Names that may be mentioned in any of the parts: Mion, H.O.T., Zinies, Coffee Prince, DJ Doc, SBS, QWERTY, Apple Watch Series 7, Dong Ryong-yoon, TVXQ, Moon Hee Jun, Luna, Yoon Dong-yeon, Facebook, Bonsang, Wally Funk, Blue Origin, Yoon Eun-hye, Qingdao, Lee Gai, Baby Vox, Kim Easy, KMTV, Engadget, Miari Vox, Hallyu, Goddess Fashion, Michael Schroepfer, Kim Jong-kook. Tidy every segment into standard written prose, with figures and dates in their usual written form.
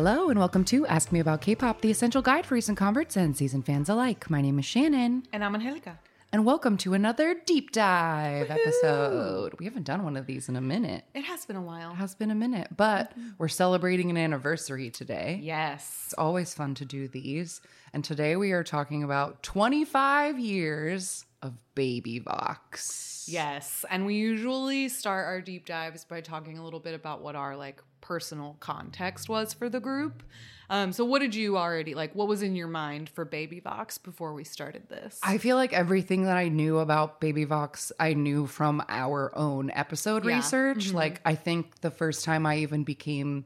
Hello and welcome to Ask Me About K-Pop, the essential guide for recent converts and seasoned fans alike. My name is Shannon. And I'm Angelica. And welcome to another deep dive episode. We haven't done one of these in a minute. It has been a while. It has been a minute, but we're celebrating an anniversary today. Yes. It's always fun to do these. And today we are talking about 25 years of Baby Vox. Yes. And we usually start our deep dives by talking a little bit about what our personal context was for the group. So what did you already what was in your mind for Baby Vox before we started this? I feel like everything that I knew about Baby Vox, I knew from our own episode research. Mm-hmm. I think the first time I even became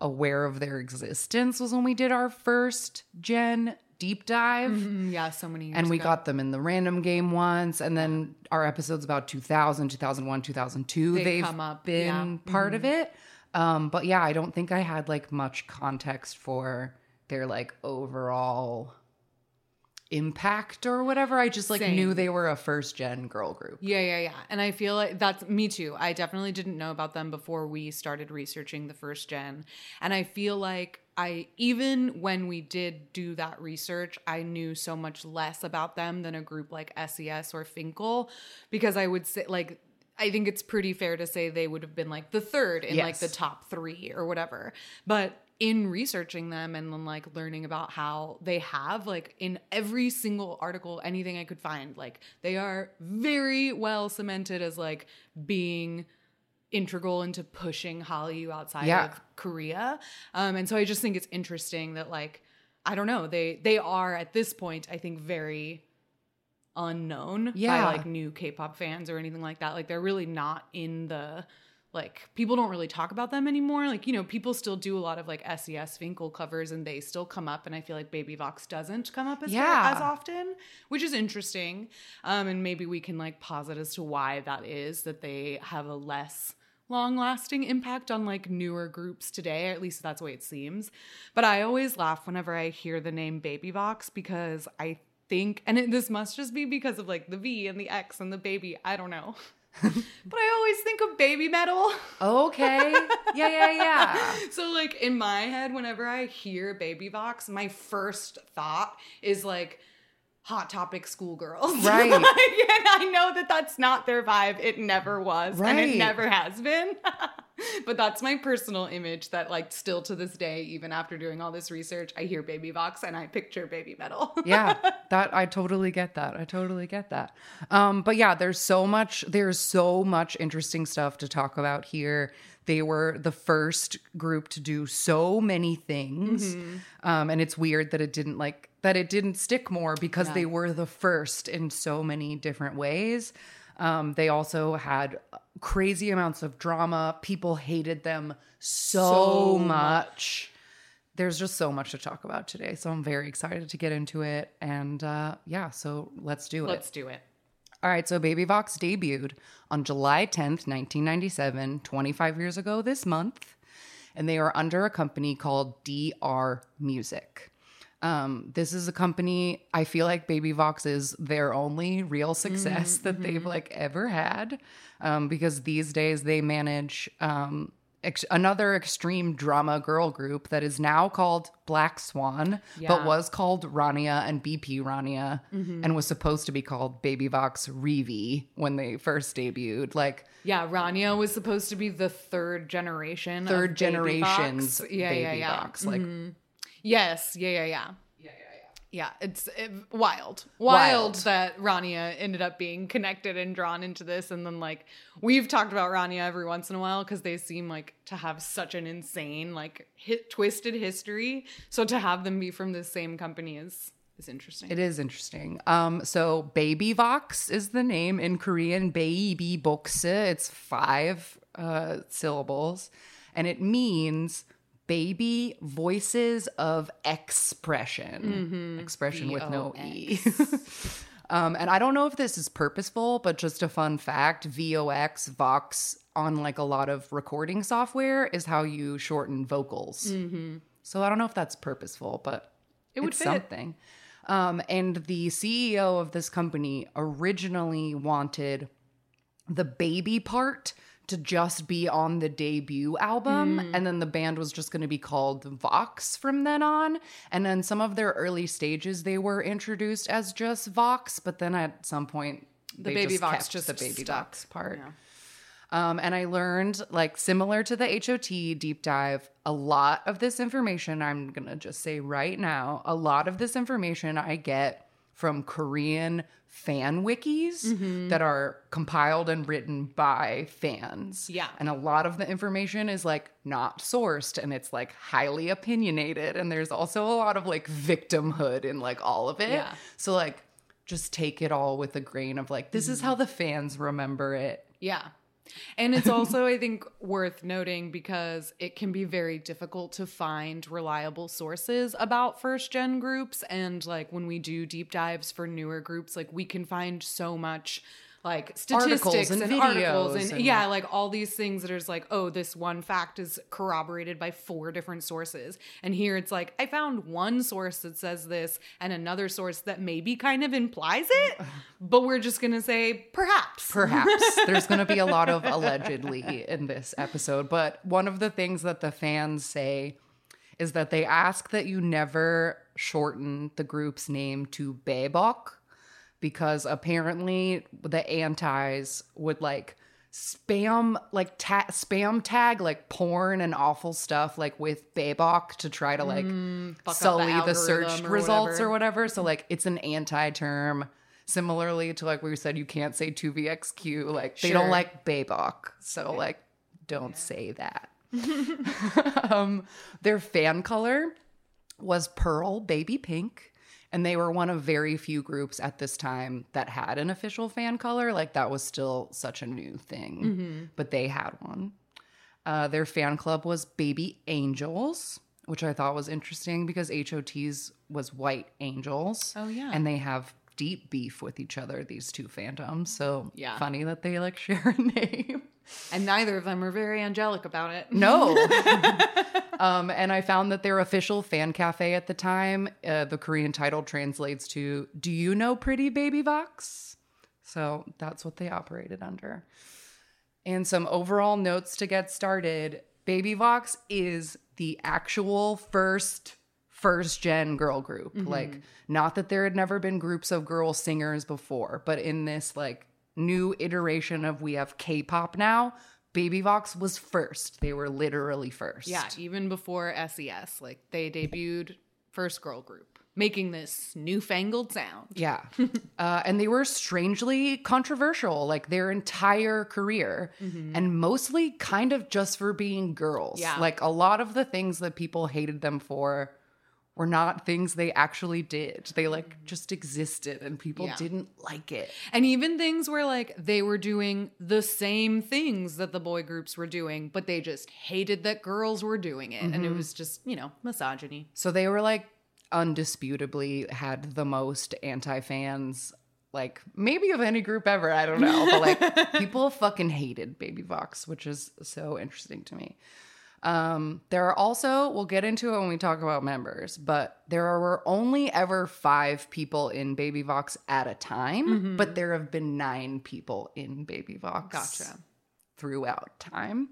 aware of their existence was when we did our first gen deep dive. Mm-hmm. Yeah, so many years ago. And we got them in the random game once, and then our episodes about 2000, 2001, 2002, they've come up. Been part of it. But yeah, I don't think I had much context for their overall impact or whatever. I just Same. Knew they were a first gen girl group. Yeah. And I feel like that's me too. I definitely didn't know about them before we started researching the first gen. And I feel like even when we did do that research, I knew so much less about them than a group like SES or Fin.K.L, because I would say I think it's pretty fair to say they would have been the third in the top three or whatever. But in researching them and then learning about how they have in every single article, anything I could find, they are very well cemented as being integral into pushing Hallyu outside of Korea. And so I just think it's interesting that I don't know, they are at this point, I think, very unknown by new K-pop fans or anything like that. They're really not in the people don't really talk about them anymore. People still do a lot of SES Fin.K.L covers and they still come up, and I feel like Baby Vox doesn't come up as as often, which is interesting. And maybe we can posit as to why that is, that they have a less long-lasting impact on newer groups today, or at least that's the way it seems. But I always laugh whenever I hear the name Baby Vox, because I think, and this must just be because of the V and the X and the baby, I don't know. But I always think of baby metal. Okay. Yeah. So in my head, whenever I hear Baby Vox, my first thought is Hot Topic schoolgirls. Right. And I know that that's not their vibe. It never was. Right. And it never has been. But that's my personal image that still to this day, even after doing all this research, I hear Baby Vox and I picture baby metal. Yeah, that I totally get that. But yeah, there's so much interesting stuff to talk about here. They were the first group to do so many things. Mm-hmm. And it's weird that it didn't stick more, because they were the first in so many different ways. They also had crazy amounts of drama. People hated them so much. There's just so much to talk about today. So I'm very excited to get into it. And so let's do it. All right. So Baby Vox debuted on July 10th, 1997, 25 years ago this month. And they are under a company called Dr. Music. This is a company, I feel like Baby Vox is their only real success that they've ever had, because these days they manage another extreme drama girl group that is now called Black Swan, but was called Rania and BP Rania, and was supposed to be called Baby Vox Revi when they first debuted. Rania was supposed to be the third generation's Baby Vox. Yes. Yeah. It's wild that Rania ended up being connected and drawn into this. And then we've talked about Rania every once in a while, because they seem to have such an insane twisted history. So to have them be from the same company is interesting. It is interesting. So Baby Vox is the name in Korean. Baby Vox. It's 5 syllables, and it means baby voices of expression. Expression with no E. And I don't know if this is purposeful, but just a fun fact, Vox on a lot of recording software is how you shorten vocals. So I don't know if that's purposeful, but it's something. And the CEO of this company originally wanted the baby part to just be on the debut album. And then the band was just going to be called Vox from then on. And then some of their early stages, they were introduced as just Vox. But then at some point, the Baby Vox just the Baby Vox part. Yeah. And I learned, like, similar to the H.O.T. deep dive, a lot of this information, I'm going to just say right now, a lot of this information I get from Korean fan wikis that are compiled and written by fans. Yeah. And a lot of the information is, like, not sourced, and it's, like, highly opinionated. And there's also a lot of, like, victimhood in, like, all of it. Yeah. So, like, just take it all with a grain of, like, this is how the fans remember it. Yeah. And it's also, I think, worth noting because it can be very difficult to find reliable sources about first-gen groups. And, like, when we do deep dives for newer groups, like, we can find so much, like, statistics articles and videos. Yeah, like, all these things that are just like, oh, this one fact is corroborated by four different sources. And here it's like, I found one source that says this and another source that maybe kind of implies it, but we're just going to say perhaps. Perhaps. There's going to be a lot of allegedly in this episode. But one of the things that the fans say is that they ask that you never shorten the group's name to Baebok, because apparently the antis would, like, spam tag, like, porn and awful stuff, like, with Baebok to try to, like, sully the search results or whatever. So, like, it's an anti-term. Similarly to, like, we said, you can't say 2VXQ. Like, they don't like Baebok. So, like, don't say that. Their fan color was pearl baby pink. And they were one of very few groups at this time that had an official fan color. Like, that was still such a new thing. But they had one. Their fan club was Baby Angels, which I thought was interesting because H.O.T.'s was White Angels. Oh, yeah. And they have deep beef with each other, these two fandoms. So funny that they, like, share a name. And neither of them are very angelic about it. No. And I found that their official fan cafe at the time, the Korean title translates to, "Do you know Pretty Baby Vox?" So that's what they operated under. And some overall notes to get started. Baby Vox is the actual first-gen girl group. Like, not that there had never been groups of girl singers before, but in this, like, new iteration of we have K-pop now, Baby Vox was first. They were literally first. Yeah, even before SES. Like, they debuted first girl group, making this newfangled sound. Yeah. And they were strangely controversial, like, their entire career. And mostly kind of just for being girls. Yeah. Like, a lot of the things that people hated them for were not things they actually did. They, like, just existed and people didn't like it. And even things where, like, they were doing the same things that the boy groups were doing, but they just hated that girls were doing it. And it was just, you know, misogyny. So they were, like, undisputably had the most anti-fans, like, maybe of any group ever. I don't know. But, like, people fucking hated Baby Vox, which is so interesting to me. There are also, we'll get into it when we talk about members, but there were only ever 5 people in Baby Vox at a time, but there have been 9 people in Baby Vox throughout time.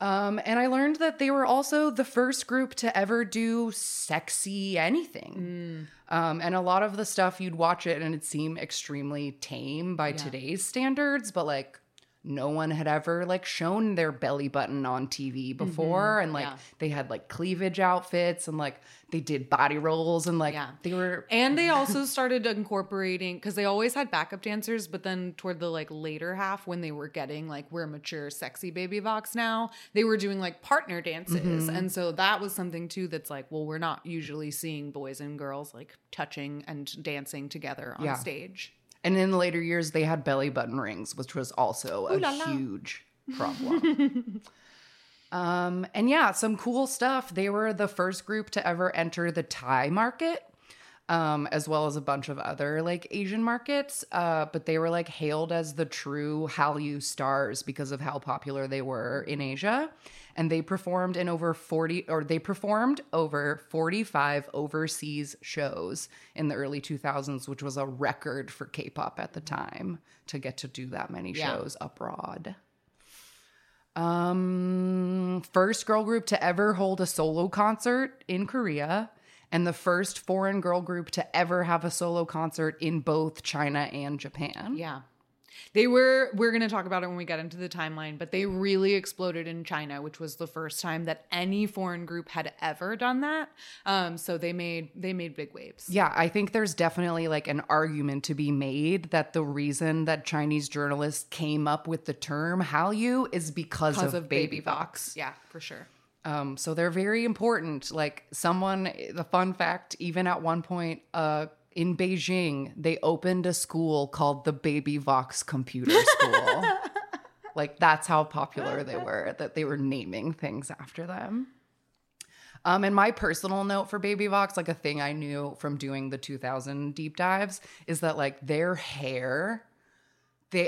And I learned that they were also the first group to ever do sexy anything. And a lot of the stuff, you'd watch it and it'd seem extremely tame by today's standards, but, like, no one had ever, like, shown their belly button on TV before. And, like, they had, like, cleavage outfits and, like, they did body rolls and, like, they were. And they also started incorporating, because they always had backup dancers, but then toward the, like, later half when they were getting, like, we're mature, sexy Baby Vox now, they were doing, like, partner dances. And so that was something, too, that's like, well, we're not usually seeing boys and girls, like, touching and dancing together on stage. And in the later years, they had belly button rings, which was also huge problem. And yeah, some cool stuff. They were the first group to ever enter the Thai market, as well as a bunch of other, like, Asian markets. But they were, like, hailed as the true Hallyu stars because of how popular they were in Asia. And they performed in over 45 overseas shows in the early 2000s, which was a record for K-pop at the time to get to do that many shows abroad. First girl group to ever hold a solo concert in Korea, and the first foreign girl group to ever have a solo concert in both China and Japan. Yeah. We're going to talk about it when we get into the timeline, but they really exploded in China, which was the first time that any foreign group had ever done that. So they made big waves. Yeah. I think there's definitely like an argument to be made that the reason that Chinese journalists came up with the term Hallyu is because of Baby Vox. Yeah, for sure. So they're very important. Like the fun fact, even at one point, in Beijing, they opened a school called the Baby Vox Computer School. Like, that's how popular they were, that they were naming things after them. And my personal note for Baby Vox, like a thing I knew from doing the 2000 deep dives, is that like their hair,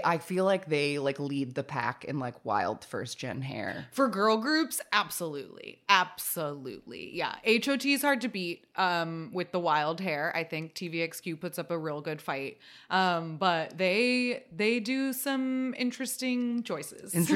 I feel like they like lead the pack in like wild first gen hair. For girl groups, absolutely. Absolutely. Yeah. H.O.T. is hard to beat with the wild hair. I think TVXQ puts up a real good fight. But they do some interesting choices. And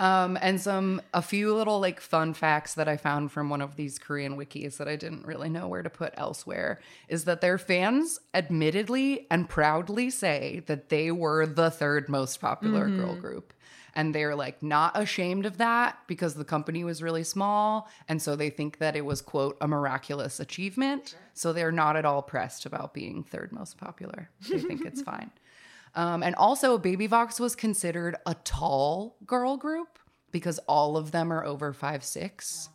a few little like fun facts that I found from one of these Korean wikis that I didn't really know where to put elsewhere is that their fans admittedly and proudly say that they were the third most popular girl group. And they're like not ashamed of that because the company was really small. And so they think that it was, quote, a miraculous achievement. Sure. So they're not at all pressed about being third most popular. They think it's fine. And also, Baby Vox was considered a tall girl group because all of them are over 5'6",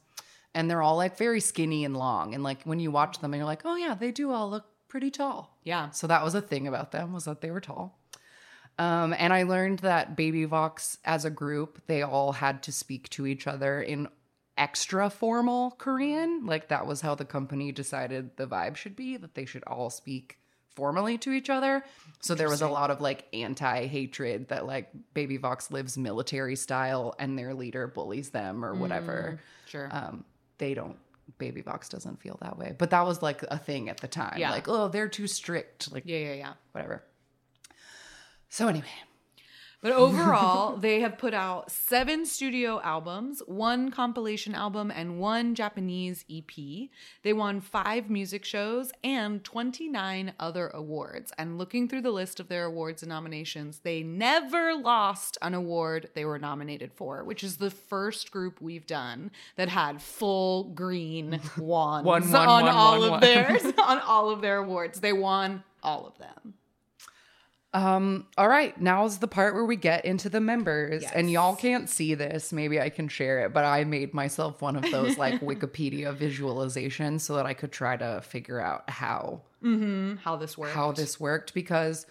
and they're all like very skinny and long. And like when you watch them, and you're like, oh yeah, they do all look pretty tall. Yeah. So that was a thing about them, was that they were tall. And I learned that Baby Vox as a group, they all had to speak to each other in extra formal Korean. Like that was how the company decided the vibe should be, that they should all speak formally to each other. So there was a lot of like anti-hatred that like Baby Vox lives military style and their leader bullies them or whatever. Sure. Baby Vox doesn't feel that way. But that was like a thing at the time. Yeah. Like, oh, they're too strict. Like, yeah. Whatever. So anyway. But overall, they have put out 7 studio albums, 1 compilation album, and 1 Japanese EP. They won 5 music shows and 29 other awards. And looking through the list of their awards and nominations, they never lost an award they were nominated for, which is the first group we've done that had full green wands on all of their awards. They won all of them. All right, now's the part where we get into the members. Yes. And y'all can't see this. Maybe I can share it, but I made myself one of those like Wikipedia visualizations so that I could try to figure out how this worked because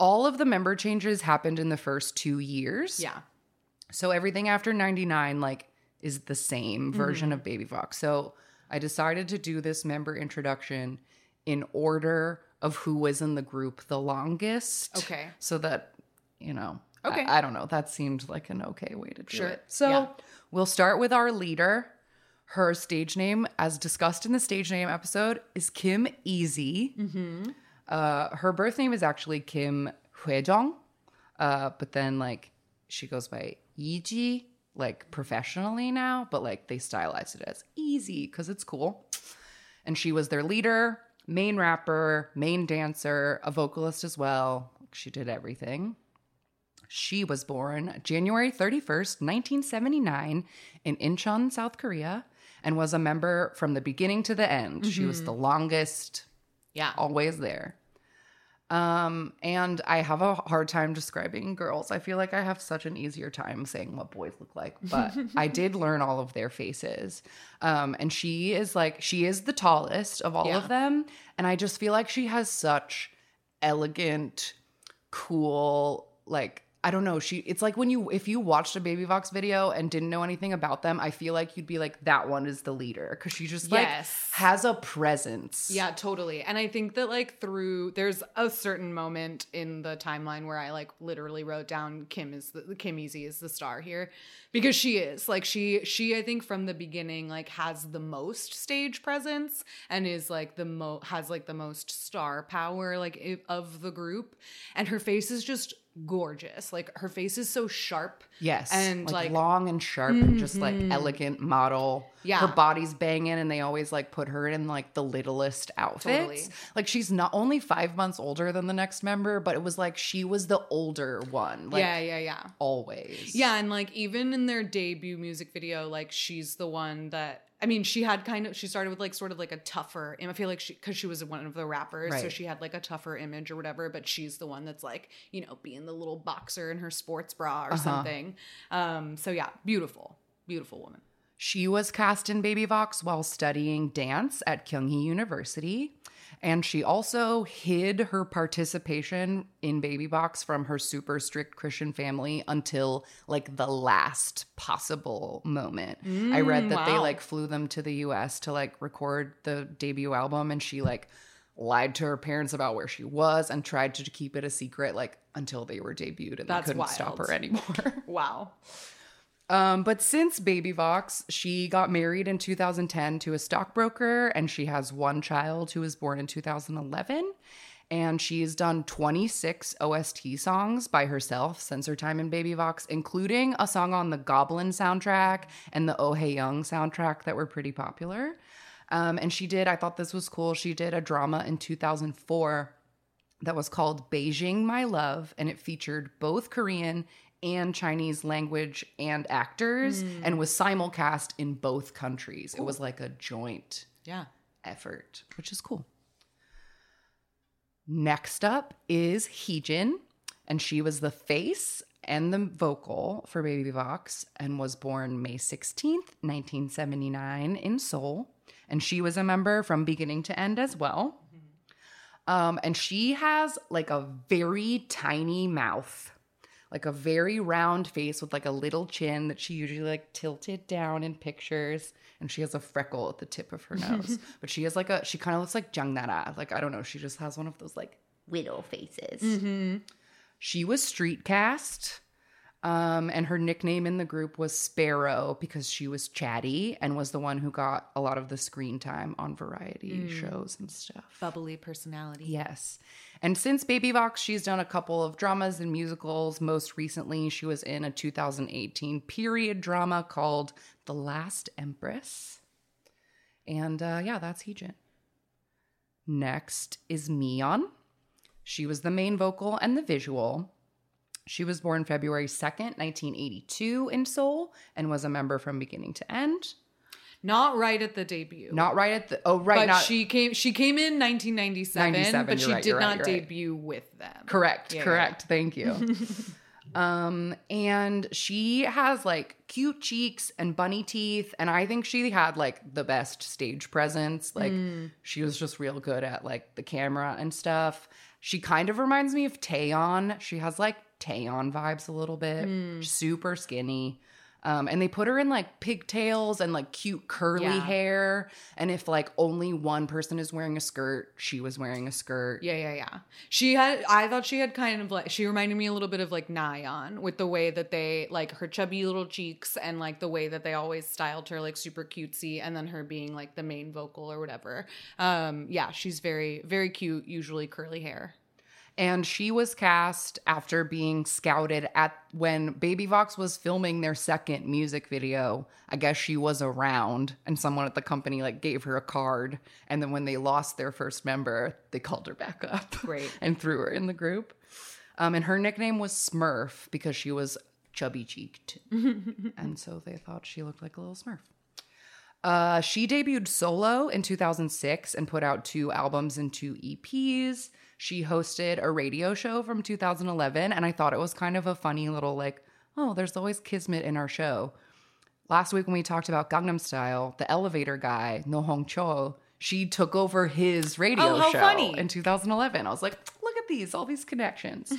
all of the member changes happened in the first 2 years. Yeah. So everything after 99 like is the same version of Baby Vox. So I decided to do this member introduction in order of who was in the group the longest. Okay. So that, okay. I don't know. That seemed like an okay way to do it. So we'll start with our leader. Her stage name, as discussed in the stage name episode, is Kim Easy. Her birth name is actually Kim Huejong. But then, like, she goes by Yeji, like, professionally now. But, like, they stylized it as Easy because it's cool. And she was their leader. Main rapper, main dancer, a vocalist as well. She did everything. She was born January 31st, 1979 in Incheon, South Korea, and was a member from the beginning to the end. She was the longest. Yeah. Always there. And I have a hard time describing girls. I feel like I have such an easier time saying what boys look like, but I did learn all of their faces. And she is the tallest of all of them. And I just feel like she has such elegant, cool, like, I don't know. It's like if you watched a Baby Vox video and didn't know anything about them, I feel like you'd be like, that one is the leader. Cause she just like has a presence. Yeah, totally. And I think that like there's a certain moment in the timeline where I like literally wrote down Kim Easy is the star here because she is like, she, I think from the beginning, like has the most stage presence and is like has like the most star power, like of the group. And her face is just gorgeous. Like, her face is so sharp. Yes. And like long and sharp, mm-hmm. and just like elegant model. Yeah. Her body's banging, and they always like put her in like the littlest outfits. Totally. Like, she's not only 5 months older than the next member, but it was like she was the older one. Like, yeah. Always. Yeah. And like, even in their debut music video, like, she's the one that, I mean, she had kind of, she started with like sort of like a tougher, I feel like she, because she was one of the rappers, right. So she had like a tougher image or whatever, but she's the one that's like, you know, being the little boxer in her sports bra or something. So yeah, beautiful woman. She was cast in Baby Vox while studying dance at Kyunghee University. And she also hid her participation in Baby Vox from her super strict Christian family until like the last possible moment. I read that they like flew them to the US to like record the debut album, and she like lied to her parents about where she was and tried to keep it a secret like until they were debuted, and they couldn't stop her anymore. Wow. But since Baby Vox, she got married in 2010 to a stockbroker, and she has one child who was born in 2011. And she's done 26 OST songs by herself since her time in Baby Vox, including a song on the Goblin soundtrack and the Oh Hae-young soundtrack that were pretty popular. And she did, I thought this was cool, she did a drama in 2004 that was called Beijing My Love, and it featured both Korean and Chinese language and actors, and was simulcast in both countries. Cool. It was like a joint effort, which is cool. Next up is Heejin, and she was the face and the vocal for Baby Vox, and was born May 16th, 1979 in Seoul. And she was a member from beginning to end as well. And she has like a very tiny mouth, like a very round face with like a little chin that she usually like tilted down in pictures. And she has a freckle at the tip of her nose. But she has like a, she kind of looks like Jangnara. Like, I don't know. She just has one of those like widow faces. Mm-hmm. She was street cast. And her nickname in the group was Sparrow because she was chatty and was the one who got a lot of the screen time on variety shows and stuff. Bubbly personality. Yes. And since Baby Vox, she's done a couple of dramas and musicals. Most recently, she was in a 2018 period drama called The Last Empress. And yeah, that's Heejin. Next is Mion. She was the main vocal and the visual. She was born February 2nd, 1982 in Seoul, and was a member from beginning to end. Not right at the debut. Not right at the... Oh, right. But she came in 1997, but she did not debut with them. Correct. Yeah, correct. Yeah. Thank you. And she has like cute cheeks and bunny teeth, and I think she had like the best stage presence. Like she was just real good at like the camera and stuff. She kind of reminds me of Taeyeon. She has like Taeyeon vibes a little bit. Super skinny. And they put her in like pigtails and like cute curly hair. And if like only one person is wearing a skirt, she was wearing a skirt. Yeah. I thought she had kind of like, she reminded me a little bit of like Nayeon with the way that they, like her chubby little cheeks and like the way that they always styled her like super cutesy, and then her being like the main vocal or whatever. Yeah, she's very, very cute, usually curly hair. And she was cast after being scouted when Baby Vox was filming their second music video. I guess she was around, and someone at the company like gave her a card. And then when they lost their first member, they called her back up and threw her in the group. And her nickname was Smurf because she was chubby cheeked. And so they thought she looked like a little Smurf. She debuted solo in 2006 and put out 2 albums and 2 EPs. She hosted a radio show from 2011, and I thought it was kind of a funny little like, oh, there's always kismet in our show. Last week when we talked about Gangnam Style, the elevator guy, No Hong Cho, she took over his radio show in 2011. I was like, look at these, all these connections.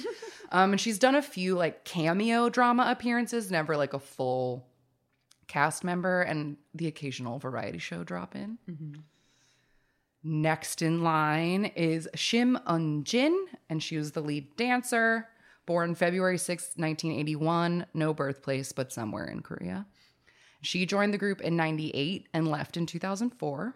And she's done a few like cameo drama appearances, never like a full cast member, and the occasional variety show drop in. Mm-hmm. Next in line is Shim Eun Jin, and she was the lead dancer, born February 6th, 1981, no birthplace, but somewhere in Korea. She joined the group in 1998 and left in 2004.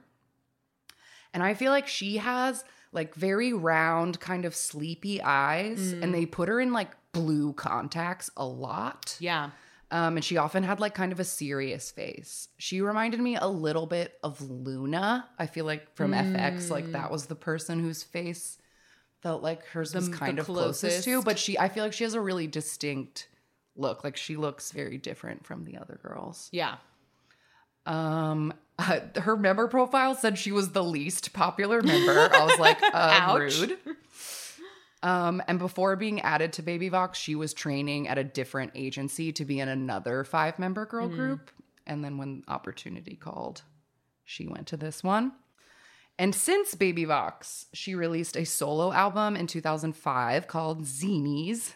And I feel like she has like very round, kind of sleepy eyes, and they put her in like blue contacts a lot. Yeah. And she often had like kind of a serious face. She reminded me a little bit of Luna. I feel like from FX, like that was the person whose face felt like hers was kind of closest to. But I feel like she has a really distinct look. Like she looks very different from the other girls. Yeah. Her member profile said she was the least popular member. I was like, rude. And before being added to Baby Vox, she was training at a different agency to be in another 5-member girl group. And then when opportunity called, she went to this one. And since Baby Vox, she released a solo album in 2005 called Zinies.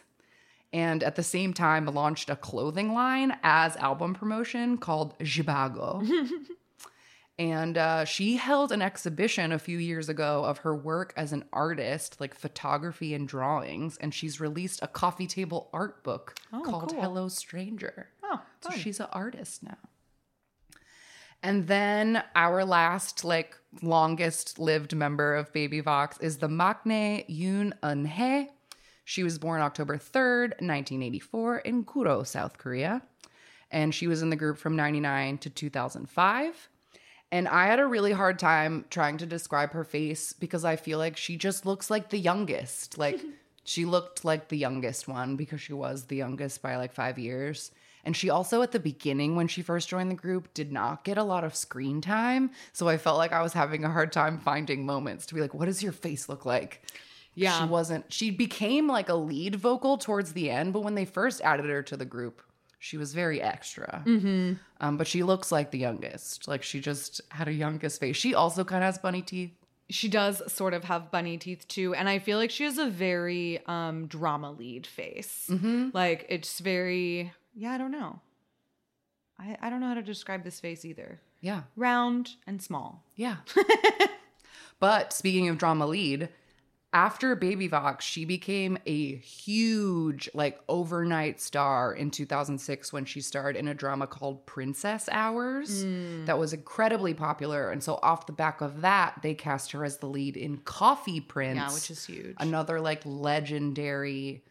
And at the same time, launched a clothing line as album promotion called Jibago. And she held an exhibition a few years ago of her work as an artist, like photography and drawings. And she's released a coffee table art book called Hello Stranger. Oh, so she's an artist now. And then our last, like, longest lived member of Baby Vox is the maknae Yoon Eun-hye. She was born October 3rd, 1984 in Guro, South Korea. And she was in the group from 99 to 2005. And I had a really hard time trying to describe her face because I feel like she just looks like the youngest. Like, she looked like the youngest one because she was the youngest by like 5 years. And she also, at the beginning when she first joined the group, did not get a lot of screen time. So I felt like I was having a hard time finding moments to be like, what does your face look like? Yeah. She became like a lead vocal towards the end, but when they first added her to the group, she was very extra. Mm-hmm. But she looks like the youngest. Like, she just had a youngest face. She also kind of has bunny teeth. She does sort of have bunny teeth too. And I feel like she has a very drama lead face. Mm-hmm. Like, it's very, I don't know. I don't know how to describe this face either. Yeah. Round and small. Yeah. But speaking of drama lead, after Baby Vox, she became a huge, like, overnight star in 2006 when she starred in a drama called Princess Hours that was incredibly popular. And so off the back of that, they cast her as the lead in Coffee Prince. Yeah, which is huge. Another, like, legendary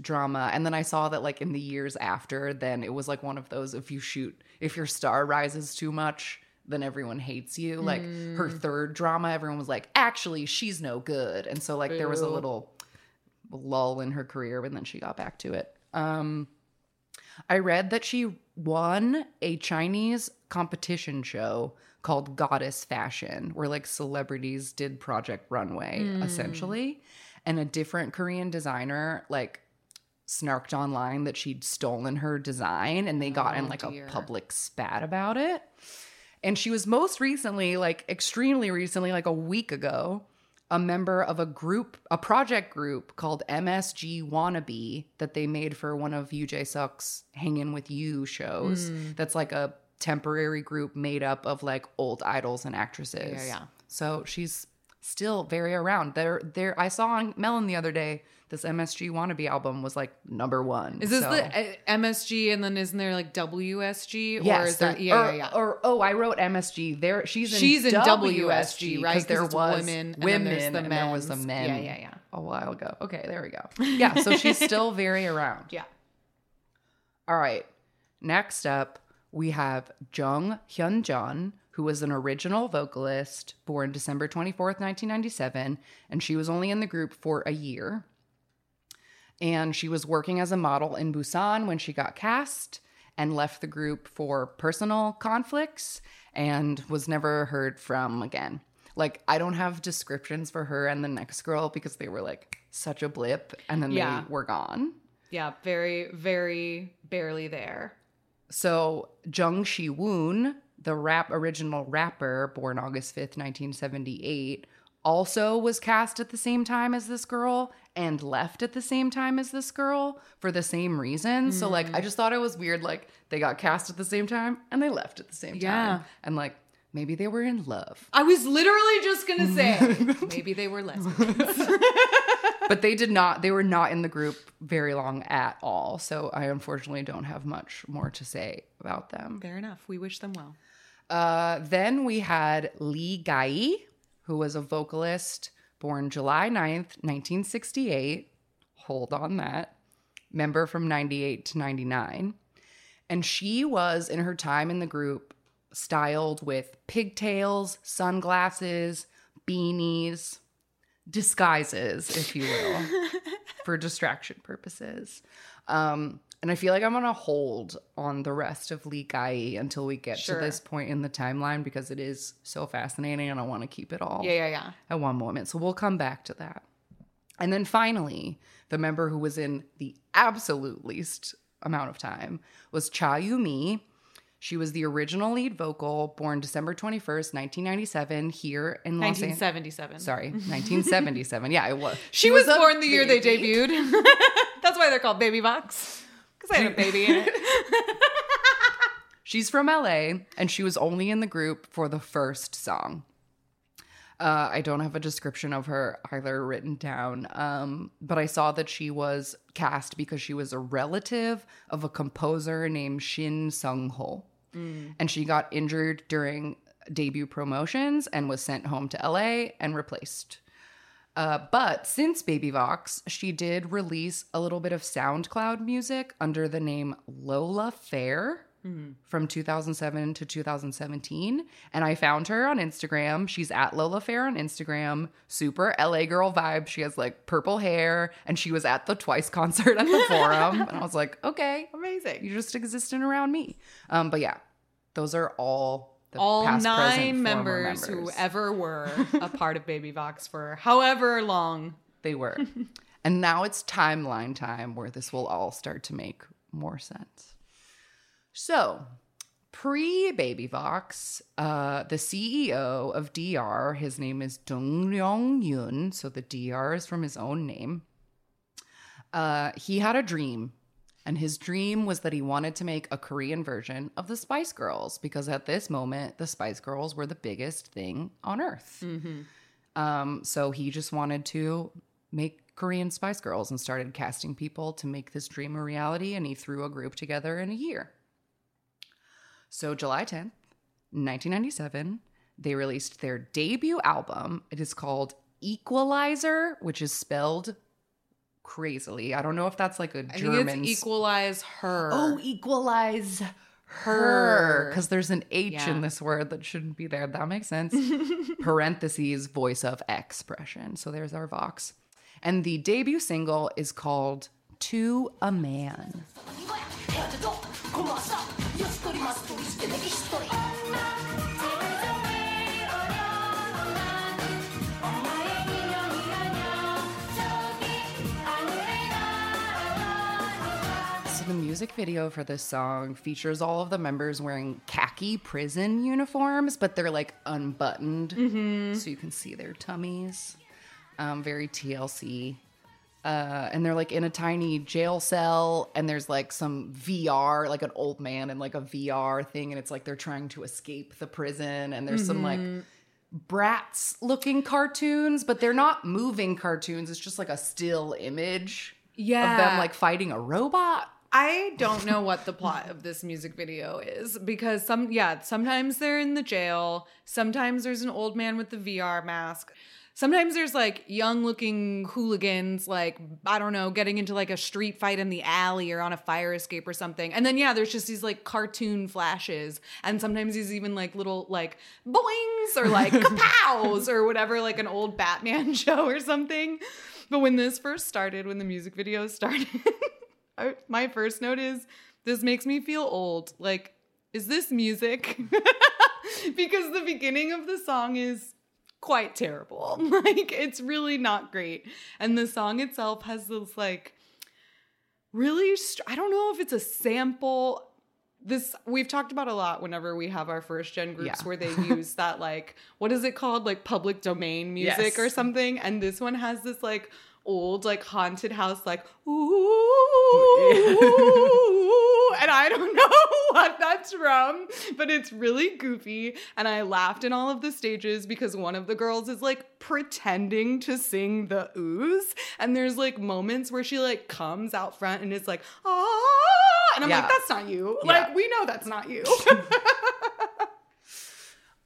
drama. And then I saw that, like, in the years after, then it was, like, one of those, if your star rises too much, then everyone hates you. Like, her third drama, everyone was like, actually, she's no good. And so, like, there was a little lull in her career, and then she got back to it. I read that she won a Chinese competition show called Goddess Fashion, where, like, celebrities did Project Runway, essentially. And a different Korean designer, like, snarked online that she'd stolen her design, and they got in, like, a public spat about it. And she was most recently, like extremely recently, like a week ago, a member of a project group called MSG Wannabe that they made for one of Yoo Jae-suk's Hangin' With You shows. That's like a temporary group made up of like old idols and actresses. Yeah, yeah. So she's still very around. There. I saw on Melon the other day, this MSG Wannabe album was like #1. Is this the MSG, and then isn't there like WSG? Yes, or is that yeah. Or I wrote MSG. There she's in WSG, right? Because there was women and then there was the men. Yeah. A while ago. Okay, there we go. Yeah, so she's still very around. Yeah. All right. Next up, we have Jung Hyun-jun, who was an original vocalist, born December 24th, 1997, and she was only in the group for a year. And she was working as a model in Busan when she got cast and left the group for personal conflicts and was never heard from again. Like, I don't have descriptions for her and the next girl because they were like such a blip, and then they were gone. Yeah, very, very barely there. So Jung Shi-woon, the original rapper, born August 5th, 1978, also was cast at the same time as this girl and left at the same time as this girl for the same reason. So, like, I just thought it was weird, like, they got cast at the same time and they left at the same time. And, like, maybe they were in love. I was literally just going to say, maybe they were lesbians. But they did not. They were not in the group very long at all. So I unfortunately don't have much more to say about them. Fair enough. We wish them well. Then we had Lee Gai, who was a vocalist, born July 9th, 1968, hold on that, member from 98 to 99. And she was, in her time in the group, styled with pigtails, sunglasses, beanies, disguises, if you will, for distraction purposes. And I feel like I'm going to hold on the rest of Lee Gai until we get to this point in the timeline because it is so fascinating and I want to keep it all at one moment. So we'll come back to that. And then finally, the member who was in the absolute least amount of time was Cha Yumi. She was the original lead vocal, born December 21st, 1997, here in Los Angeles. 1977. Yeah, it was. She was born the year they debuted. That's why they're called Baby Vox. Because I had a baby in it. She's from LA, and she was only in the group for the first song. I don't have a description of her either written down, but I saw that she was cast because she was a relative of a composer named Shin Sung-ho. And she got injured during debut promotions and was sent home to LA and replaced. But since Baby Vox, she did release a little bit of SoundCloud music under the name Lola Fair. From 2007 to 2017. And I found her on Instagram. She's at Lola Fair on Instagram. Super LA girl vibe. She has like purple hair. And she was at the Twice concert at the Forum. And I was like, okay. Amazing. You're just existing around me. But yeah, those are all the past, present, members who ever were a part of Baby Vox for however long they were. And now it's timeline time where this will all start to make more sense. So, pre-Baby Vox, the CEO of DR, his name is Dong Ryong-yoon, so the DR is from his own name. He had a dream, and his dream was that he wanted to make a Korean version of the Spice Girls, because at this moment, the Spice Girls were the biggest thing on earth. So he just wanted to make Korean Spice Girls and started casting people to make this dream a reality, and he threw a group together in a year. So July 10th, 1997, they released their debut album. It is called Equalizer, which is spelled crazily. I don't know if that's like a German. I think it's equalize her. Oh, equalize her. Because there's an H in this word that shouldn't be there. That makes sense. Parentheses, voice of expression. So there's our Vox. And the debut single is called To a Man. So the music video for this song features all of the members wearing khaki prison uniforms, but they're like unbuttoned, so you can see their tummies. Very TLC. And they're like in a tiny jail cell, and there's like some VR, like an old man and like a VR thing, and it's like they're trying to escape the prison, and there's some like Bratz looking cartoons, but they're not moving cartoons. It's just like a still image of them like fighting a robot. I don't know what the plot of this music video is, because sometimes they're in the jail, sometimes there's an old man with the VR mask. Sometimes there's like young looking hooligans, like, I don't know, getting into like a street fight in the alley or on a fire escape or something. And then, there's just these like cartoon flashes. And sometimes there's even like little like boings or like kapows or whatever, like an old Batman show or something. But when this first started, when the music video started, my first note is, this makes me feel old. Like, is this music? Because the beginning of the song is quite terrible. Like, it's really not great. And the song itself has this like really, I don't know if it's a sample. This we've talked about a lot whenever we have our first gen groups where they use that like, what is it called? Like public domain music or something. And this one has this like old, like haunted house, like, ooh, and I don't know what that's from, but it's really goofy. And I laughed in all of the stages because one of the girls is like pretending to sing the ooze. And there's like moments where she like comes out front and is like, ah, and I'm like, that's not you. Like, we know that's not you.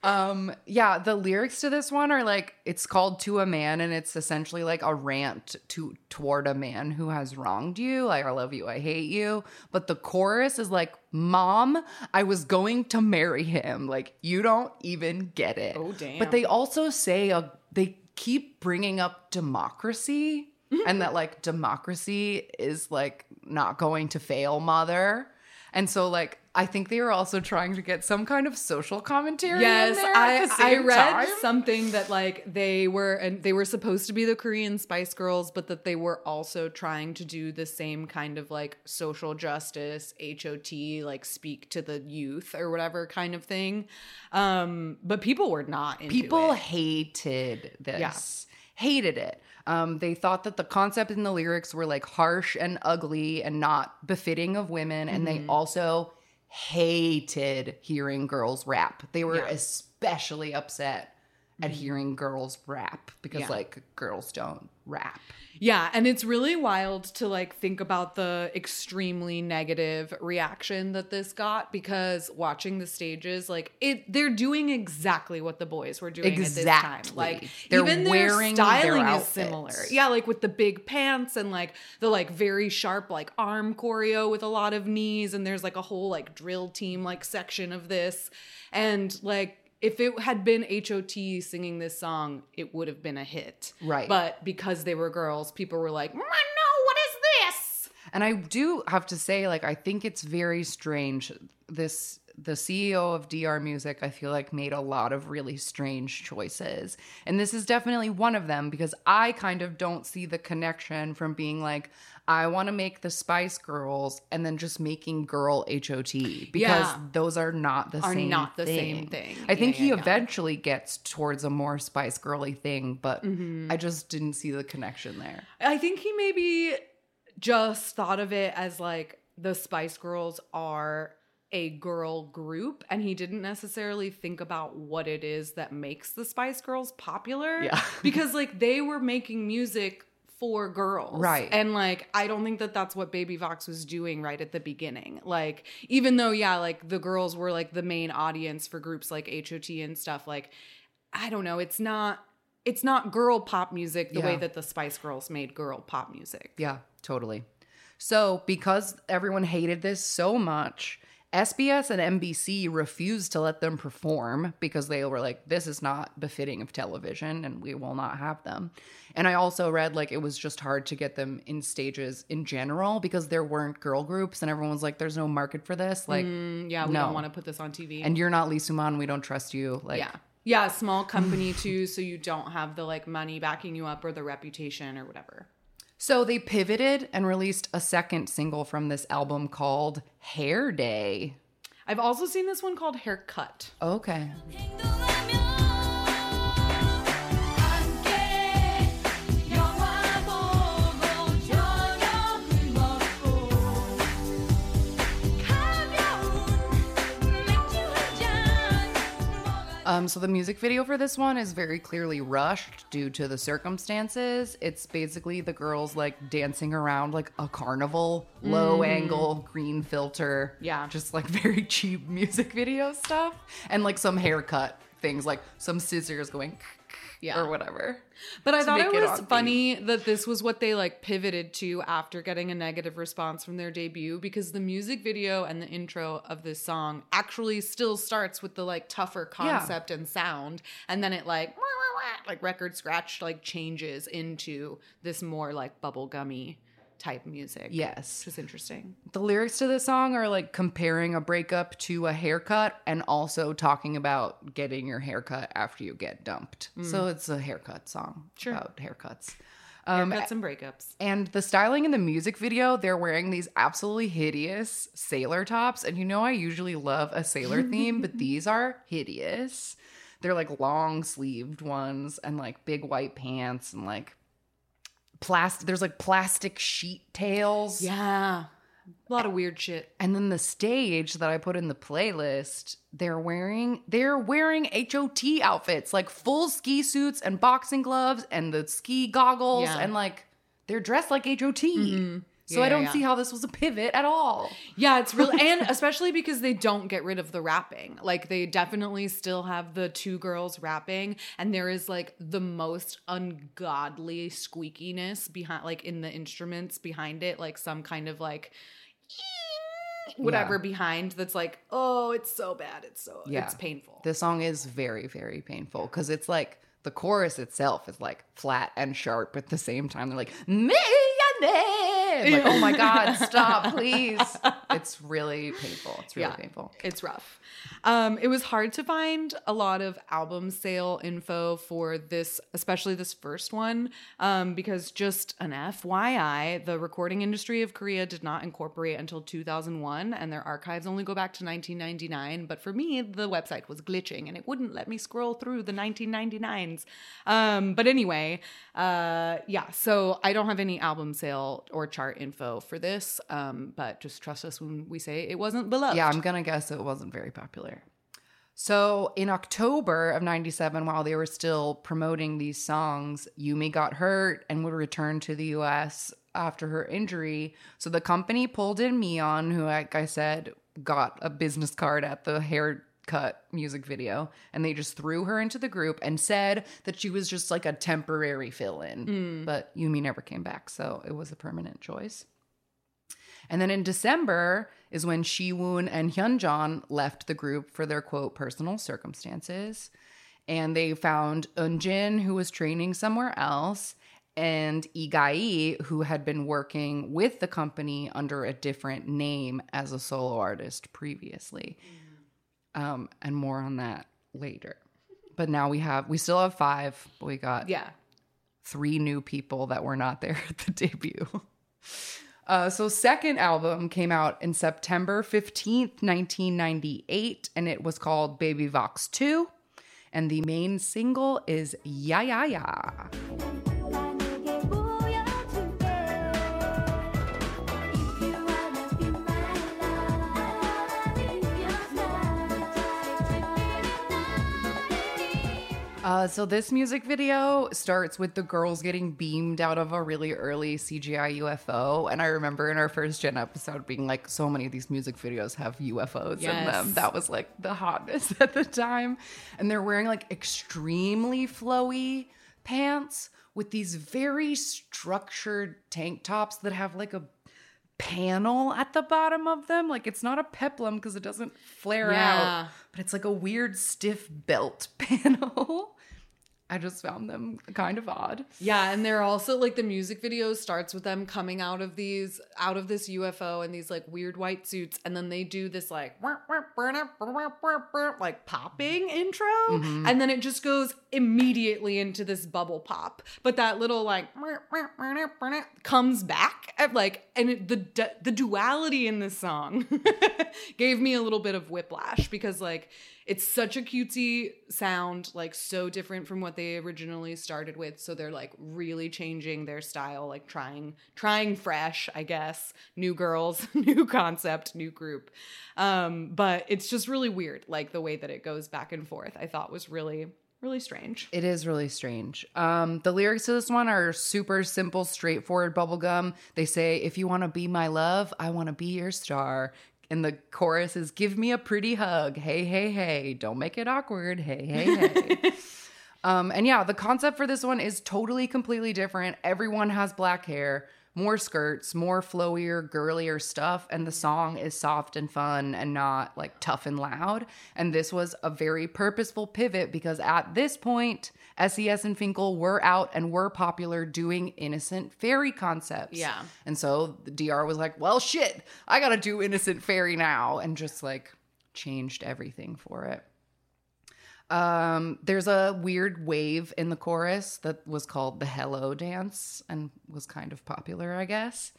Yeah, the lyrics to this one are like, it's called To a Man, and it's essentially like a rant toward a man who has wronged you. Like, I love you, I hate you. But the chorus is like, Mom, I was going to marry him. Like, you don't even get it. Oh, damn. But they also say, they keep bringing up democracy and that like democracy is like not going to fail, mother. And so like, I think they were also trying to get some kind of social commentary. Yes, in there at the same I read time. Something that like they were supposed to be the Korean Spice Girls, but that they were also trying to do the same kind of like social justice, H.O.T., like speak to the youth or whatever kind of thing. But people were not into it. People hated this. Yeah. Hated it. They thought that the concept and the lyrics were like harsh and ugly and not befitting of women. And they also hated hearing girls rap. They were especially upset at hearing girls rap because like girls don't rap. Yeah. And it's really wild to like think about the extremely negative reaction that this got, because watching the stages, like they're doing exactly what the boys were doing at this time. Like they're even wearing their styling is similar. Yeah. Like with the big pants and like the like very sharp, like arm choreo with a lot of knees. And there's like a whole like drill team, like section of this. And like, if it had been H.O.T. singing this song, it would have been a hit. Right. But because they were girls, people were like, no, what is this? And I do have to say, like, I think it's very strange. The CEO of DR Music, I feel like, made a lot of really strange choices. And this is definitely one of them, because I kind of don't see the connection from being like, I want to make the Spice Girls and then just making girl H.O.T. because those are not the same thing. I think he eventually gets towards a more Spice Girly thing, but I just didn't see the connection there. I think he maybe just thought of it as like the Spice Girls are a girl group, and he didn't necessarily think about what it is that makes the Spice Girls popular. Yeah. Because like they were making music for girls. Right. And like, I don't think that that's what Baby Vox was doing right at the beginning. Like, even though, like the girls were like the main audience for groups like H.O.T. and stuff, like, I don't know. It's not girl pop music the way that the Spice Girls made girl pop music. Yeah, totally. So because everyone hated this so much, SBS and NBC refused to let them perform because they were like, this is not befitting of television and we will not have them. And I also read like it was just hard to get them in stages in general because there weren't girl groups and everyone was like, there's no market for this. Like, we don't want to put this on TV. And you're not Lee Suman. We don't trust you. Like, yeah, small company too. So you don't have the like money backing you up or the reputation or whatever. So they pivoted and released a second single from this album called Hair Day. I've also seen this one called Haircut. Okay. So the music video for this one is very clearly rushed due to the circumstances. It's basically the girls like dancing around like a carnival, low angle, green filter. Yeah. Just like very cheap music video stuff. And like some haircut things, like some scissors going or whatever. But I thought it was funny that this was what they like pivoted to after getting a negative response from their debut, because the music video and the intro of this song actually still starts with the like tougher concept and sound, and then it like record scratch like changes into this more like bubblegummy type music. Yes. Which is interesting. The lyrics to this song are like comparing a breakup to a haircut and also talking about getting your haircut after you get dumped. So it's a haircut song about haircuts. Haircuts and breakups. And the styling in the music video, they're wearing these absolutely hideous sailor tops. And you know I usually love a sailor theme, but these are hideous. They're like long sleeved ones and like big white pants and like there's like plastic sheet tails. Yeah. A lot of weird shit. And then the stage that I put in the playlist, they're wearing H.O.T. outfits, like full ski suits and boxing gloves and the ski goggles and like they're dressed like H.O.T. So I don't see how this was a pivot at all. Yeah, it's really, and especially because they don't get rid of the rapping. Like, they definitely still have the two girls rapping, and there is like the most ungodly squeakiness behind, like in the instruments behind it, like some kind of like whatever behind that's like, oh, it's so bad. It's so, it's painful. The song is very, very painful because it's like the chorus itself is like flat and sharp at the same time. They're like, me. Like, oh my God, stop, please. It's really painful. It's really painful. It's rough. It was hard to find a lot of album sale info for this, especially this first one, because just an FYI, the recording industry of Korea did not incorporate until 2001, and their archives only go back to 1999. But for me, the website was glitching, and it wouldn't let me scroll through the 1999s. But anyway, so I don't have any album sale or chart info for this, but just trust us when we say it wasn't beloved. Yeah, I'm gonna guess it wasn't very popular. So in October of 97, while they were still promoting these songs, Yumi got hurt and would return to the US after her injury. So the company pulled in Mion, who, like I said, got a business card at the haircut music video, and they just threw her into the group and said that she was just like a temporary fill-in. But Yumi never came back, so it was a permanent choice. And then in December is when Siwon and Hyunjin left the group for their, quote, personal circumstances. And they found Eunjin, who was training somewhere else, and Lee Gai, who had been working with the company under a different name as a solo artist previously. And more on that later. But now we still have five, but we got three new people that were not there at the debut. So second album came out in September 15th, 1998, and it was called Baby Vox 2. And the main single is Ya Ya Ya. So this music video starts with the girls getting beamed out of a really early CGI UFO. And I remember in our first gen episode being like, so many of these music videos have UFOs in them. That was like the hotness at the time. And they're wearing like extremely flowy pants with these very structured tank tops that have like a panel at the bottom of them. Like, it's not a peplum because it doesn't flare out, but it's like a weird stiff belt panel. I just found them kind of odd. Yeah, and they're also like, the music video starts with them coming out of this UFO in these like weird white suits, and then they do this like popping intro, and then it just goes immediately into this bubble pop. But that little like comes back at like, and the duality in this song gave me a little bit of whiplash because like, it's such a cutesy sound, like so different from what they originally started with. So they're like really changing their style, like trying fresh, I guess. New girls, new concept, new group. But it's just really weird, like the way that it goes back and forth, I thought was really, really strange. It is really strange. The lyrics to this one are super simple, straightforward bubblegum. They say, if you want to be my love, I want to be your star. And the chorus is, give me a pretty hug. Hey, hey, hey. Don't make it awkward. Hey, hey, hey. And yeah, the concept for this one is totally, completely different. Everyone has black hair, more skirts, more flowier, girlier stuff. And the song is soft and fun and not like tough and loud. And this was a very purposeful pivot because at this point, SES and Fin.K.L were out and were popular doing innocent fairy concepts. Yeah. And so the DR was like, well, shit, I got to do innocent fairy now. And just like changed everything for it. There's a weird wave in the chorus that was called the Hello Dance and was kind of popular, I guess.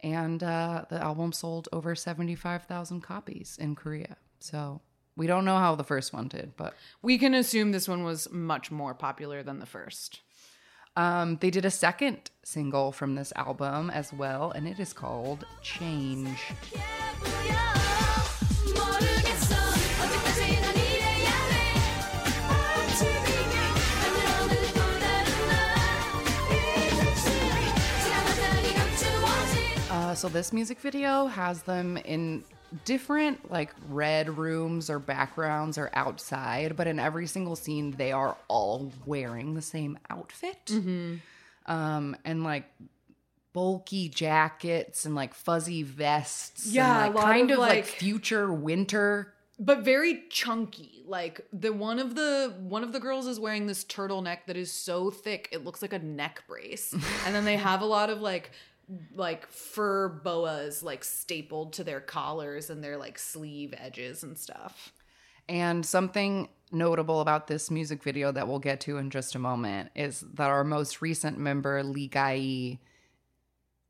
And the album sold over 75,000 copies in Korea. So we don't know how the first one did, but we can assume this one was much more popular than the first. They did a second single from this album as well, and it is called Change. So this music video has them in different like red rooms or backgrounds or outside, but in every single scene they are all wearing the same outfit. Mm-hmm. And like bulky jackets and like fuzzy vests. Yeah, and, like, kind of like future winter, but very chunky. Like the one of the girls is wearing this turtleneck that is so thick it looks like a neck brace, and then they have a lot of like fur boas like stapled to their collars and their like sleeve edges and stuff. And something notable about this music video that we'll get to in just a moment is that our most recent member, Lee Gai,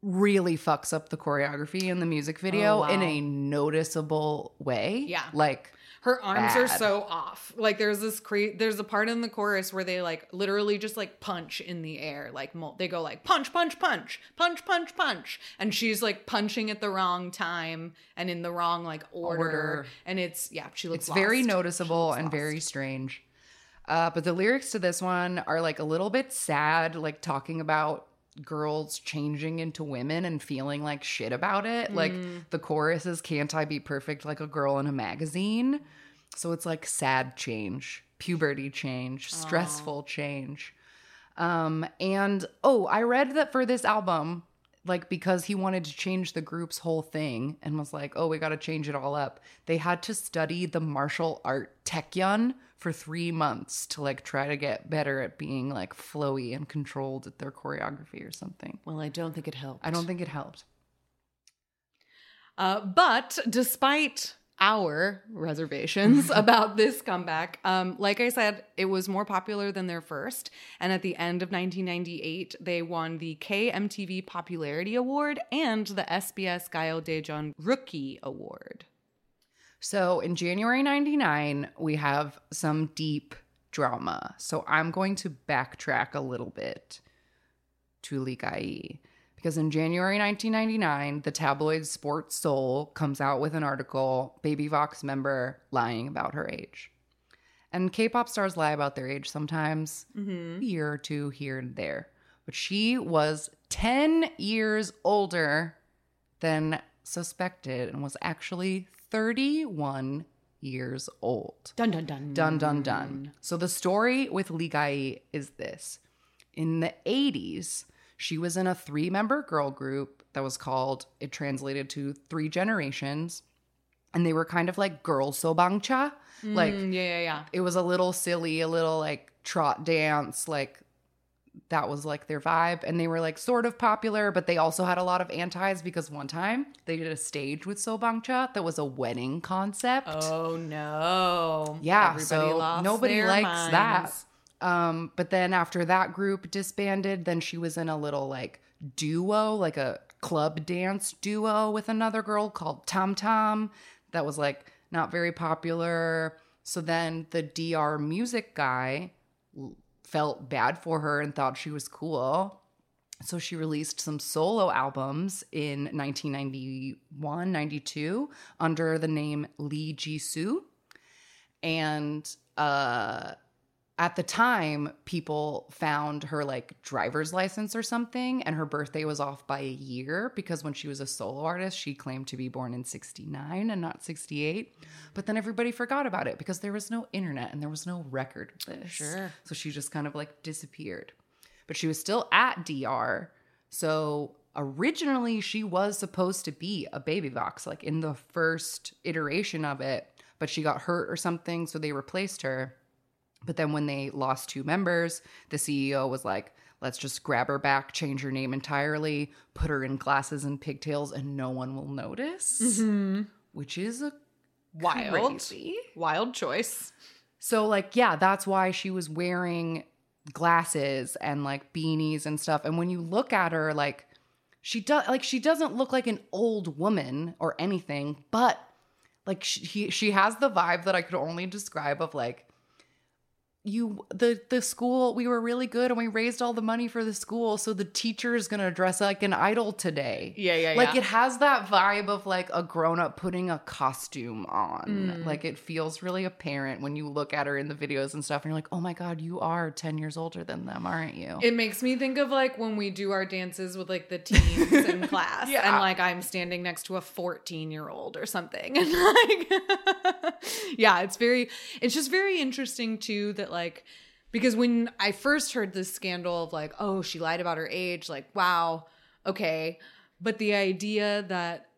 really fucks up the choreography in the music video in a noticeable way. Yeah. Like her arms are so off. Like there's this there's a part in the chorus where they like literally just like punch in the air. Like they go like punch, punch, punch, punch, punch, punch. And she's like punching at the wrong time and in the wrong like order. And it's, yeah, she looks lost. It's very noticeable and very strange. But the lyrics to this one are like a little bit sad, like talking about girls changing into women and feeling like shit about it. Like the chorus is, "Can't I be perfect like a girl in a magazine?" So it's like sad change, puberty change, stressful change. And I read that for this album, like because he wanted to change the group's whole thing and was like, we got to change it all up, they had to study the martial art Taeyeon for 3 months to like try to get better at being like flowy and controlled at their choreography or something. Well, I don't think it helped. But despite our reservations about this comeback, like I said, it was more popular than their first. And at the end of 1998, they won the KMTV Popularity Award and the SBS Gayo Daejeon Rookie Award. So in January 99, we have some deep drama. So I'm going to backtrack a little bit to Lee Gai, because in January 1999, the tabloid Sports Seoul comes out with an article, "Baby Vox member lying about her age." And K-pop stars lie about their age sometimes, a year or two here and there. But she was 10 years older than suspected and was actually 31 years old. Dun, dun, dun. Dun, dun, dun. So the story with Lee Gai is this. In the 80s, she was in a 3-member girl group that was called, it translated to 3 Generations. And they were kind of like girl sobangcha. It was a little silly, a little like trot dance, like that was like their vibe. And they were like sort of popular, but they also had a lot of antis because one time they did a stage with Sobangcha that was a wedding concept. Oh no. Yeah. Everybody so nobody likes minds. That. But then after that group disbanded, then she was in a little like duo, like a club dance duo with another girl called Tom Tom that was like not very popular. So then the Dr. Music guy felt bad for her and thought she was cool. So she released some solo albums in 1991, 92 under the name Lee Jisoo. And at the time, people found her like driver's license or something, and her birthday was off by a year because when she was a solo artist, she claimed to be born in 69 and not 68. But then everybody forgot about it because there was no internet and there was no record of this. Sure. So she just kind of like disappeared. But she was still at DR. So originally she was supposed to be a Baby Vox, like in the first iteration of it, but she got hurt or something, so they replaced her. But then when they lost 2 members, the CEO was like, let's just grab her back, change her name entirely, put her in glasses and pigtails, and no one will notice, which is a wild choice. So like, yeah, that's why she was wearing glasses and like beanies and stuff. And when you look at her, like she doesn't look like an old woman or anything, but like she has the vibe that I could only describe of like, the school, we were really good and we raised all the money for the school, so the teacher is going to dress like an idol today. It has that vibe of like a grown-up putting a costume on. Like it feels really apparent when you look at her in the videos and stuff and you're like, oh my god, you are 10 years older than them, aren't you? It makes me think of like when we do our dances with like the teens in class and like I'm standing next to a 14-year-old or something and like it's just very interesting too that like, because when I first heard this scandal of like, oh, she lied about her age, like, wow, okay. But the idea that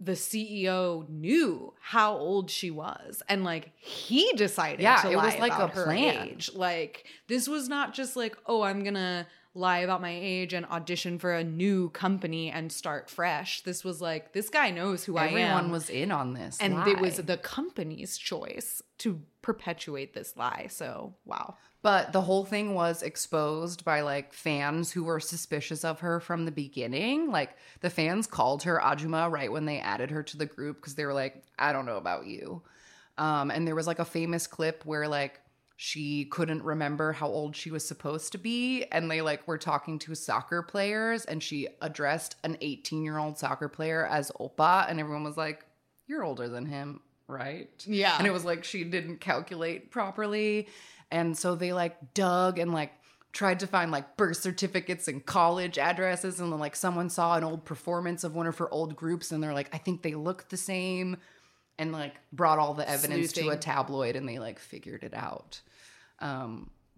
the CEO knew how old she was and like he decided to lie about her age. Like this was not just like, oh, I'm going to lie about my age and audition for a new company and start fresh. This was like, this guy knows who I am. Everyone was in on this and lie. It was the company's choice to perpetuate this lie. So, wow. But the whole thing was exposed by like fans who were suspicious of her from the beginning. Like the fans called her Ajuma right when they added her to the group because they were like, I don't know about you. And there was like a famous clip where like she couldn't remember how old she was supposed to be. And they like were talking to soccer players and she addressed an 18-year-old soccer player as Oppa. And everyone was like, you're older than him, right? Yeah. And it was like, she didn't calculate properly. And so they like dug and like tried to find like birth certificates and college addresses. And then like someone saw an old performance of one of her old groups and they're like, I think they look the same. And like brought all the evidence to a tabloid and they like figured it out.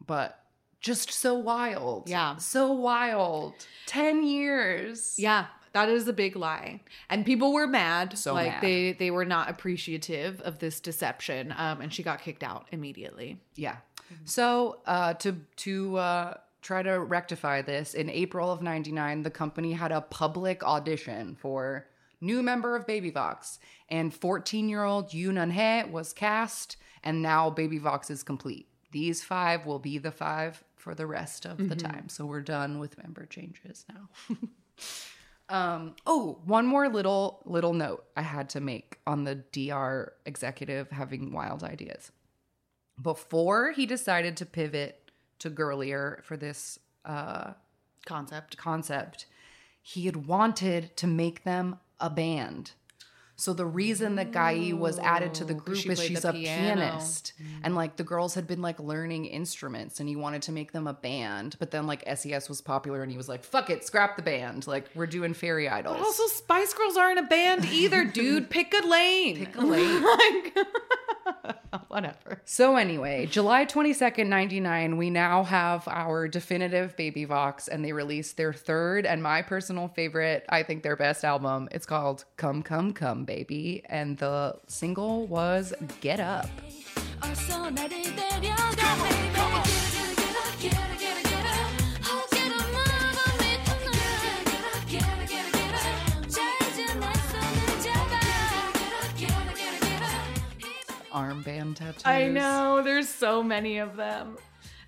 But just so wild. Yeah. So wild. 10 years. Yeah. That is a big lie. And people were mad. So like mad. They were not appreciative of this deception. And she got kicked out immediately. Yeah. Mm-hmm. So to try to rectify this, in April of 99, the company had a public audition for new member of Baby Vox, and 14-year-old Yoon Eun-hye was cast, and now Baby Vox is complete. These five will be the five for the rest of the time. So we're done with member changes now. One more little note I had to make on the DR executive having wild ideas. Before he decided to pivot to girlier for this concept, he had wanted to make them a band. So the reason that Gai was added to the group is she's a pianist. And like the girls had been like learning instruments and he wanted to make them a band. But then like SES was popular and he was like, fuck it, scrap the band. Like we're doing fairy idols. But also Spice Girls aren't a band either, dude. Pick a lane. Like, whatever. So anyway, July 22nd, 99, we now have our definitive Baby Vox and they released their third and my personal favorite, I think their best album. It's called Come, Come, Come. Baby, and the single was Get Up. Armband tattoos. I know, there's so many of them.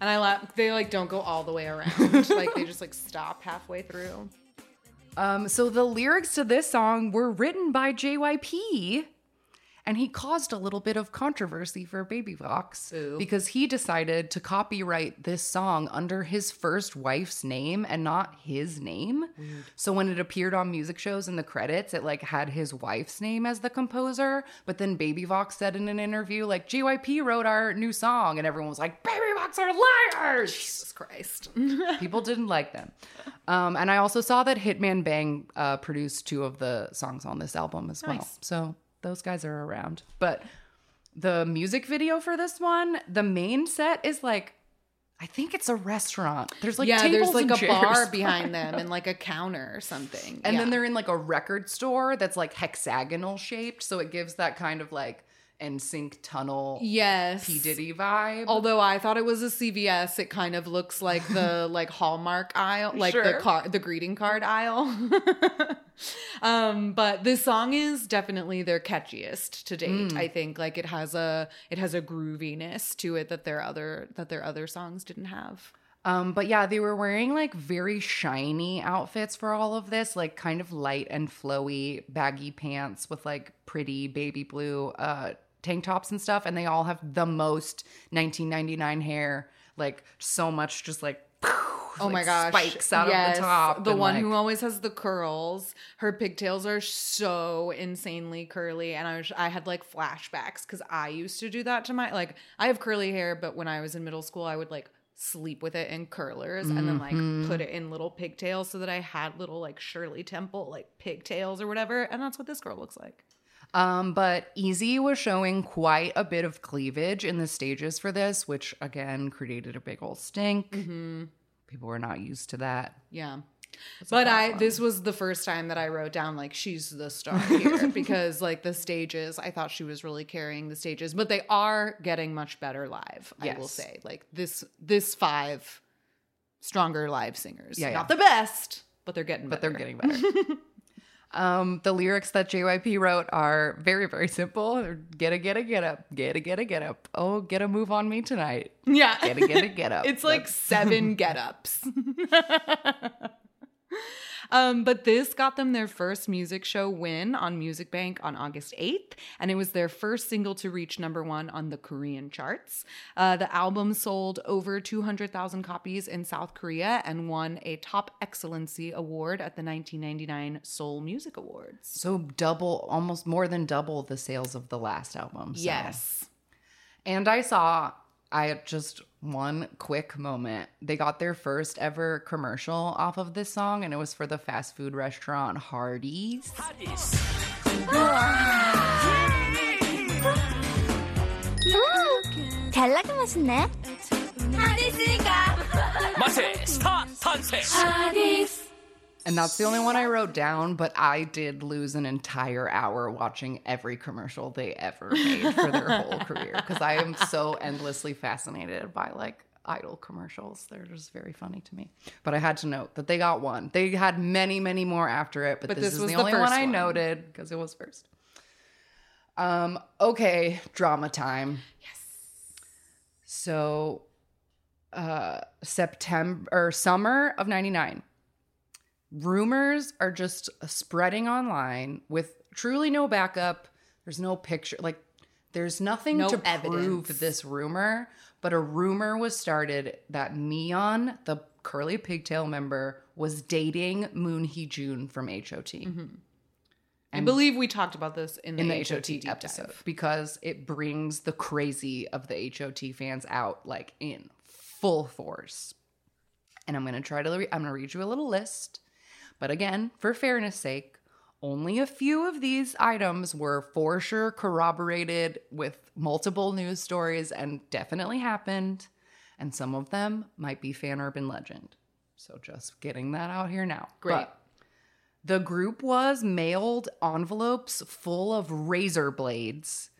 And I laugh, they like don't go all the way around. Like they just like stop halfway through. So the lyrics to this song were written by JYP, and he caused a little bit of controversy for Baby Vox because he decided to copyright this song under his first wife's name and not his name. Weird. So when it appeared on music shows in the credits, it like had his wife's name as the composer. But then Baby Vox said in an interview, like, JYP wrote our new song, and everyone was like, Baby Vox are liars! Jesus Christ. People didn't like them. And I also saw that Hitman Bang produced two of the songs on this album as well. So those guys are around. But the music video for this one, the main set is like, I think it's a restaurant. There's like tables and chairs. Yeah, there's like a bar behind them and like a counter or something. And then they're in like a record store that's like hexagonal shaped. So it gives that kind of like NSYNC tunnel P. Diddy vibe. Although I thought it was a CVS, it kind of looks like the like Hallmark aisle, like the greeting card aisle. But this song is definitely their catchiest to date. I think like it has a grooviness to it that their other songs didn't have. But yeah, they were wearing like very shiny outfits for all of this, like kind of light and flowy baggy pants with like pretty baby blue tank tops and stuff, and they all have the most 1999 hair, like so much just like oh like my gosh spikes out yes. of the top. The one like, who always has the curls. Her pigtails are so insanely curly, and I had like flashbacks because I used to do that to my like I have curly hair, but when I was in middle school I would like sleep with it in curlers mm-hmm. and then like put it in little pigtails so that I had little like Shirley Temple like pigtails or whatever, and that's what this girl looks like. But Easy was showing quite a bit of cleavage in the stages for this, which again created a big old stink. Mm-hmm. People were not used to that. Yeah. But this was the first time that I wrote down, like, she's the star here because, like, the stages, I thought she was really carrying the stages. But they are getting much better live, yes. I will say. Like, this five stronger live singers. Yeah, not the best, but they're getting better. The lyrics that JYP wrote are very, very simple. They're, get up, get up. Oh, get a move on me tonight. Yeah. Get up. It's like 7 get ups. But this got them their first music show win on Music Bank on August 8th, and it was their first single to reach #1 on the Korean charts. The album sold over 200,000 copies in South Korea and won a Top Excellency Award at the 1999 Seoul Music Awards. So almost more than double the sales of the last album. So. Yes. And one quick moment. They got their first ever commercial off of this song, and it was for the fast food restaurant Hardee's. Hardee's. And that's the only one I wrote down, but I did lose an entire hour watching every commercial they ever made for their whole career because I am so endlessly fascinated by like idol commercials. They're just very funny to me. But I had to note that they got one. They had many, many more after it, but this is the only one I noted because it was first. Okay, drama time. Yes. So September or summer of 99. Rumors are just spreading online with truly no backup. There's no picture. Like, there's nothing to prove this rumor. But a rumor was started that Mion, the curly pigtail member, was dating Moon Hee Jun from H.O.T. Mm-hmm. I believe we talked about this in the H.O.T. episode because it brings the crazy of the H.O.T. fans out, like, in full force. And I'm going to I'm going to read you a little list. But again, for fairness sake, only a few of these items were for sure corroborated with multiple news stories and definitely happened. And some of them might be fan urban legend. So just getting that out here now. Great. But the group was mailed envelopes full of razor blades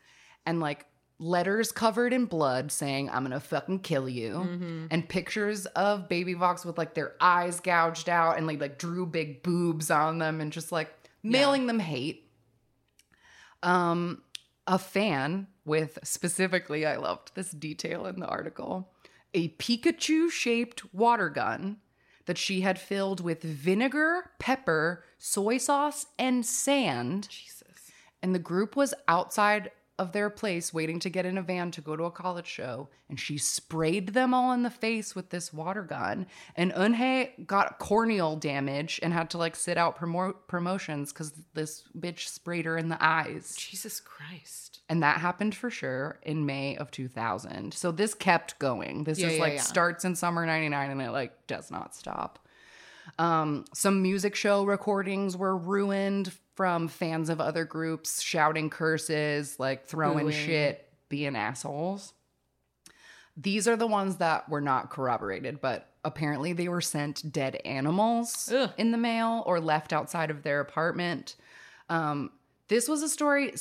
and like letters covered in blood saying, I'm gonna fucking kill you. Mm-hmm. And pictures of Baby Vox with like their eyes gouged out and like drew big boobs on them and just like mailing them hate. A fan with specifically, I loved this detail in the article, a Pikachu-shaped water gun that she had filled with vinegar, pepper, soy sauce, and sand. Jesus. And the group was outside of their place waiting to get in a van to go to a college show, and she sprayed them all in the face with this water gun, and Eun-hye got corneal damage and had to like sit out promotions because this bitch sprayed her in the eyes. Jesus Christ. And that happened for sure in May of 2000. So this kept going. This starts in summer 99 and it like does not stop. Some music show recordings were ruined from fans of other groups shouting curses, like throwing shit, being assholes. These are the ones that were not corroborated, but apparently they were sent dead animals in the mail or left outside of their apartment. This was a story.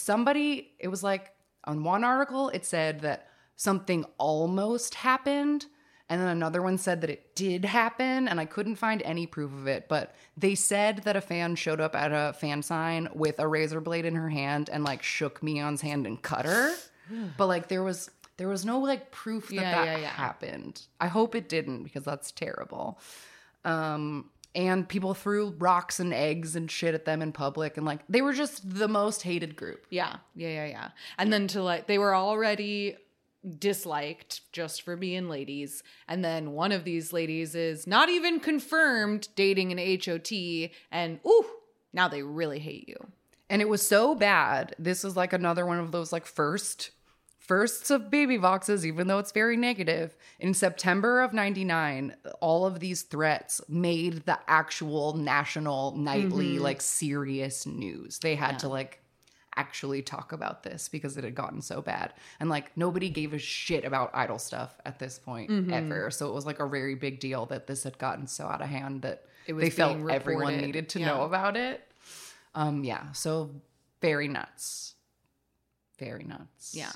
It was like on one article, it said that something almost happened. And then another one said that it did happen, and I couldn't find any proof of it. But they said that a fan showed up at a fan sign with a razor blade in her hand and, like, shook Mion's hand and cut her. But, like, there was no, like, proof that happened. I hope it didn't because that's terrible. and people threw rocks and eggs and shit at them in public, and like they were just the most hated group. Yeah. And then to like they were already disliked just for being ladies, and then one of these ladies is not even confirmed dating an H.O.T. and ooh, now they really hate you. And it was so bad. This is like another one of those like firsts of Baby Voxes, even though it's very negative. In September of 99, all of these threats made the actual national nightly like serious news. They had to like actually talk about this because it had gotten so bad. And like nobody gave a shit about idol stuff at this point ever. So it was like a very big deal that this had gotten so out of hand that it was they felt reported. Everyone needed to know about it. So very nuts. Very nuts. Yeah.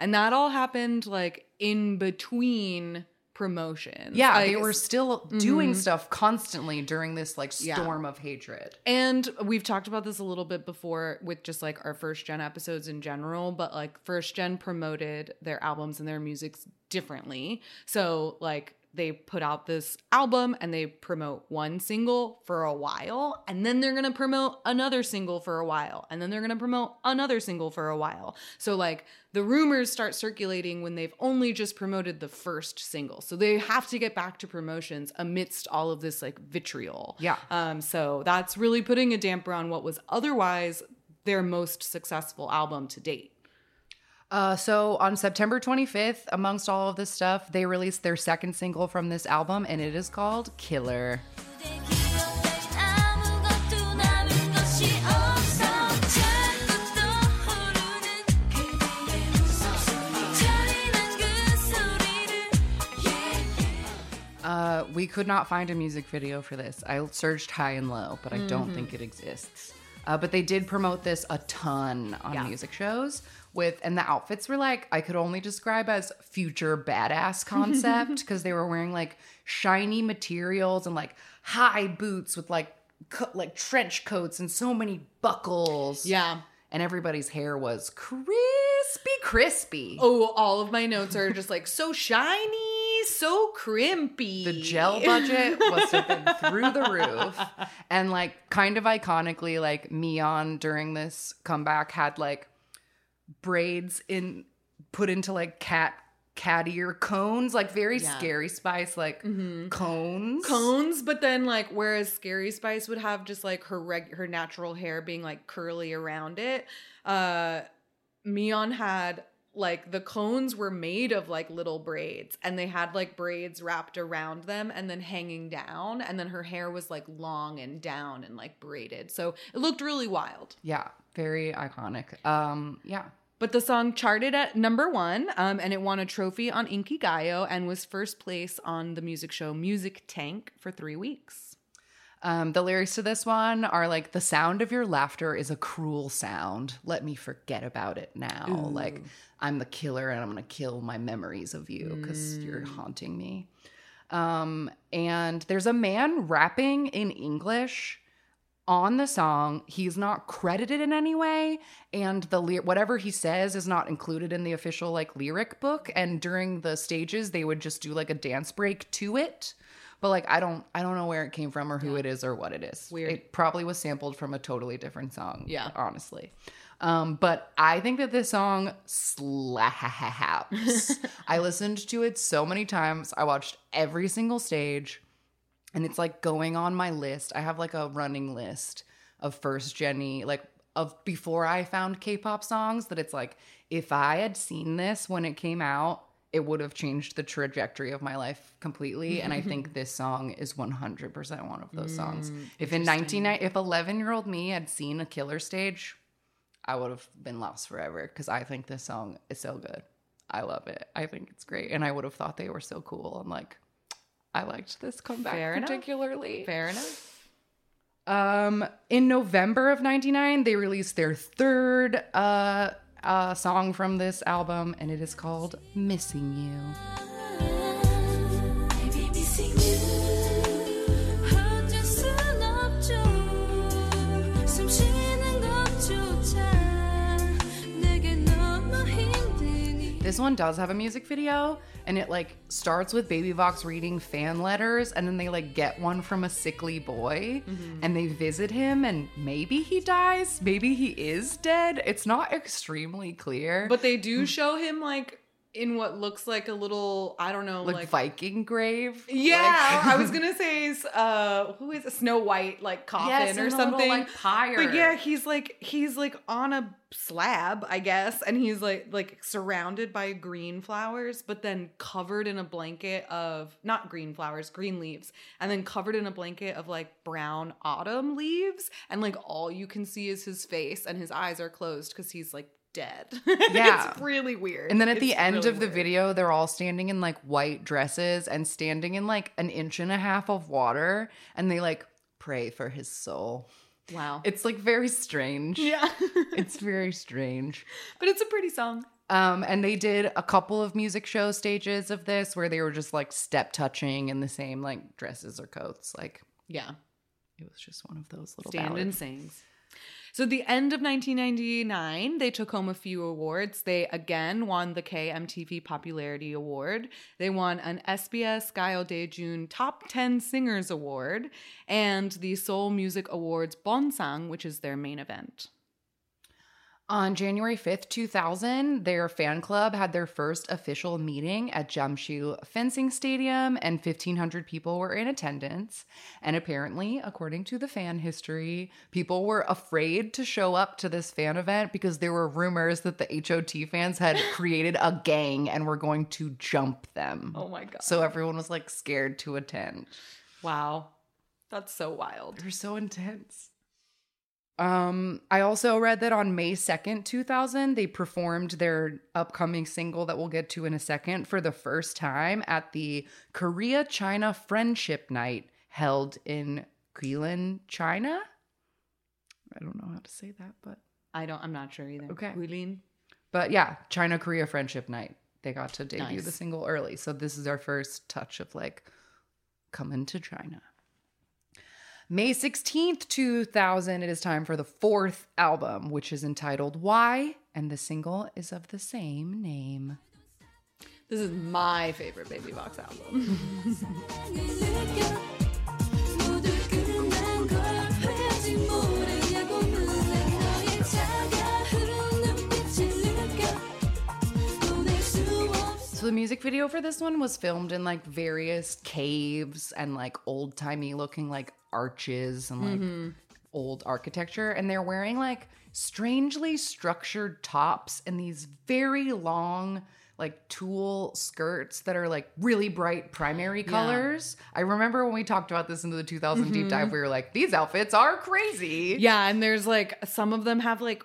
And that all happened like in between promotions. Yeah, they were still doing stuff constantly during this like storm of hatred. And we've talked about this a little bit before with just like our first gen episodes in general, but like first gen promoted their albums and their music differently. So like they put out this album and they promote one single for a while, and then they're going to promote another single for a while, and then they're going to promote another single for a while. So like the rumors start circulating when they've only just promoted the first single. So they have to get back to promotions amidst all of this like vitriol. Yeah. So that's really putting a damper on what was otherwise their most successful album to date. So on September 25th, amongst all of this stuff, they released their second single from this album, and it is called Killer. We could not find a music video for this. I searched high and low, but I don't think it exists. But they did promote this a ton on music shows. And the outfits were like, I could only describe as future badass concept, because they were wearing like shiny materials and like high boots with like trench coats and so many buckles. Yeah. And everybody's hair was crispy. Oh, all of my notes are just like so shiny, so crimpy. The gel budget must have been through the roof. And like kind of iconically, like Mion during this comeback had like braids put into like cat ear cones, like very Scary Spice like cones, but then like whereas Scary Spice would have just like her natural hair being like curly around it, Mion had like the cones were made of like little braids, and they had like braids wrapped around them and then hanging down, and then her hair was like long and down and like braided, so it looked really wild. Yeah, very iconic. But the song charted at number 1, and it won a trophy on Inkigayo and was first place on the music show Music Bank for 3 weeks. The lyrics to this one are like, the sound of your laughter is a cruel sound. Let me forget about it now. Ooh. Like, I'm the killer and I'm going to kill my memories of you because you're haunting me. And there's a man rapping in English on the song. He's not credited in any way, and the whatever he says is not included in the official like lyric book. And during the stages, they would just do like a dance break to it. But like, I don't know where it came from or who it is or what it is. Weird. It probably was sampled from a totally different song. Yeah, honestly. But I think that this song slaps. I listened to it so many times. I watched every single stage. And it's like going on my list. I have like a running list of first gen, like of before I found K-pop songs, that it's like, if I had seen this when it came out, it would have changed the trajectory of my life completely. And I think this song is 100% one of those songs. If 11-year-old me had seen a Killer stage, I would have been lost forever, because I think this song is so good. I love it. I think it's great. And I would have thought they were so cool. I'm like, I liked this comeback particularly. Fair enough. In November of 99, they released their third song from this album, and it is called Missing You. Baby, missing you. This This one does have a music video, and it like starts with Baby Vox reading fan letters, and then they like get one from a sickly boy, mm-hmm. and they visit him, and maybe he dies, maybe he is dead. It's not extremely clear. But they do show him like in what looks like a little, I don't know, like Viking grave. Yeah, like. I was gonna say, who is a Snow White like coffin or something? Little, like, pyre. But yeah, he's like on a slab, I guess, and he's like surrounded by green flowers, but then covered in a blanket of not green flowers, green leaves, and then covered in a blanket of like brown autumn leaves, and like all you can see is his face, and his eyes are closed because he's like dead. Yeah. It's really weird. And then at the end of the video, they're all standing in like white dresses and standing in like an inch and a half of water, and they like pray for his soul. Wow. It's like very strange. Yeah. It's very strange. But it's a pretty song. And they did a couple of music show stages of this where they were just like step touching in the same like dresses or coats. Like, yeah. It was just one of those little stand and sings. So at the end of 1999, they took home a few awards. They again won the KMTV Popularity Award. They won an SBS Gayo Daejun Top 10 Singers Award and the Seoul Music Awards Bonsang, which is their main event. On January 5th, 2000, their fan club had their first official meeting at Jamsil Fencing Stadium, and 1,500 people were in attendance. And apparently, according to the fan history, people were afraid to show up to this fan event because there were rumors that the H.O.T. fans had created a gang and were going to jump them. Oh my God. So everyone was like scared to attend. Wow. That's so wild. They're so intense. I also read that on May 2nd, 2000, they performed their upcoming single that we'll get to in a second for the first time at the Korea-China Friendship Night held in Guilin, China. I don't know how to say that, but I'm not sure either. Okay. Guilin. But yeah, China-Korea Friendship Night. They got to debut the single early. So this is our first touch of like coming to China. May 16th, 2000, it is time for the fourth album, which is entitled Why, and the single is of the same name. This is my favorite Baby Vox album. The music video for this one was filmed in like various caves and like old-timey looking like arches and like old architecture, and they're wearing like strangely structured tops and these very long like tulle skirts that are like really bright primary colors. I remember when we talked about this into the 2000 deep dive, we were like, these outfits are crazy. Yeah, and there's like some of them have like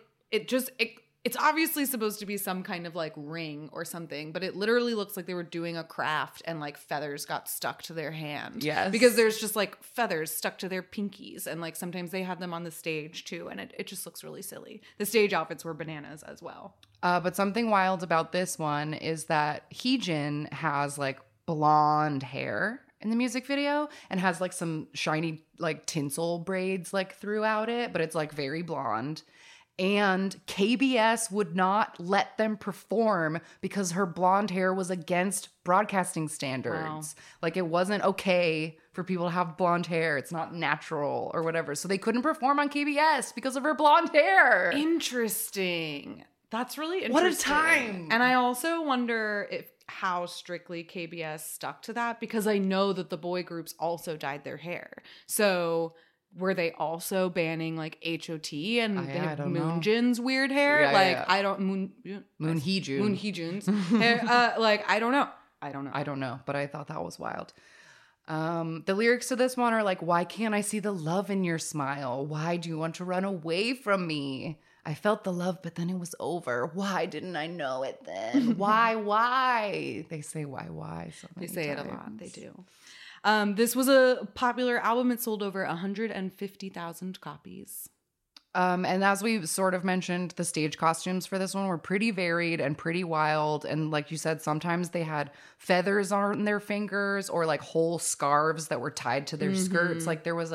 it's obviously supposed to be some kind of like ring or something, but it literally looks like they were doing a craft and like feathers got stuck to their hand. Yes. Because there's just like feathers stuck to their pinkies, and like sometimes they have them on the stage too, and it just looks really silly. The stage outfits were bananas as well. But something wild about this one is that Heejin has like blonde hair in the music video and has like some shiny like tinsel braids like throughout it, but it's like very blonde. And KBS would not let them perform because her blonde hair was against broadcasting standards. Wow. Like, it wasn't okay for people to have blonde hair. It's not natural or whatever. So they couldn't perform on KBS because of her blonde hair. Interesting. That's really interesting. What a time. And I also wonder how strictly KBS stuck to that, because I know that the boy groups also dyed their hair. So were they also banning like H.O.T. and Moon Jin's weird hair? I don't Moon Hee Jun. Moon Hee Jun's hair. I don't know. But I thought that was wild. The lyrics to this one are like, "Why can't I see the love in your smile? Why do you want to run away from me? I felt the love, but then it was over. Why didn't I know it then? Why? They say why. So many times. They say it a lot. They do. This was a popular album. It sold over 150,000 copies. And as we sort of mentioned, the stage costumes for this one were pretty varied and pretty wild. And like you said, sometimes they had feathers on their fingers or like whole scarves that were tied to their skirts. Like there was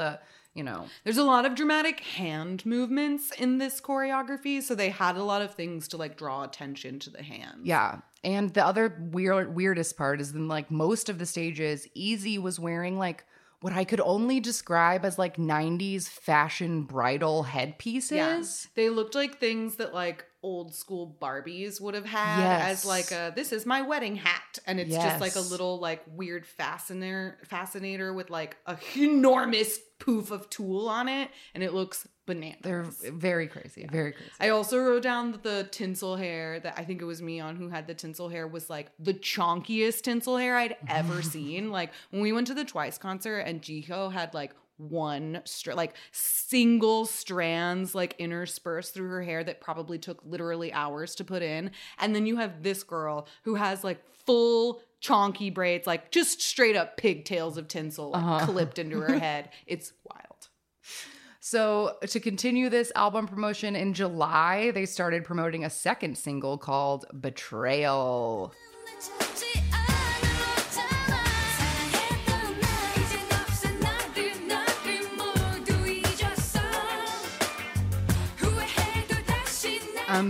there's a lot of dramatic hand movements in this choreography, so they had a lot of things to like draw attention to the hand. Yeah. And the other weirdest part is in like most of the stages, Easy was wearing like what I could only describe as like 90s fashion bridal headpieces. Yeah. They looked like things that like old school Barbies would have had as like a, this is my wedding hat. And it's just like a little like weird fascinator with like a enormous poof of tulle on it. And it looks bananas. They're very crazy. Yeah. Very crazy. I also wrote down that the tinsel hair that I think it was Mion who had the tinsel hair was like the chonkiest tinsel hair I'd ever seen. Like when we went to the Twice concert and Jiho had like single strands like interspersed through her hair that probably took literally hours to put in. And then you have this girl who has like full chonky braids, like just straight up pigtails of tinsel like, clipped into her head. It's wild. So to continue this album promotion in July, they started promoting a second single called Betrayal.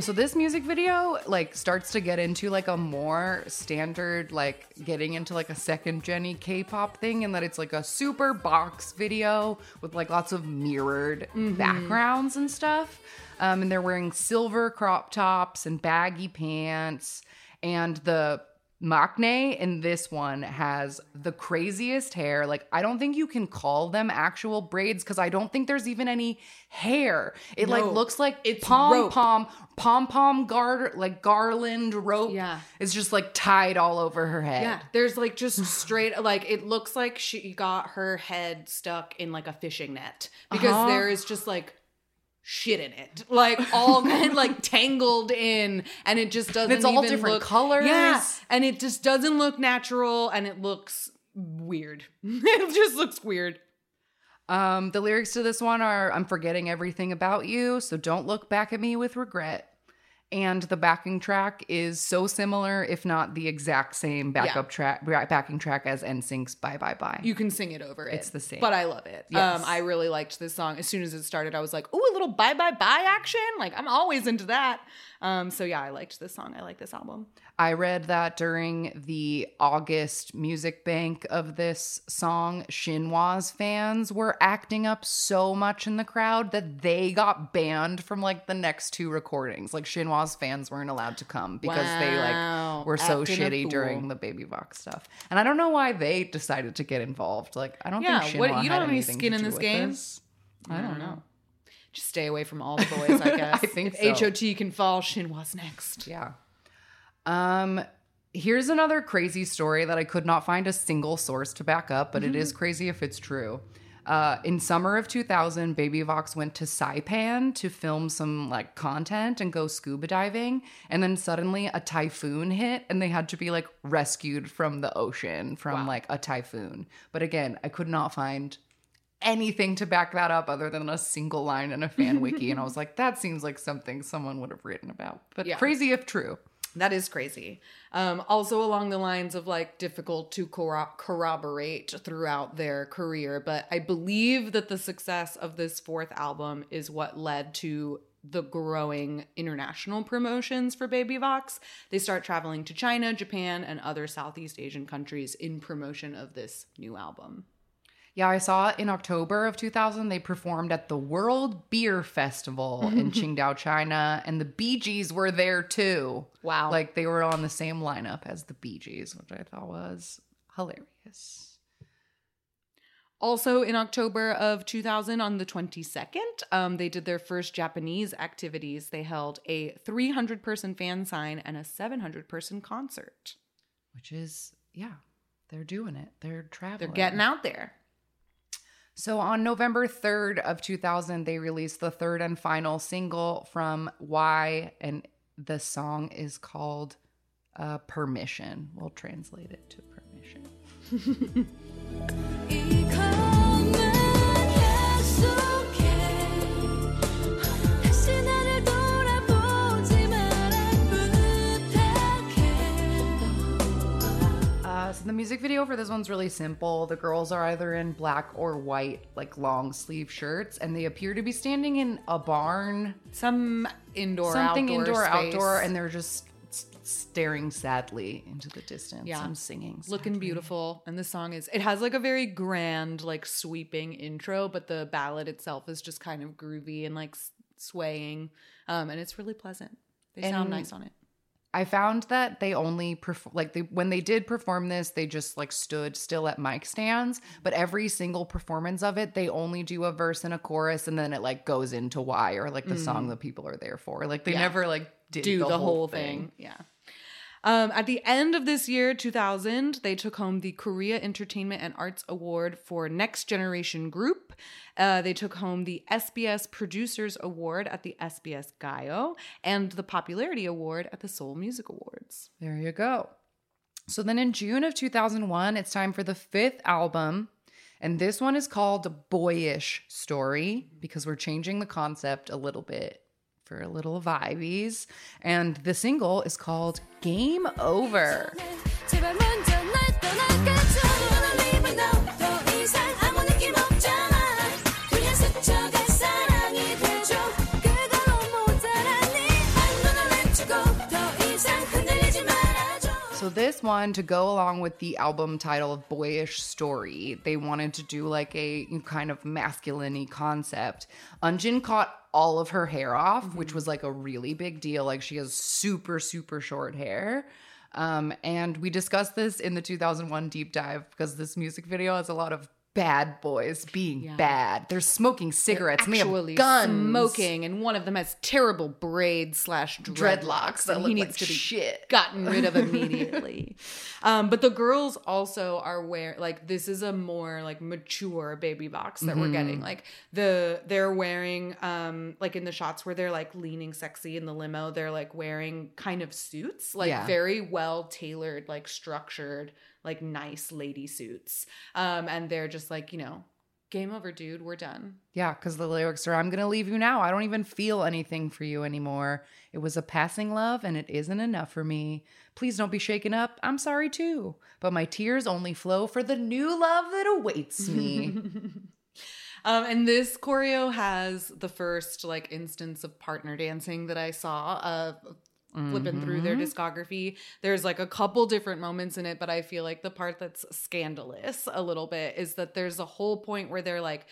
So this music video like starts to get into like a more standard, like getting into like a second Jenny K-pop thing, in that it's like a super box video with like lots of mirrored backgrounds and stuff. And they're wearing silver crop tops and baggy pants. And the maknae in this one has the craziest hair. Like, I don't think you can call them actual braids because I don't think there's even any hair. It like looks like it's pom-pom garland rope. Yeah. It's just like tied all over her head. Yeah. There's like just straight, like it looks like she got her head stuck in like a fishing net because there is just like shit in it, like all kind of like tangled in, and it just doesn't. And it's all even different colors, and it just doesn't look natural, and it looks weird. It just looks weird. The lyrics to this one are, "I'm forgetting everything about you, so don't look back at me with regret." And the backing track is so similar, if not the exact same backing track as NSYNC's Bye Bye Bye. You can sing it over it. It's the same. But I love it. Yes. I really liked this song. As soon as it started, I was like, ooh, a little Bye Bye Bye action. Like, I'm always into that. So yeah, I liked this song. I like this album. I read that during the August Music Bank of this song, Shinhwa's fans were acting up so much in the crowd that they got banned from like the next two recordings. Like Shinhwa's fans weren't allowed to come because they like were so shitty during the Baby Vox stuff. And I don't know why they decided to get involved. Like I don't think Shinhwa had anything to do with this. You don't have any skin in this game? I don't know. Just stay away from all the boys, I guess. I think if so. H.O.T. can fall, Shinhwa's next. Yeah. Here's another crazy story that I could not find a single source to back up, but it is crazy if it's true. In summer of 2000, Baby Vox went to Saipan to film some like content and go scuba diving. And then suddenly a typhoon hit and they had to be like rescued from the ocean from like a typhoon. But again, I could not find anything to back that up other than a single line in a fan wiki. And I was like, that seems like something someone would have written about. But crazy if true. That is crazy. Also along the lines of like difficult to corroborate throughout their career. But I believe that the success of this fourth album is what led to the growing international promotions for Baby Vox. They start traveling to China, Japan, and other Southeast Asian countries in promotion of this new album. Yeah, I saw in October of 2000, they performed at the World Beer Festival in Qingdao, China, and the Bee Gees were there too. Wow. Like they were on the same lineup as the Bee Gees, which I thought was hilarious. Also in October of 2000, on the 22nd, they did their first Japanese activities. They held a 300-person fan sign and a 700-person concert. Which is, yeah, they're doing it. They're traveling. They're getting out there. So on November 3rd of 2000, they released the third and final single from Y, and the song is called Permission. We'll translate it to Permission. So the music video for this one's really simple. The girls are either in black or white, like long sleeve shirts, and they appear to be standing in a barn. Some indoor, outdoor space. And they're just staring sadly into the distance. Yeah. I'm singing sadly. Looking beautiful. And the song is, it has like a very grand, like sweeping intro, but the ballad itself is just kind of groovy and like swaying. And it's really pleasant. They sound nice on it. I found that they only when they did perform this, they just like stood still at mic stands. But every single performance of it, they only do a verse and a chorus, and then it like goes into why or like the song that people are there for. Like they never like do the whole thing. Yeah. At the end of this year, 2000, they took home the Korea Entertainment and Arts Award for Next Generation Group. They took home the SBS Producers Award at the SBS Gayo and the Popularity Award at the Seoul Music Awards. There you go. So then in June of 2001, it's time for the fifth album. And this one is called Boyish Story because we're changing the concept a little bit for a little vibes, and the single is called Game Over. So this one, to go along with the album title of Boyish Story, they wanted to do like a kind of masculine-y concept. Eunjin caught all of her hair off, which was like a really big deal. Like she has super, super short hair. And we discussed this in the 2001 deep dive because this music video has a lot of bad boys being bad. They're smoking cigarettes. They're actually and they have guns. Smoking. And one of them has terrible braids / dreadlocks that look like shit. Gotten rid of immediately. But the girls also are wearing, like, this is a more like mature Baby Vox that we're getting. Like they're wearing like in the shots where they're like leaning sexy in the limo, they're like wearing kind of suits, like very well tailored, like structured, like nice lady suits. And they're just like, you know, game over, dude, we're done. Yeah, because the lyrics are, I'm going to leave you now. I don't even feel anything for you anymore. It was a passing love and it isn't enough for me. Please don't be shaken up. I'm sorry too. But my tears only flow for the new love that awaits me. And this choreo has the first like instance of partner dancing that I saw of flipping through their discography. There's like a couple different moments in it, but I feel like the part that's scandalous a little bit is that there's a whole point where they're like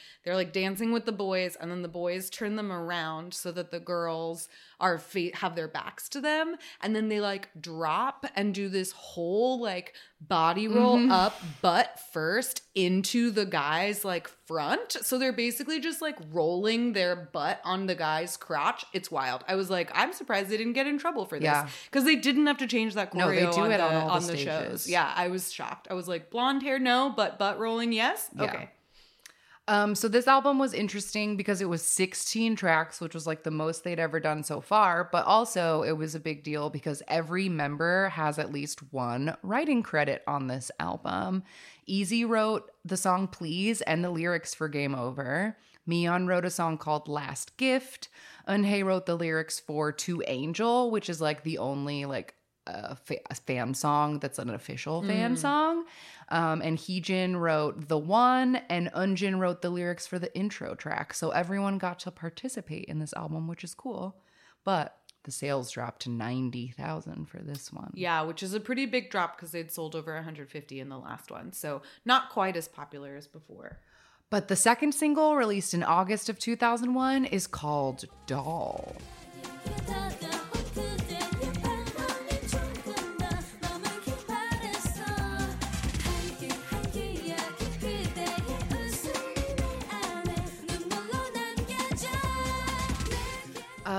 dancing with the boys, and then the boys turn them around so that the girls have their backs to them, and then they like drop and do this whole like body roll up butt first into the guy's like front. So they're basically just like rolling their butt on the guy's crotch. It's wild. I was like, I'm surprised they didn't get in trouble for this because they didn't have to change that choreo. No, they do on it on the shows. Yeah, I was shocked. I was like, blonde hair, no, but butt rolling, yes. Yeah. Okay. So this album was interesting because it was 16 tracks, which was like the most they'd ever done so far. But also it was a big deal because every member has at least one writing credit on this album. Easy wrote the song Please and the lyrics for Game Over. Mion wrote a song called Last Gift. Eun-hye wrote the lyrics for To Angel, which is like the only like a fan song that's an official fan song. And Heejin wrote The One, and Eunjin wrote the lyrics for the intro track. So everyone got to participate in this album, which is cool. But the sales dropped to 90,000 for this one. Yeah, which is a pretty big drop because they'd sold over 150 in the last one. So not quite as popular as before. But the second single, released in August of 2001, is called Doll.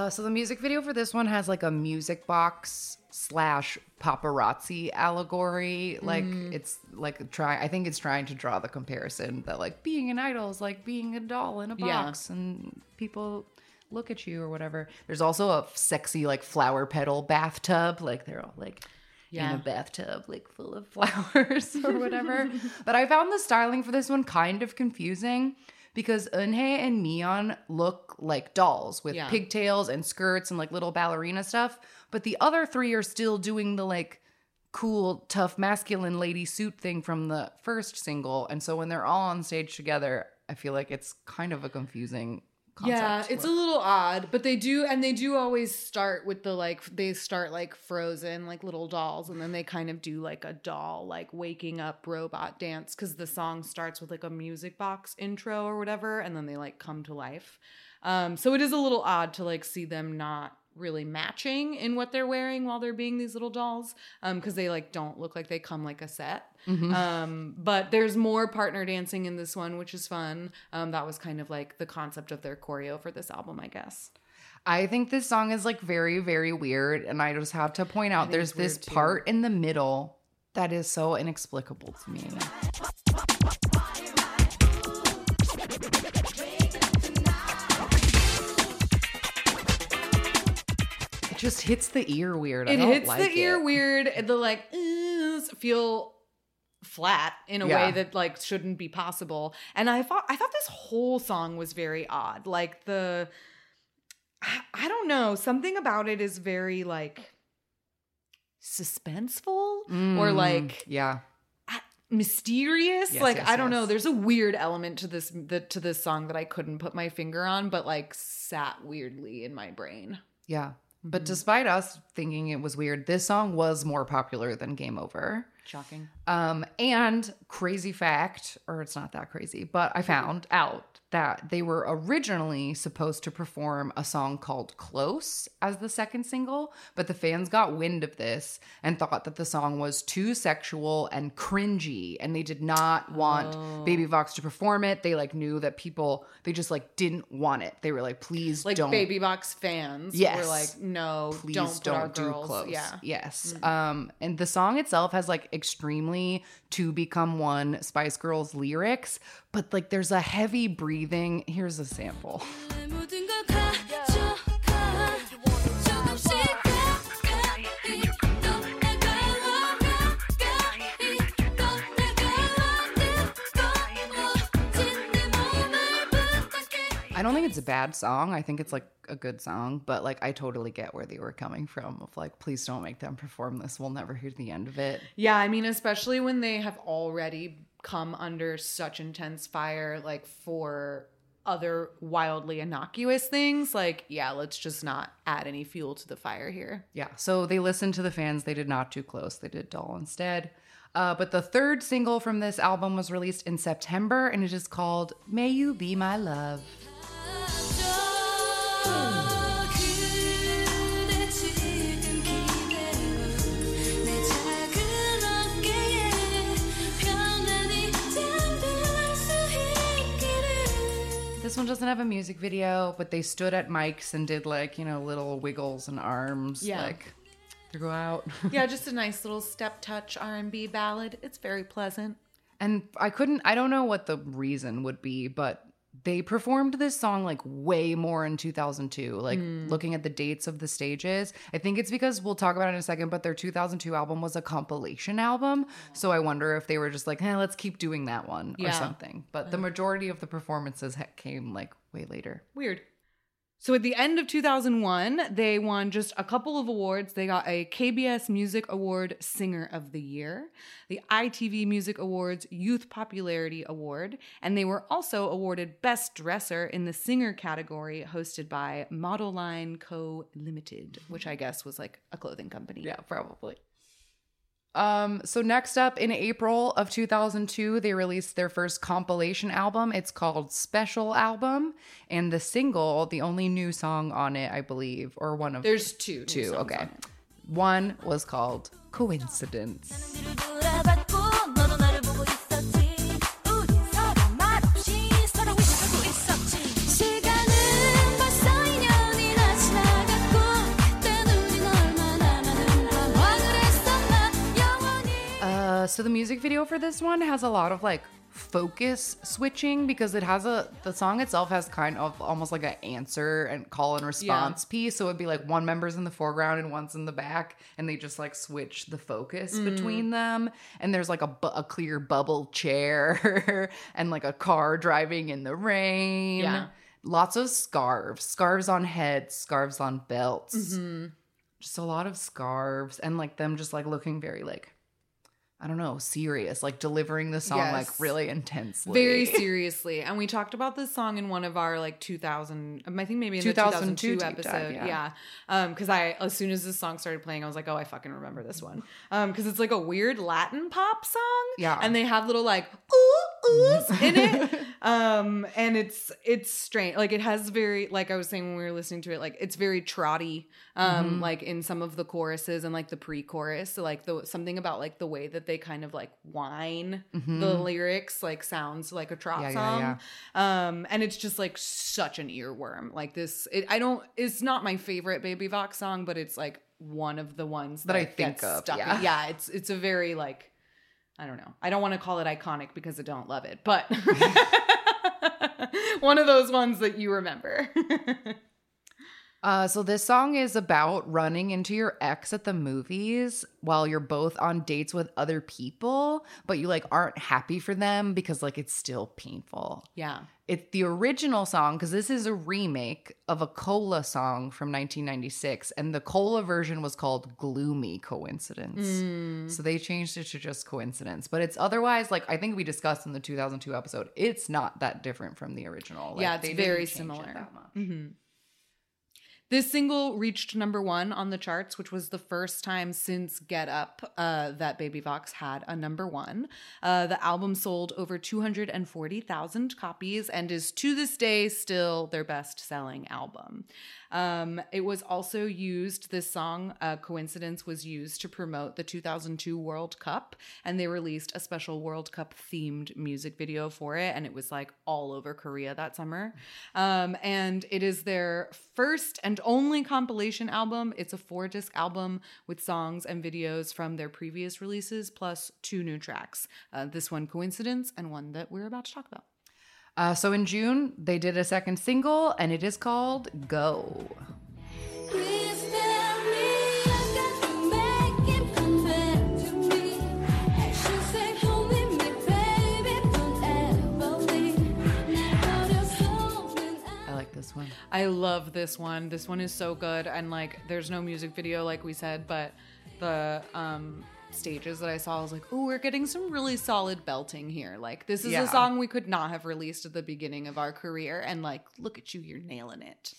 So the music video for this one has like a music box / paparazzi allegory. Like it's like I think it's trying to draw the comparison that like being an idol is like being a doll in a box and people look at you or whatever. There's also a sexy like flower petal bathtub. Like they're all like in a bathtub like full of flowers or whatever. But I found the styling for this one kind of confusing, because Eun-hye and Mion look like dolls with pigtails and skirts and like little ballerina stuff. But the other three are still doing the like cool, tough, masculine lady suit thing from the first single. And so when they're all on stage together, I feel like it's kind of a confusing concept. Yeah, it's a little odd, but they do always start with they start Frozen, little dolls, and then they kind of do a doll, waking up robot dance, because the song starts with a music box intro or whatever, and then they come to life. So it is a little odd to see them not really matching in what they're wearing while they're being these little dolls, because they don't look like they come like a set. Mm-hmm. But there's more partner dancing in this one, which is fun. That was kind of the concept of their choreo for this album, I guess. I think this song is very, very weird, and I just have to point out there's this part in the middle that is so inexplicable to me. Just hits the ear weird. The feel flat in a way that shouldn't be possible. And I thought this whole song was very odd. I don't know, something about it is very suspenseful or mysterious. Yes, I don't know. There's a weird element to this song that I couldn't put my finger on, but sat weirdly in my brain. Yeah. But despite us thinking it was weird, this song was more popular than Game Over. Shocking. And crazy fact, or it's not that crazy, but I found out that they were originally supposed to perform a song called Close as the second single, but the fans got wind of this and thought that the song was too sexual and cringy, and they did not want Baby Vox to perform it. They knew that people, they just didn't want it. They were please don't. Baby Vox fans were no, please don't do Close. Yeah. Yes. Mm-hmm. And the song itself has extremely To Become One Spice Girls lyrics, but there's a heavy breathing. Here's a sample. I don't think it's a bad song. I think it's a good song, but I totally get where they were coming from of please don't make them perform this. We'll never hear the end of it. Yeah, I mean, especially when they have already come under such intense fire for other wildly innocuous things. Let's just not add any fuel to the fire here. Yeah, so they listened to the fans. They did not do Close. They did Doll instead. But the third single from this album was released in September, and it is called May You Be My Love. This one doesn't have a music video, but they stood at mics and did little wiggles and arms. Yeah. To go out. Yeah, just a nice little step touch R&B ballad. It's very pleasant. And I don't know what the reason would be, but they performed this song way more in 2002. Looking at the dates of the stages, I think it's because we'll talk about it in a second, but their 2002 album was a compilation album. So I wonder if they were just let's keep doing that one or something. But the majority of the performances came way later. Weird. So at the end of 2001, they won just a couple of awards. They got a KBS Music Award Singer of the Year, the ITV Music Awards Youth Popularity Award, and they were also awarded Best Dresser in the Singer category hosted by Model Line Co. Limited, which I guess was a clothing company. Yeah, probably. So next up, in April of 2002, they released their first compilation album. It's called Special Album, and the single, the only new song on it, I believe, or one of there's two. New songs okay, on it. One was called Coincidence. So the music video for this one has a lot of focus switching, because it has the song itself has kind of almost an answer and call and response piece. So it'd be one member's in the foreground and one's in the back, and they just switch the focus between them. And there's a clear bubble chair and a car driving in the rain. Yeah. Lots of scarves on heads, scarves on belts, just a lot of scarves, and them just looking very I don't know, serious, like delivering the song, yes, like really intensely. Very seriously. And we talked about this song in one of our like 2000, I think maybe in the 2002 episode. Dive, yeah. Cause as soon as this song started playing, I was like, oh, I fucking remember this one. Cause it's like a weird Latin pop song. Yeah. And they have little like, oohs in it. And it's strange. Like it has very, like I was saying when we were listening to it, like it's very trotty, mm-hmm, like in some of the choruses and like the pre-chorus. So like something about like the way that they kind of like whine, mm-hmm, the lyrics, like sounds like a trot song. Yeah. And it's just like such an earworm. Like this, it's not my favorite Baby Vox song, but it's like one of the ones that I think of. Yeah. Yeah. It's a very like, I don't know. I don't want to call it iconic because I don't love it, but one of those ones that you remember. So this song is about running into your ex at the movies while you're both on dates with other people, but you like aren't happy for them because like it's still painful. Yeah. It's the original song, because this is a remake of a Cola song from 1996, and the Cola version was called Gloomy Coincidence. Mm. So they changed it to just Coincidence. But it's otherwise, like I think we discussed in the 2002 episode, it's not that different from the original. Like, yeah, it's very similar. It that much. Mm-hmm. This single reached number one on the charts, which was the first time since Get Up that Baby Vox had a number one. The album sold over 240,000 copies and is to this day still their best-selling album. It was also used, this song, Coincidence, was used to promote the 2002 World Cup, and they released a special World Cup-themed music video for it, and it was like all over Korea that summer. And it is their first and only compilation album. It's a 4-disc album with songs and videos from their previous releases, plus 2 new tracks. This one, Coincidence, and one that we're about to talk about. So in June, they did a second single, and it is called Go. One. I love this one. This one is so good, and like there's no music video like we said, but the stages that I saw, I was like, oh, we're getting some really solid belting here. Like this is a song we could not have released at the beginning of our career, and like look at you, you're nailing it.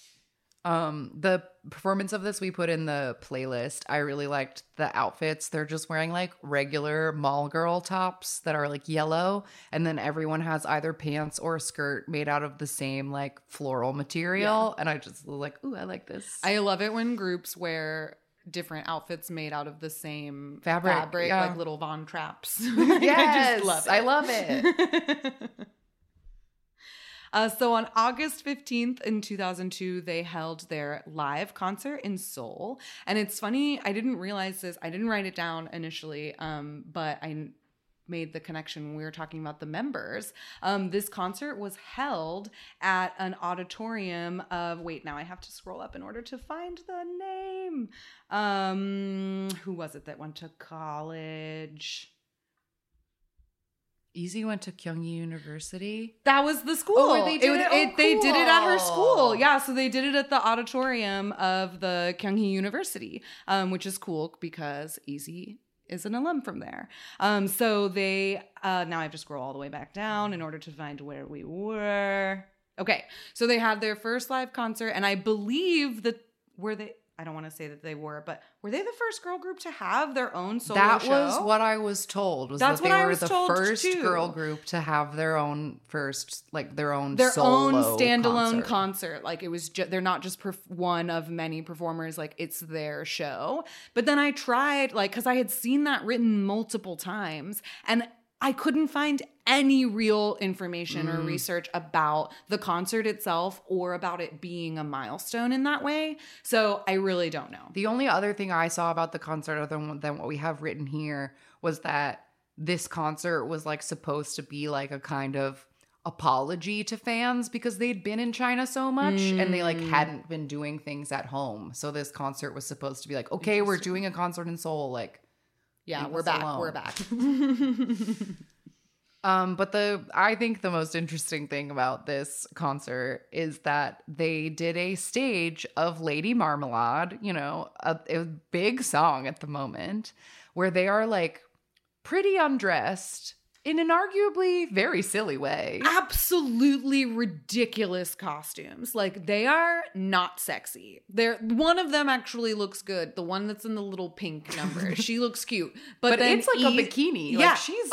The performance of this we put in the playlist. I really liked the outfits. They're just wearing like regular mall girl tops that are like yellow. And then everyone has either pants or a skirt made out of the same like floral material. Yeah. And I just was like, ooh, I like this. I love it when groups wear different outfits made out of the same fabric like little Von Trapps. Yes, I just love it. I love it. So on August 15th in 2002, they held their live concert in Seoul. And it's funny, I didn't realize this. I didn't write it down initially, but I made the connection when we were talking about the members. This concert was held at an auditorium of, wait, now I have to scroll up in order to find the name. Who was it that went to college? Easy went to Kyungyi University. That was the school. Oh, where they did it. Cool. They did it at her school. Yeah, so they did it at the auditorium of the Kyungyi University, which is cool because Easy is an alum from there. So they now I have to scroll all the way back down in order to find where we were. Okay, so they had their first live concert, and I believe that I don't want to say that they were, but were they the first girl group to have their own solo show? That was what I was told. They were the first girl group to have their own first, like their solo own standalone concert. Like it was, they're not just one of many performers. Like it's their show. But then I tried, like, because I had seen that written multiple times, and I couldn't find any real information or research about the concert itself or about it being a milestone in that way. So I really don't know. The only other thing I saw about the concert other than what we have written here was that this concert was like supposed to be like a kind of apology to fans because they'd been in China so much and they like hadn't been doing things at home. So this concert was supposed to be like, okay, we're doing a concert in Seoul, like, yeah, we're back. Alone. We're back. But I think the most interesting thing about this concert is that they did a stage of Lady Marmalade, you know, a big song at the moment, where they are like pretty undressed in an arguably very silly way. Absolutely ridiculous costumes. Like, they are not sexy. One of them actually looks good. The one that's in the little pink number. She looks cute. But then it's like a bikini. Yeah. Like, she's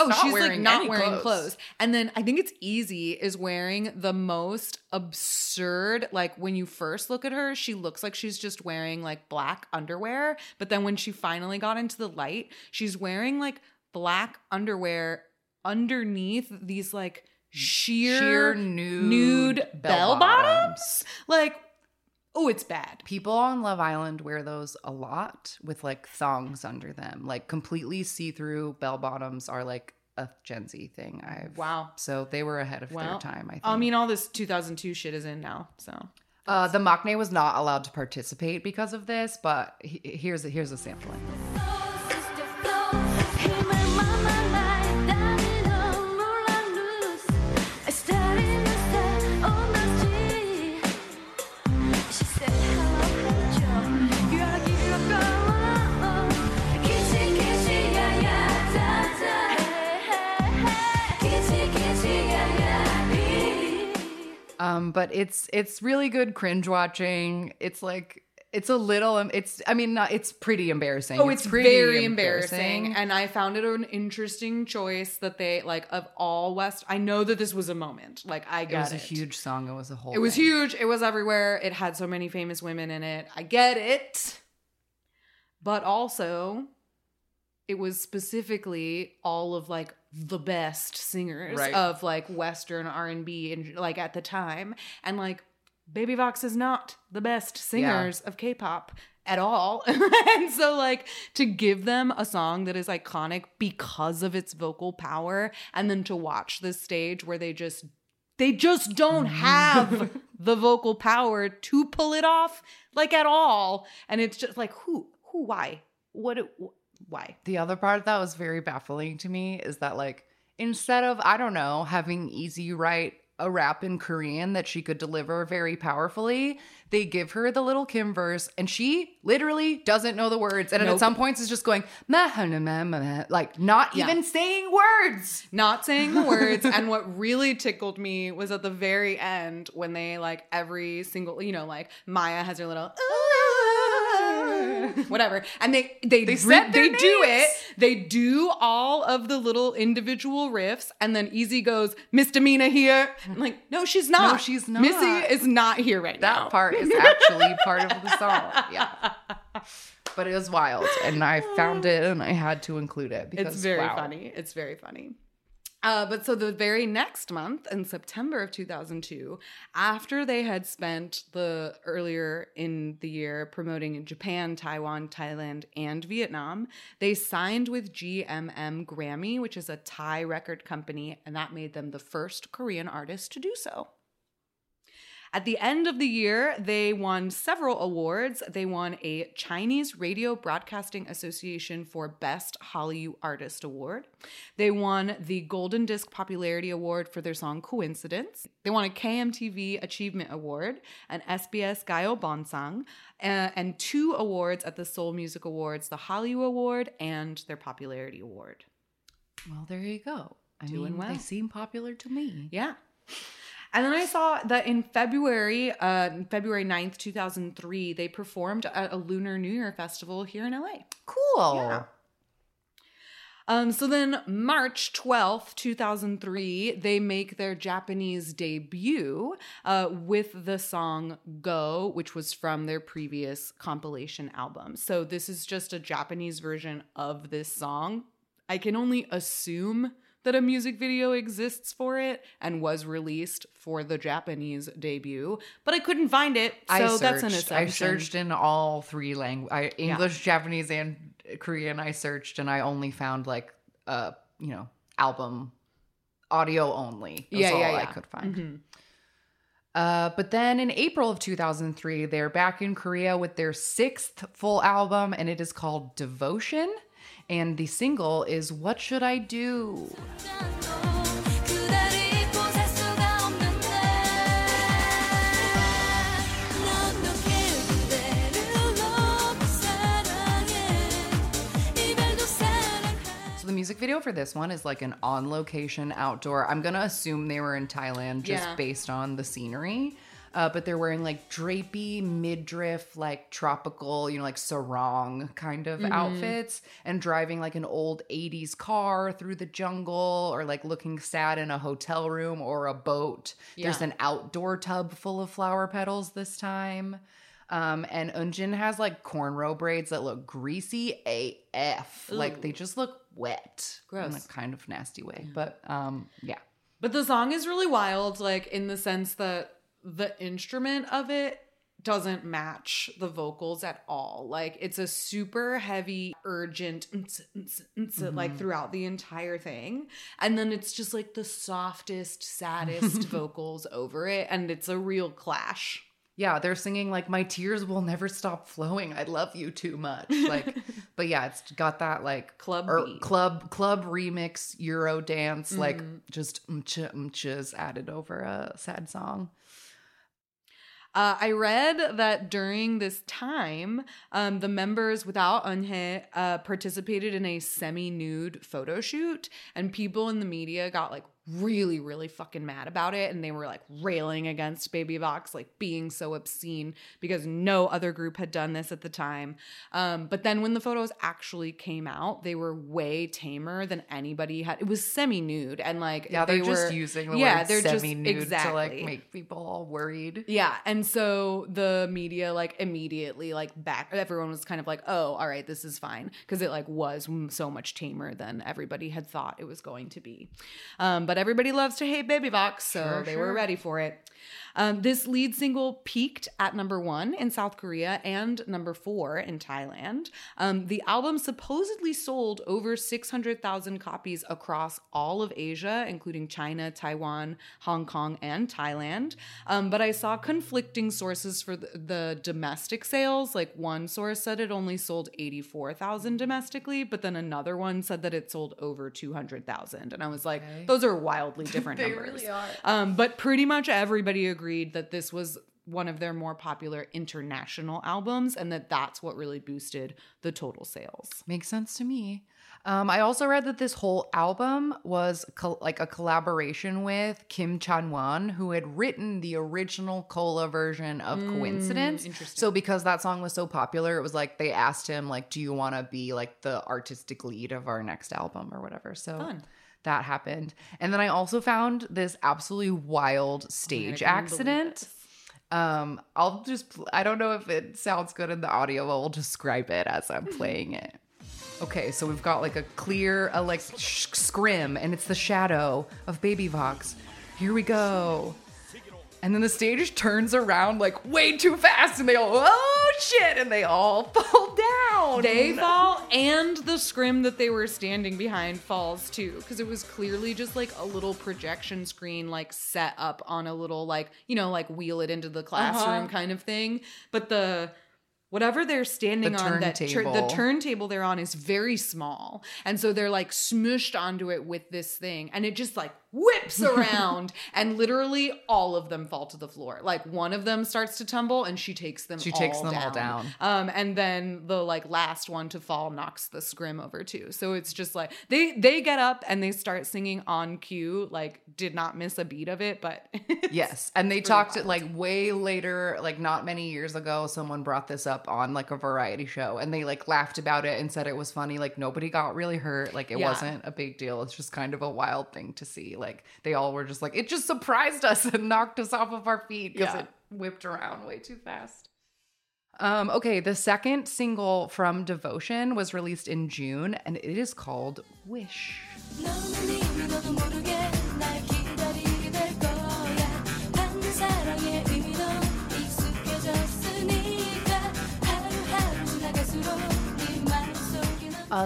not wearing clothes. And then I think it's Easy is wearing the most absurd, like, when you first look at her, she looks like she's just wearing, like, black underwear. But then when she finally got into the light, she's wearing, like, black underwear underneath these like sheer nude bell bottoms. Like, oh, it's bad. People on Love Island wear those a lot with like thongs under them. Like completely see-through bell bottoms are like a Gen Z thing. Wow. So they were ahead of their time, I think. I mean, all this 2002 shit is in now, so. The Maknae was not allowed to participate because of this, but here's a sampling. But it's really good cringe watching. It's like it's pretty embarrassing. Oh, it's very embarrassing. And I found it an interesting choice that they like of all West. I know that this was a moment. Like I get it. It was a huge song. It was a whole. It was huge. It was everywhere. It had so many famous women in it. I get it. But also, it was specifically all of like the best singers of like Western R&B and like at the time, and like Baby Vox is not the best singers of K-pop at all. And so like to give them a song that is iconic because of its vocal power, and then to watch this stage where they just don't have the vocal power to pull it off like at all. And it's just like why? The other part that was very baffling to me is that like instead of, I don't know, having Easy write a rap in Korean that she could deliver very powerfully, they give her the little Kim verse and she literally doesn't know the words. And at some points it's just going, like not even saying words. Not saying the words. And what really tickled me was at the very end when they like every single, you know, like Maya has her little, whatever, and they do it. They do all of the little individual riffs, and then Easy goes misdemeanor here. I'm like, no, she's not. No, she's not. Missy is not here right now. That part is actually part of the song. Yeah, but it was wild, and I found it, and I had to include it because it's very funny. It's very funny. But so the very next month, in September of 2002, after they had spent the earlier in the year promoting in Japan, Taiwan, Thailand, and Vietnam, they signed with GMM Grammy, which is a Thai record company, and that made them the first Korean artist to do so. At the end of the year, they won several awards. They won a Chinese Radio Broadcasting Association for Best Hallyu Artist Award. They won the Golden Disc Popularity Award for their song Coincidence. They won a KMTV Achievement Award, an SBS Gayo Bonsang, and 2 awards at the Seoul Music Awards, the Hallyu Award and their Popularity Award. Well, there you go. I mean, they seem popular to me. Yeah. And then I saw that in February 9th, 2003, they performed at a Lunar New Year festival here in LA. Cool. Yeah. So then March 12th, 2003, they make their Japanese debut with the song Go, which was from their previous compilation album. So this is just a Japanese version of this song. I can only assume that a music video exists for it and was released for the Japanese debut, but I couldn't find it, so that's an assumption. I searched in all 3 languages, English, Japanese, and Korean. I searched and I only found like album audio only. That's all I could find. Mm-hmm. But then in April of 2003, they're back in Korea with their 6th full album, and it is called Devotion. And the single is What Should I Do? music video for this one is like an on-location outdoor. I'm going to assume they were in Thailand just based on the scenery. But they're wearing like drapey, midriff, like tropical, you know, like sarong kind of outfits, and driving like an old 80s car through the jungle, or like looking sad in a hotel room or a boat. Yeah. There's an outdoor tub full of flower petals this time. And Eunjin has like cornrow braids that look greasy AF. Ooh. Like they just look wet. Gross. In a kind of nasty way. Yeah. But yeah. But the song is really wild, like in the sense that the instrument of it doesn't match the vocals at all. Like it's a super heavy, urgent like throughout the entire thing. And then it's just like the softest, saddest vocals over it. And it's a real clash. Yeah, they're singing like, my tears will never stop flowing. I love you too much. Like, but yeah, it's got that like club remix Euro dance, like just mchas added over a sad song. I read that during this time, the members without Eun-hye participated in a semi-nude photo shoot, and people in the media got like really, really fucking mad about it, and they were like railing against Baby Vox, like being so obscene because no other group had done this at the time. But then when the photos actually came out, they were way tamer than anybody had. It was semi-nude, and like they're just using the word semi-nude to like make people all worried. Yeah, and so the media like immediately like everyone was kind of like, oh, all right, this is fine, because it like was so much tamer than everybody had thought it was going to be. But everybody loves to hate Baby Vox, so they were ready for it. This lead single peaked at number 1 in South Korea and number 4 in Thailand. The album supposedly sold over 600,000 copies across all of Asia, including China, Taiwan, Hong Kong, and Thailand. But I saw conflicting sources for the domestic sales. Like one source said it only sold 84,000 domestically, but then another one said that it sold over 200,000. And I was like, those are wildly different numbers. They really are. But pretty much everybody agreed that this was one of their more popular international albums, and that that's what really boosted the total sales. Makes sense to me. I also read that this whole album was a collaboration with Kim Chan-won, who had written the original Cola version of Coincidence. Interesting. So because that song was so popular, it was like they asked him, like, do you want to be like the artistic lead of our next album or whatever? So fun. That happened. And then I also found this absolutely wild stage accident. I don't know if it sounds good in the audio, but I'll describe it as I'm playing it. Okay, so we've got like a clear, like scrim, and it's the shadow of Baby Vox. Here we go. And then the stage turns around like way too fast, and they all, oh shit, and they all fall down. They fall, and the scrim that they were standing behind falls too, because it was clearly just like a little projection screen, like set up on a little, like, you know, like wheel it into the classroom kind of thing. But the whatever they're standing on, the turntable they're on is very small. And so they're like smooshed onto it with this thing. And it just like whips around and literally all of them fall to the floor. Like one of them starts to tumble and she takes them all down. And then the like last one to fall knocks the scrim over too. So it's just like they get up and they start singing on cue, like did not miss a beat of it, but yes. And they talked it like way later, like not many years ago, someone brought this up on like a variety show, and they like laughed about it and said it was funny. Like nobody got really hurt. Like it wasn't a big deal. It's just kind of a wild thing to see. Like they all were just like, it just surprised us and knocked us off of our feet because it whipped around way too fast. Okay, the second single from Devotion was released in June, and it is called Wish.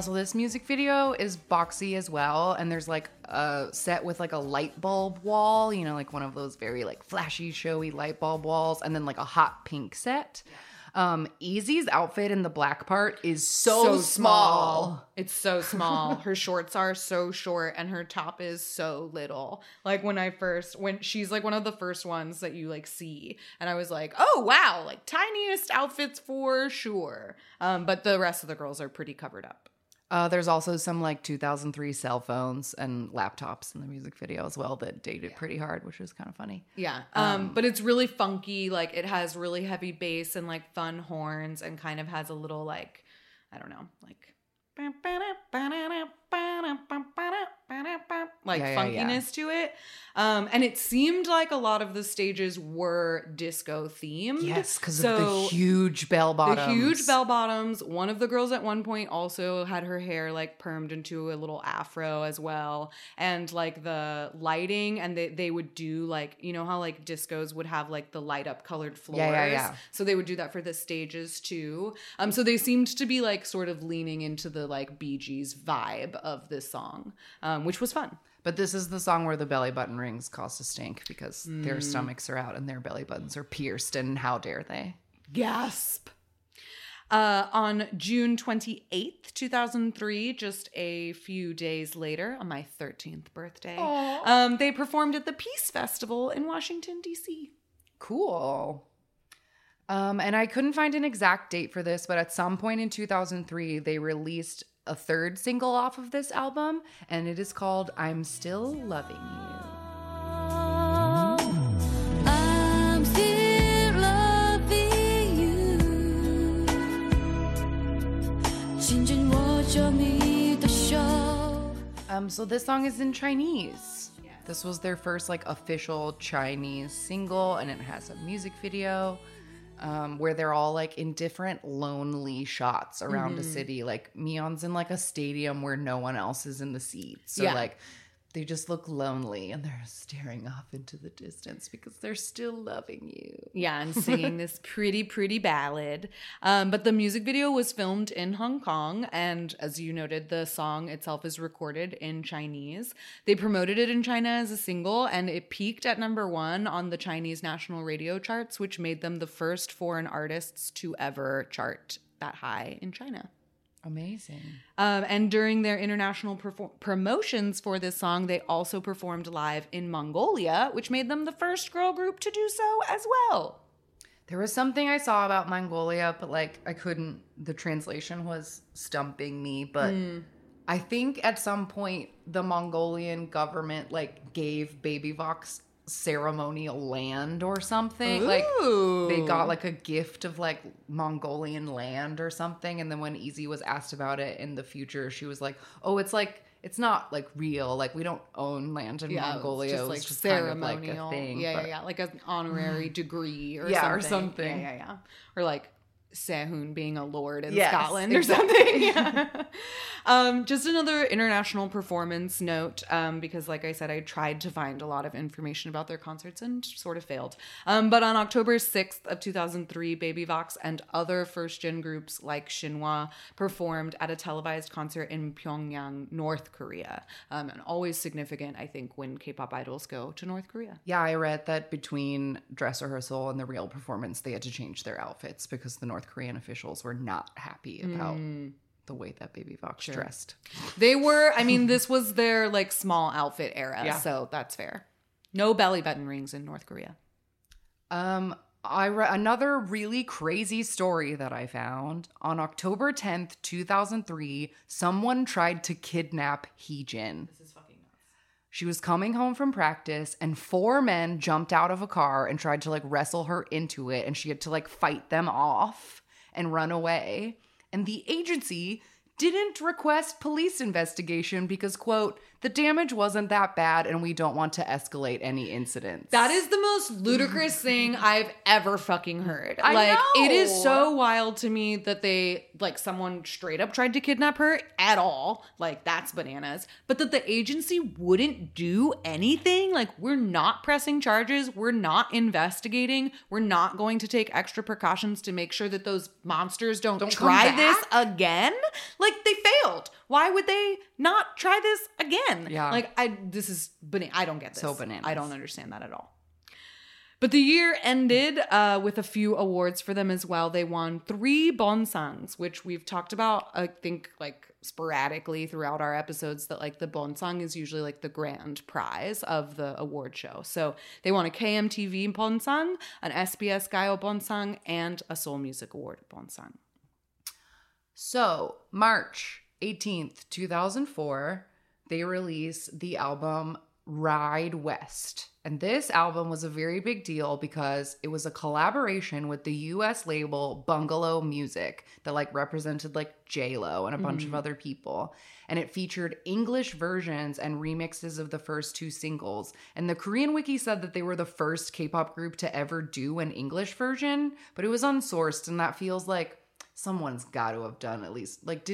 So this music video is boxy as well, and there's like a set with like a light bulb wall, you know, like one of those very like flashy, showy light bulb walls, and then like a hot pink set. Easy's outfit in the black part is so small. It's so small. Her shorts are so short and her top is so little. Like when she's like one of the first ones that you like see, and I was like, oh wow, like tiniest outfits for sure. But the rest of the girls are pretty covered up. There's also some like 2003 cell phones and laptops in the music video as well that dated pretty hard, which is kind of funny. Yeah. But it's really funky. Like it has really heavy bass and like fun horns and kind of has a little like, I don't know, like funkiness to it. And it seemed like a lot of the stages were disco themed. Yes, because of the huge bell bottoms. One of the girls at one point also had her hair like permed into a little afro as well. And like the lighting, and they would do like, you know how like discos would have like the light up colored floors. Yeah. So they would do that for the stages too. So they seemed to be like sort of leaning into the like Bee Gees vibe of this song, which was fun. But this is the song where the belly button rings cause a stink because their stomachs are out and their belly buttons are pierced, and how dare they? Gasp! On June 28th, 2003, just a few days later, on my 13th birthday, they performed at the Peace Festival in Washington, D.C. Cool. And I couldn't find an exact date for this, but at some point in 2003, they released a third single off of this album, and it is called I'm Still Loving You. So this song is in Chinese. This was their first like official Chinese single, and it has a music video. Where they're all like in different lonely shots around a city. Like Mion's in like a stadium where no one else is in the seat. So like they just look lonely and they're staring off into the distance because they're still loving you. Yeah, and singing this pretty ballad. But the music video was filmed in Hong Kong, and as you noted, the song itself is recorded in Chinese. They promoted it in China as a single, and it peaked at #1 on the Chinese national radio charts, which made them the first foreign artists to ever chart that high in China. Amazing. And during their international promotions for this song, they also performed live in Mongolia, which made them the first girl group to do so as well. There was something I saw about Mongolia, but like I couldn't, the translation was stumping me, but I think at some point the Mongolian government like gave Baby Vox ceremonial land or something. Like they got like a gift of like Mongolian land or something, and then when Easy was asked about it in the future, she was like, oh, it's like, it's not like real, like we don't own land in Mongolia, it's just, like, just ceremonial kind of, like, a thing, like an honorary degree or something. Yeah or like Sehun being a lord in Scotland or something. Just another international performance note, because like I said, I tried to find a lot of information about their concerts and sort of failed. But on October 6th of 2003, Baby Vox and other first-gen groups like Shinhwa performed at a televised concert in Pyongyang, North Korea. And always significant, I think, when K-pop idols go to North Korea. Yeah, I read that between dress rehearsal and the real performance, they had to change their outfits because the North Korean officials were not happy about the way that Baby Vox dressed. They were, I mean, this was their like small outfit era, so that's fair. No belly button rings in North Korea. Another really crazy story that I found. On October 10th, 2003, someone tried to kidnap Heejin. This is fucking nuts. She was coming home from practice, and 4 men jumped out of a car and tried to like wrestle her into it, and she had to like fight them off and run away. And the agency didn't request police investigation because, quote, the damage wasn't that bad and we don't want to escalate any incidents. That is the most ludicrous thing I've ever fucking heard. I know. It is so wild to me that they, like, someone straight up tried to kidnap her at all. Like, that's bananas. But that the agency wouldn't do anything. Like, we're not pressing charges. We're not investigating. We're not going to take extra precautions to make sure that those monsters don't try this again. Like, they failed. Why would they not try this again? Yeah. Like, this is bananas. I don't get this. So bananas. I don't understand that at all. But the year ended with a few awards for them as well. They won 3 Bonsangs, which we've talked about, I think, like, sporadically throughout our episodes, that, like, the Bonsang is usually, like, the grand prize of the award show. So they won a KMTV Bonsang, an SBS Gayo Bonsang, and a Seoul Music Award Bonsang. So, March 18th, 2004, they released the album Ride West. And this album was a very big deal because it was a collaboration with the US label Bungalow Music that like represented like J-Lo and a bunch of other people. And it featured English versions and remixes of the first two singles. And the Korean Wiki said that they were the first K-pop group to ever do an English version, but it was unsourced, and that feels like someone's got to have done at least, like,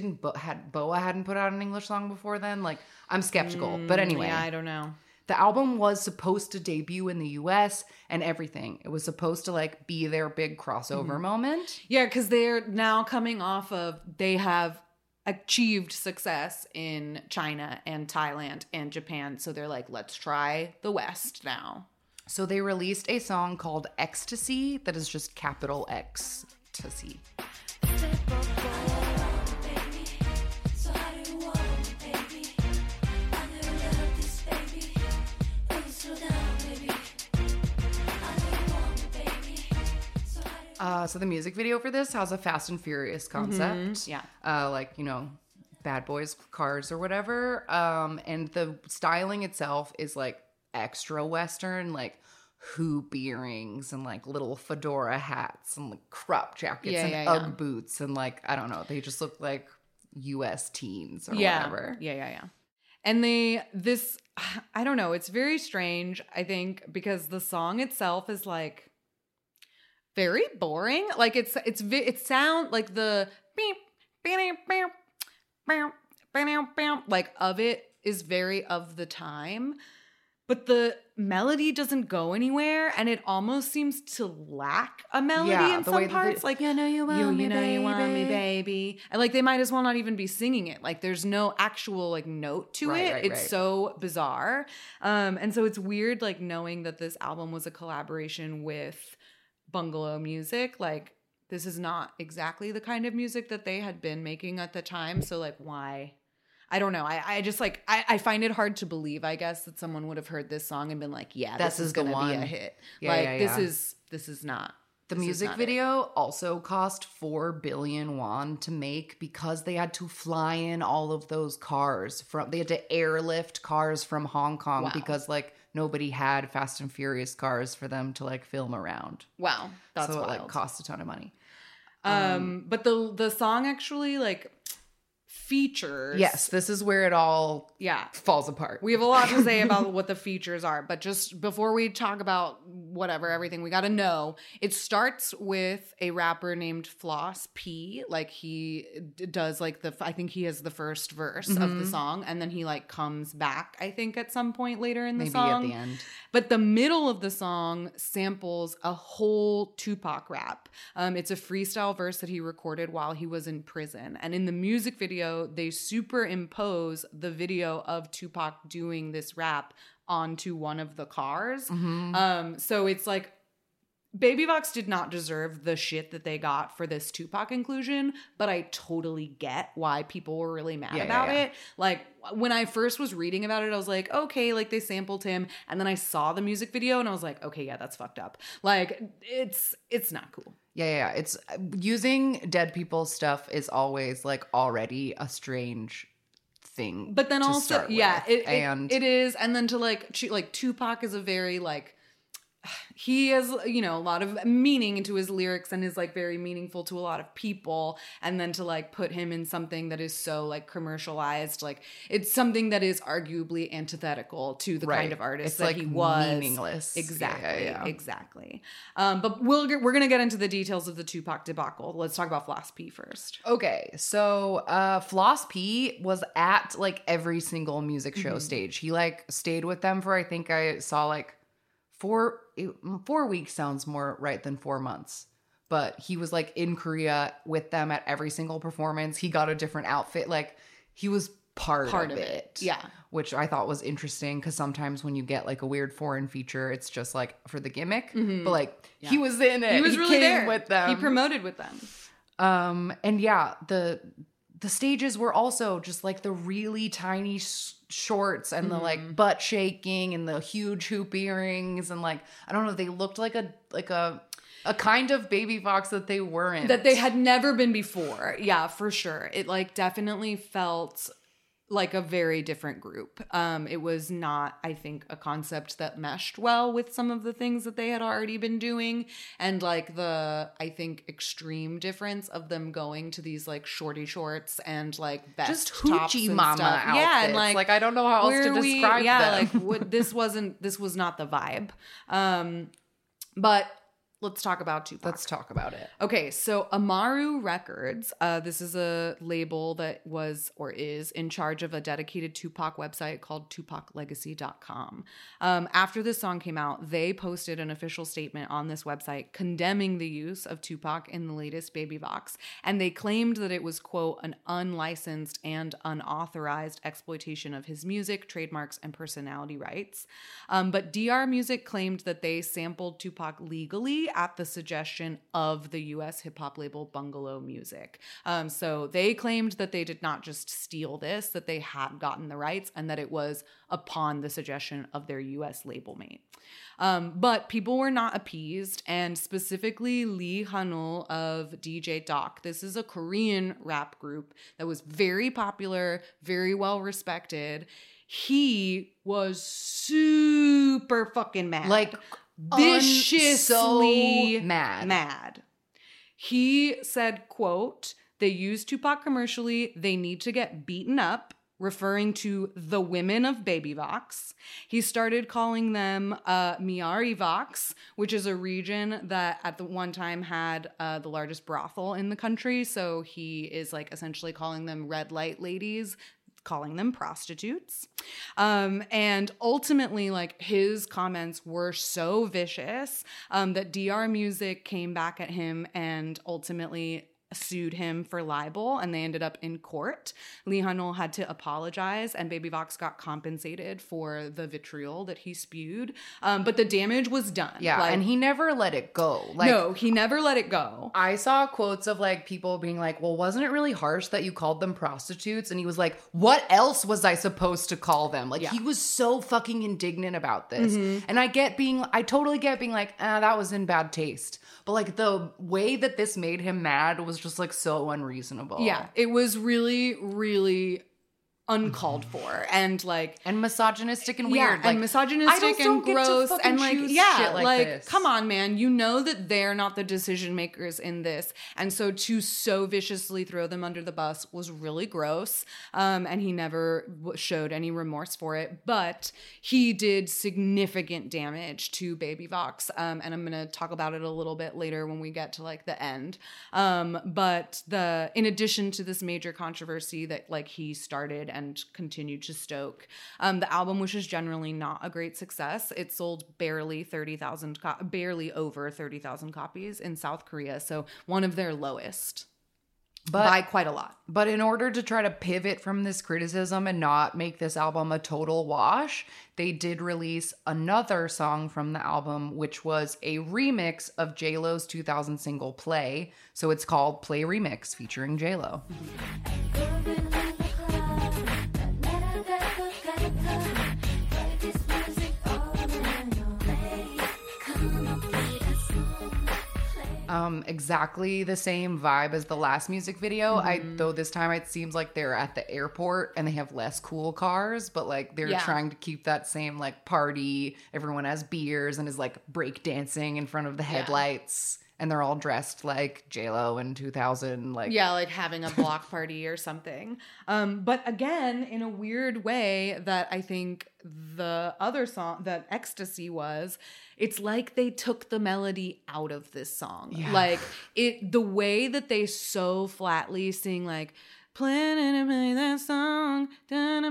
Boa hadn't put out an English song before then? Like, I'm skeptical. But anyway. Yeah, I don't know. The album was supposed to debut in the US and everything. It was supposed to, like, be their big crossover moment. Yeah, because they're now coming off of, they have achieved success in China and Thailand and Japan. So they're like, let's try the West now. So they released a song called Ecstasy that is just capital X to see. So the music video for this has a Fast and Furious concept. Yeah. Like, you know, bad boys, cars or whatever. And the styling itself is like extra Western, like hoop earrings and like little fedora hats and like crop jackets and UGG boots and like, I don't know, they just look like US teens or whatever. And this, I don't know, it's very strange, I think, because the song itself is like very boring. Like it sound like the beep, beep, beep, beep, beep, beep, like of it is very of the time. But the melody doesn't go anywhere, and it almost seems to lack a melody in some parts. Like, you know you want me, baby. You want me, baby. And like they might as well not even be singing it. Like there's no actual like note to it. It's so bizarre. And so it's weird like knowing that this album was a collaboration with Bungalow Music. Like this is not exactly the kind of music that they had been making at the time. So like why? I don't know. I just like, I find it hard to believe, I guess, that someone would have heard this song and been like, yeah, this is going to be a hit. Yeah, like, this is not. The music video also cost 4 billion won to make because they had to fly in all of those cars. They had to airlift cars from Hong Kong because like nobody had Fast and Furious cars for them to like film around. Wow. That's wild. So it like cost a ton of money. But the song actually like features. Yes, this is where it all falls apart. We have a lot to say about what the features are, but just before we talk about whatever, everything, we got to know. It starts with a rapper named Floss P. Like he does like I think he has the first verse of the song, and then he like comes back, I think, at some point later in the song. Maybe at the end. But the middle of the song samples a whole Tupac rap. It's a freestyle verse that he recorded while he was in prison. And in the music video, they superimpose the video of Tupac doing this rap onto one of the cars. So it's like Baby Vox did not deserve the shit that they got for this Tupac inclusion, but I totally get why people were really mad about it. Like when I first was reading about it, I was like, okay, like they sampled him. And then I saw the music video and I was like, okay, yeah, that's fucked up. Like it's not cool. Yeah. It's using dead people stuff is always like already a strange thing. But then to also, start with. It is. And then to like Tupac is a very like, he has, you know, a lot of meaning into his lyrics and is like very meaningful to a lot of people. And then to like put him in something that is so like commercialized, like it's something that is arguably antithetical to the kind of artist it's that like he was. Meaningless. Exactly. But we're going to get into the details of the Tupac debacle. Let's talk about Floss P first. Okay. So Floss P was at like every single music show stage. He like stayed with them for, I think I saw like, 4 weeks sounds more right than 4 months, but he was like in Korea with them at every single performance. He got a different outfit. Like he was part of it. Yeah. Which I thought was interesting because sometimes when you get like a weird foreign feature, it's just like for the gimmick, but like he was in it. He was really there with them. He promoted with them. And yeah, the stages were also just like the really tiny shorts and the like butt shaking and the huge hoop earrings and like I don't know, they looked like a a kind of Baby Vox that they weren't. That they had never been before. Yeah, for sure. It like definitely felt like a very different group. It was not, I think, a concept that meshed well with some of the things that they had already been doing. And like the, I think, extreme difference of them going to these like shorty shorts and like vest just tops and mama stuff. Outfits. Yeah, and like I don't know how else to describe that. Yeah, them. Like this was not the vibe. But let's talk about Tupac. Let's talk about it. Okay, so Amaru Records, this is a label that was or is in charge of a dedicated Tupac website called TupacLegacy.com. After this song came out, they posted an official statement on this website condemning the use of Tupac in the latest Baby Vox, and they claimed that it was, quote, an unlicensed and unauthorized exploitation of his music, trademarks, and personality rights. But DR Music claimed that they sampled Tupac legally at the suggestion of the U.S. hip-hop label Bungalow Music. So they claimed that they did not just steal this, that they had gotten the rights, and that it was upon the suggestion of their U.S. label mate. But people were not appeased, and specifically Lee Hanul of DJ Doc. This is a Korean rap group that was very popular, very well-respected. He was super fucking mad. Like, viciously mad. He said, quote, "They use Tupac commercially. They need to get beaten up," referring to the women of Baby Vox. He started calling them Miari Vox, which is a region that at the one time had the largest brothel in the country. So he is like essentially calling them red light ladies, calling them prostitutes. And ultimately, like, his comments were so vicious that DR Music came back at him and ultimately sued him for libel, and they ended up in court. Lee Hanul had to apologize, and Baby Vox got compensated for the vitriol that he spewed. But the damage was done. Yeah, like, and he never let it go. Like, no, he never let it go. I saw quotes of like people being like, "Well, wasn't it really harsh that you called them prostitutes?" And he was like, "What else was I supposed to call them?" Like, yeah. He was so fucking indignant about this. Mm-hmm. And I totally get being like, that was in bad taste. But like the way that this made him mad was just like so unreasonable. Yeah, it was really, really uncalled for and misogynistic and weird. Yeah, and misogynistic and gross and like, yeah, shit like this. Come on, man. You know that they're not the decision makers in this, and so to so viciously throw them under the bus was really gross. And he never showed any remorse for it, but he did significant damage to Baby Vox. And I'm gonna talk about it a little bit later when we get to like the end. But in addition to this major controversy that like he started and continued to stoke, the album, which is generally not a great success, it sold barely over 30,000 copies in South Korea, so one of their lowest, but by quite a lot. But in order to try to pivot from this criticism and not make this album a total wash, they did release another song from the album, which was a remix of J.Lo's 2000 single Play. So it's called Play Remix featuring J.Lo. Mm-hmm. Exactly the same vibe as the last music video. Mm-hmm. Though this time it seems like they're at the airport and they have less cool cars, but like they're trying to keep that same like party. Everyone has beers and is like break dancing in front of the headlights. And they're all dressed like J.Lo in 2000. Like having a block party or something. But again, in a weird way that I think the other song, that Ecstasy was, it's like they took the melody out of this song. Yeah. Like the way that they so flatly sing like, play that song, turn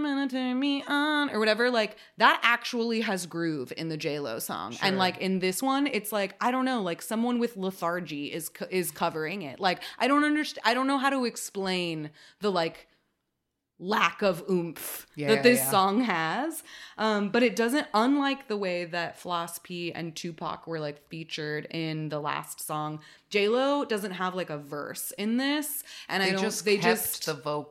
me on, or whatever, like that actually has groove in the J.Lo song. Sure. And like in this one, it's like, I don't know, like someone with lethargy is covering it. Like, I don't know how to explain the like lack of oomph that this song has. But it doesn't, unlike the way that Floss P and Tupac were like featured in the last song, J.Lo doesn't have like a verse in this. And they just kept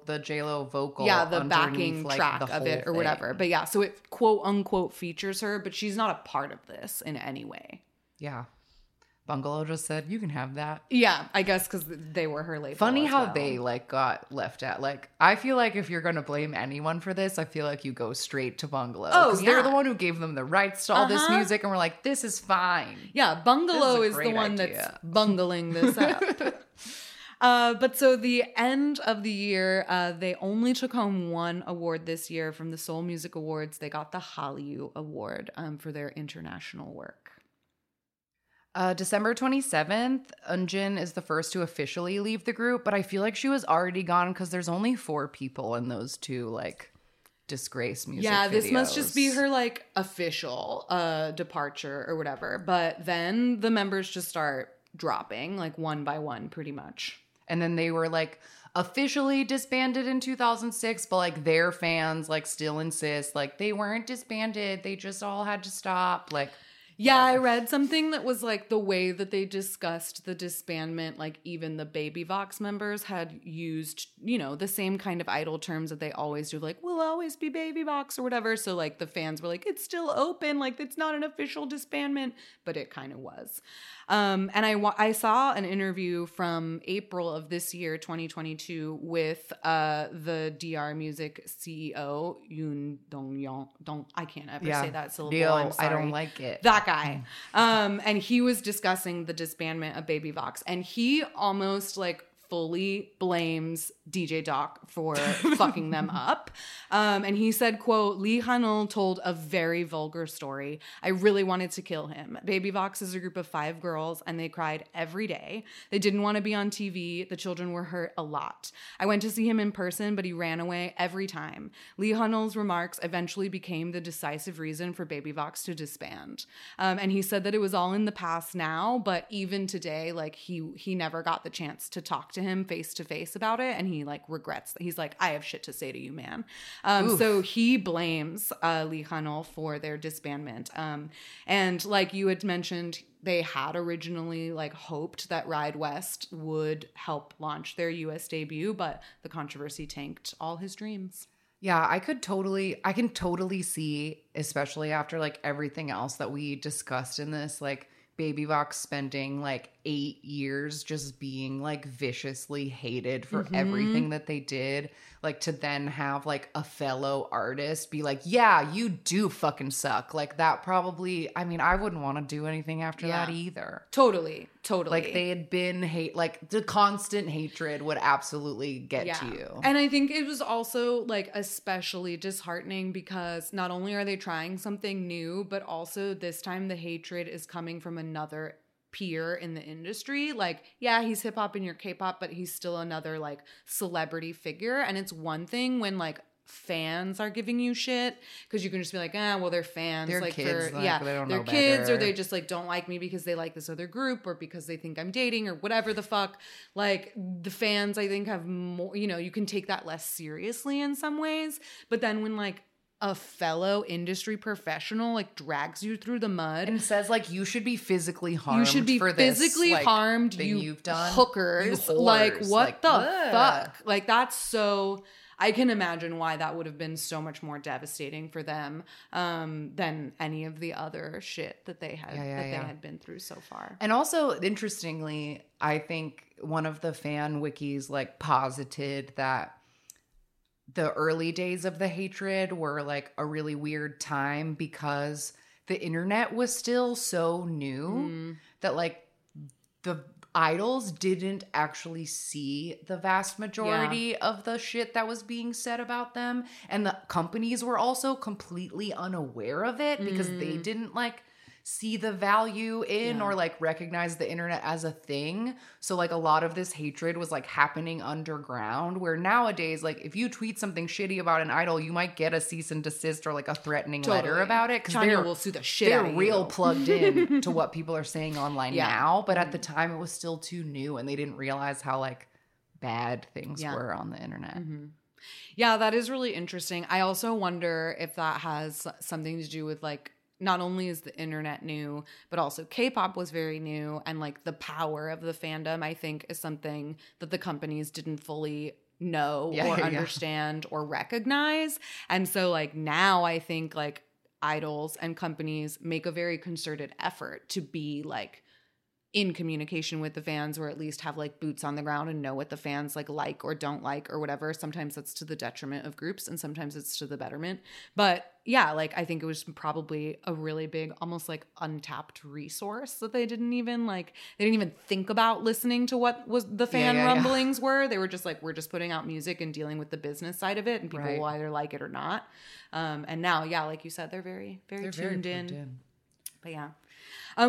the J.Lo vocal. Yeah, the backing like, track of it or whatever. Thing. But yeah, so it quote unquote features her, but she's not a part of this in any way. Yeah. Bungalow just said, you can have that. Yeah, I guess because they were her label. Funny how they like got left at. Like, I feel like if you're going to blame anyone for this, I feel like you go straight to Bungalow. Oh, because they're the one who gave them the rights to all this music, and we're like, this is fine. Yeah, Bungalow is the one that's bungling this up. But so the end of the year, they only took home one award this year from the Seoul Music Awards. They got the Hallyu Award for their international work. December 27th, Eunjin is the first to officially leave the group, but I feel like she was already gone because there's only four people in those two, like, disgrace music videos. This must just be her, like, official departure or whatever. But then the members just start dropping, like, one by one, pretty much. And then they were, like, officially disbanded in 2006, but, like, their fans, like, still insist, like, they weren't disbanded. They just all had to stop, like... Yeah, I read something that was like the way that they discussed the disbandment, like even the Baby Vox members had used, you know, the same kind of idol terms that they always do, like, we'll always be Baby Vox or whatever. So like the fans were like, it's still open, like it's not an official disbandment, but it kind of was. And I saw an interview from April of this year, 2022, with the DR Music CEO, Yoon Dong-yeon. I can't ever say that syllable. Yo, I'm sorry. I don't like it. That guy. And he was discussing the disbandment of Baby Vox. And he almost like fully blames DJ Doc for fucking them up. And he said, quote, Lee Han-il told a very vulgar story. I really wanted to kill him. Baby Vox is a group of 5 girls and they cried every day. They didn't want to be on TV. The children were hurt a lot. I went to see him in person, but he ran away every time. Lee Han-il's remarks eventually became the decisive reason for Baby Vox to disband. And he said that it was all in the past now, but even today, like he never got the chance to talk to him face to face about it, and he like regrets that. He's like, I have shit to say to you, man. So he blames Lee Han-il for their disbandment. And like you had mentioned, they had originally like hoped that Ride West would help launch their US debut, but the controversy tanked all his dreams. Yeah, I can totally see, especially after like everything else that we discussed in this, like Baby Vox spending like 8 years just being like viciously hated for everything that they did, like to then have like a fellow artist be like, yeah, you do fucking suck. Like that probably, I mean, I wouldn't want to do anything after that either. Totally. Like they had been the constant hatred would absolutely get to you. And I think it was also like especially disheartening because not only are they trying something new, but also this time the hatred is coming from another peer in the industry. Like, yeah, he's hip hop and you're K-pop, but he's still another like celebrity figure. And it's one thing when like fans are giving you shit because you can just be like, well, they're fans. They're like kids. They don't know kids better. Or they just like don't like me because they like this other group or because they think I'm dating or whatever the fuck. Like the fans, I think, have more, you know, you can take that less seriously in some ways. But then when like a fellow industry professional like drags you through the mud and says like you should be physically harmed. You should be for physically this, harmed. Like, you've done hookers. You whores. Like what like, the fuck? Like that's so. I can imagine why that would have been so much more devastating for them than any of the other shit that they had they had been through so far. And also, interestingly, I think one of the fan wikis like posited that the early days of the hatred were like a really weird time because the internet was still so new that like the idols didn't actually see the vast majority of the shit that was being said about them. And the companies were also completely unaware of it because they didn't like see the value in or like recognize the internet as a thing. So like a lot of this hatred was like happening underground, where nowadays, like if you tweet something shitty about an idol, you might get a cease and desist or like a threatening letter about it. Because they're will sue the shit out of you. Real plugged in to what people are saying online now. But at the time it was still too new and they didn't realize how like bad things were on the internet. Yeah, that is really interesting. I also wonder if that has something to do with like, not only is the internet new, but also K-pop was very new. And like the power of the fandom, I think, is something that the companies didn't fully know or understand or recognize. And so like now I think like idols and companies make a very concerted effort to be like in communication with the fans, or at least have like boots on the ground and know what the fans like or don't like or whatever. Sometimes that's to the detriment of groups and sometimes it's to the betterment. But yeah, like I think it was probably a really big, almost like untapped resource that they didn't even think about listening to what was the fan rumblings were. They were just like, we're just putting out music and dealing with the business side of it, and people will either like it or not. And now, yeah, like you said, they're very, very tuned in. But yeah.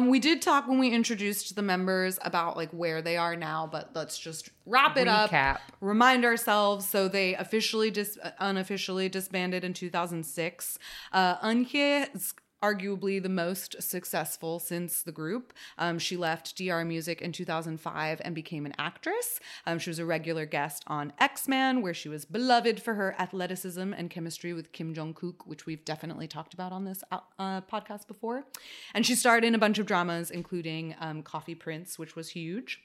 We did talk when we introduced the members about like where they are now, but let's just wrap it up. Remind ourselves. So they officially unofficially disbanded in 2006. Eun-hye is arguably the most successful since the group. She left DR Music in 2005 and became an actress. She was a regular guest on X-Men, where she was beloved for her athleticism and chemistry with Kim Jong-kook, which we've definitely talked about on this podcast before. And she starred in a bunch of dramas, including Coffee Prince, which was huge.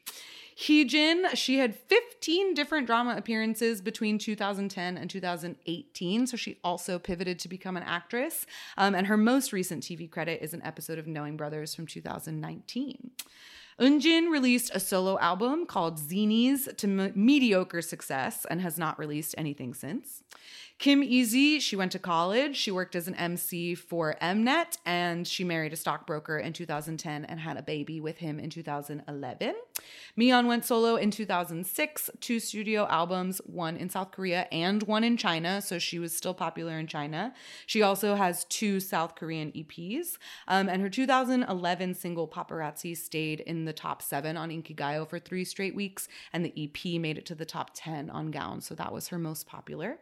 Heejin, she had 15 different drama appearances between 2010 and 2018, so she also pivoted to become an actress. And her most recent TV credit is an episode of Knowing Brothers from 2019. Eunjin released a solo album called Zinies to mediocre success and has not released anything since. Kim Easy, she went to college. She worked as an MC for Mnet, and she married a stockbroker in 2010 and had a baby with him in 2011. Mion went solo in 2006, 2 studio albums, one in South Korea and one in China, so she was still popular in China. She also has 2 South Korean EPs, and her 2011 single Paparazzi stayed in the top 7 on Inkigayo for 3 straight weeks, and the EP made it to the top 10 on Gaon, so that was her most popular.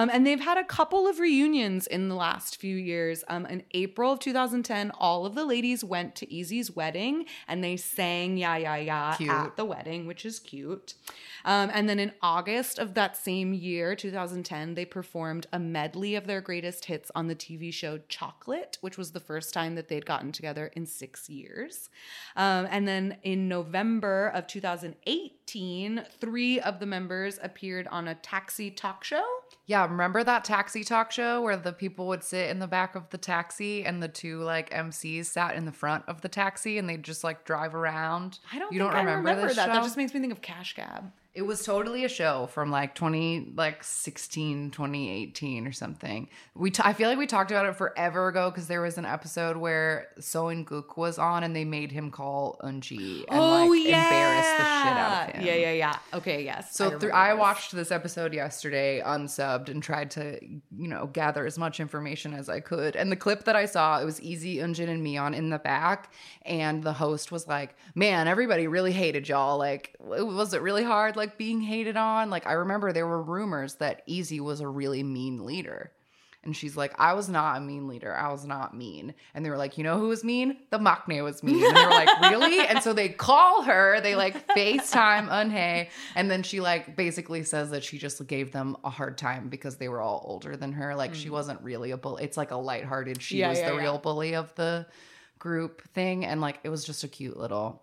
And they've had a couple of reunions in the last few years. In April of 2010, all of the ladies went to Easy's wedding and they sang "Ya Ya Ya" at the wedding, which is cute. And then in August of that same year, 2010, they performed a medley of their greatest hits on the TV show Chocolate, which was the first time that they'd gotten together in 6 years. And then in November of 2018, 3 of the members appeared on a taxi talk show. Yeah, remember that taxi talk show where the people would sit in the back of the taxi and the 2 like MCs sat in the front of the taxi and they'd just like drive around? I don't remember that. Show? That just makes me think of Cash Cab. It was totally a show from like 2018 or something. I feel like we talked about it forever ago because there was an episode where So In Gook was on and they made him call Eunji and embarrass the shit out of him. Yeah. Okay, yes. So I watched this episode yesterday unsubbed and tried to, gather as much information as I could. And the clip that I saw, it was Easy, Eunjin, and Mion in the back, and the host was like, "Man, everybody really hated y'all. Like, was it really hard?" Like being hated on. Like, I remember there were rumors that Easy was a really mean leader. And she's like, "I was not a mean leader. I was not mean." And they were like, "You know who was mean? The Maknae was mean." And they were like, "Really?" And so they call her. They FaceTime Eun-hye. And then she basically says that she just gave them a hard time because they were all older than her. She wasn't really a bully. It's like a lighthearted, she was the real bully of the group thing, and it was just a cute little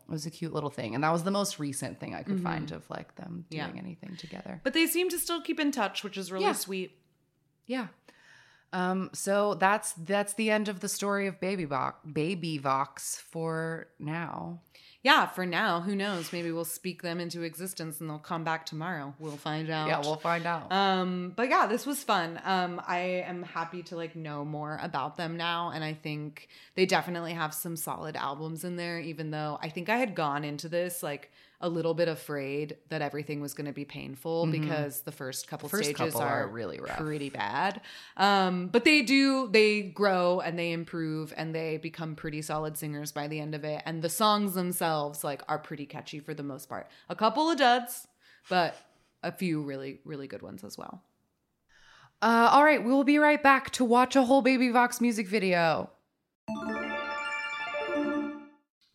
thing, and that was the most recent thing I could find of them doing anything together. But they seem to still keep in touch, which is really sweet. Yeah. So that's the end of the story of Baby Vox for now. Yeah, for now. Who knows? Maybe we'll speak them into existence and they'll come back tomorrow. We'll find out. Yeah, we'll find out. But yeah, this was fun. I am happy to know more about them now. And I think they definitely have some solid albums in there, even though I think I had gone into this a little bit afraid that everything was going to be painful because the first couple stages are really rough. Pretty bad. But they grow and they improve and they become pretty solid singers by the end of it. And the songs themselves are pretty catchy for the most part. A couple of duds, but a few really, really good ones as well. All right. We'll be right back to watch a whole Baby Vox music video.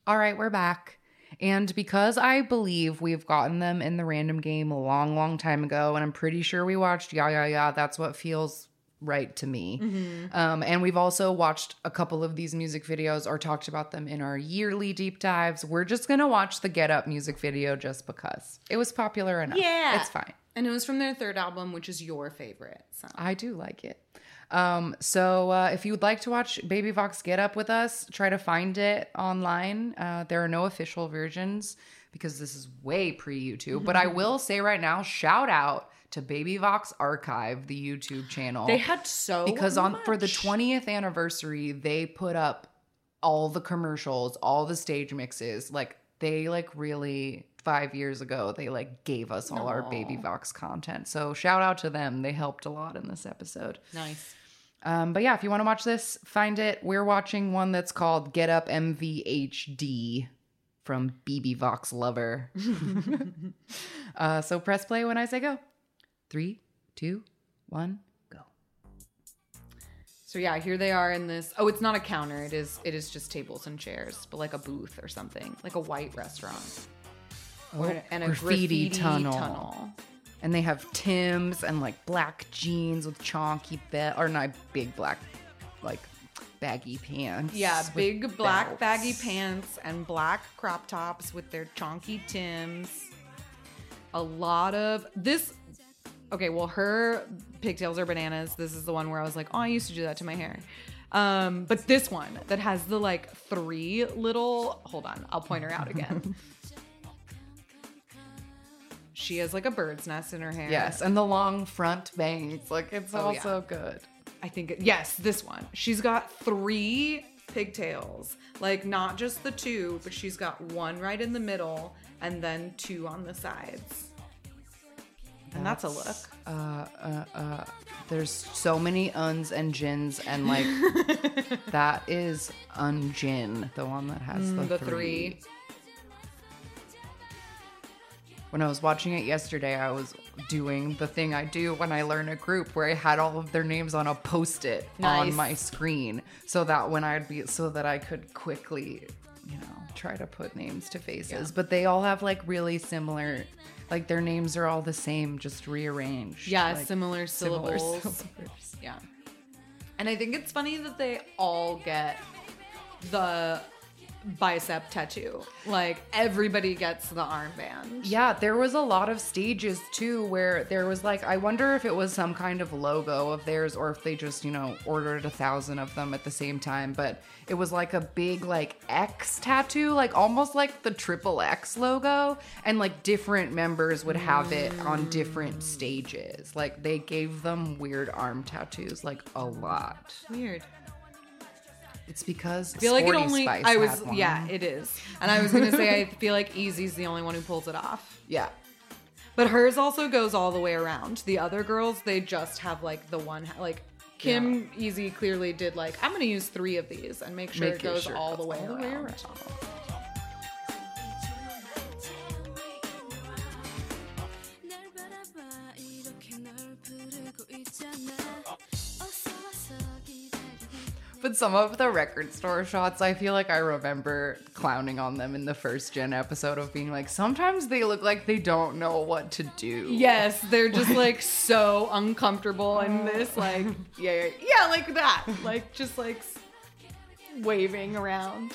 All right. We're back. And because I believe we've gotten them in the random game a long, long time ago, and I'm pretty sure we watched "Ya Ya Ya," that's what feels right to me. Mm-hmm. And we've also watched a couple of these music videos or talked about them in our yearly deep dives. We're just going to watch the Get Up music video just because. It was popular enough. Yeah. It's fine. And it was from their 3rd album, which is your favorite. So. I do like it. So if you would like to watch Baby Vox Get Up with us, try to find it online. There are no official versions because this is way pre-YouTube. Mm-hmm. But I will say right now, shout out to Baby Vox Archive, the YouTube channel. They had so because on much. For the 20th anniversary, they put up all the commercials, all the stage mixes. Like they like really 5 years ago, they like gave us all our Baby Vox content. So shout out to them. They helped a lot in this episode. Nice. But yeah, if you want to watch this, find it. We're watching one that's called Get Up MVHD from BB Vox Lover. So press play when I say go. 3, 2, 1, go. So yeah, here they are in this. Oh, it's not a counter. It is just tables and chairs, but like a booth or something, like a white restaurant. Oh, and a graffiti tunnel. And they have Tims and like black jeans with chonky big black like baggy pants. Yeah, big black baggy pants and black crop tops with their chonky Tims. A lot of this. Okay, well, her pigtails are bananas. This is the one where I was like, oh, I used to do that to my hair. But this one that has the like three little, hold on, I'll point her out again. She has like a bird's nest in her hair. Yes, and the long front bangs. Like, it's also good. I think, this one. She's got three pigtails. Like, not just the two, but she's got one right in the middle and then two on the sides. And that's a look. There's so many uns and jins, and like that is unjin, the one that has the three. When I was watching it yesterday, I was doing the thing I do when I learn a group, where I had all of their names on a post-it on my screen, so that I could quickly, try to put names to faces. Yeah. But they all have like really similar. Like, their names are all the same, just rearranged. Yeah, like, similar syllables. Yeah. And I think it's funny that they all get the bicep tattoo. Like, everybody gets the armband. Yeah, there was a lot of stages, too, where there was, like, I wonder if it was some kind of logo of theirs or if they just, ordered 1,000 of them at the same time. But it was, like, a big, like, X tattoo, like, almost like the XXX logo. And, like, different members would have it on different stages. Like, they gave them weird arm tattoos, like, a lot. Weird. It's because I feel like Spice had one. Yeah, it is. And I was going to say, I feel like Easy's the only one who pulls it off. Yeah. But hers also goes all the way around. The other girls, they just have like the one, like Kim Easy clearly did like, I'm going to use three of these and make sure it goes all the way around. But some of the record store shots, I feel like I remember clowning on them in the first gen episode of being like, sometimes they look like they don't know what to do. Yes, they're just like so uncomfortable in this, like, yeah, like that. Like, just like waving around.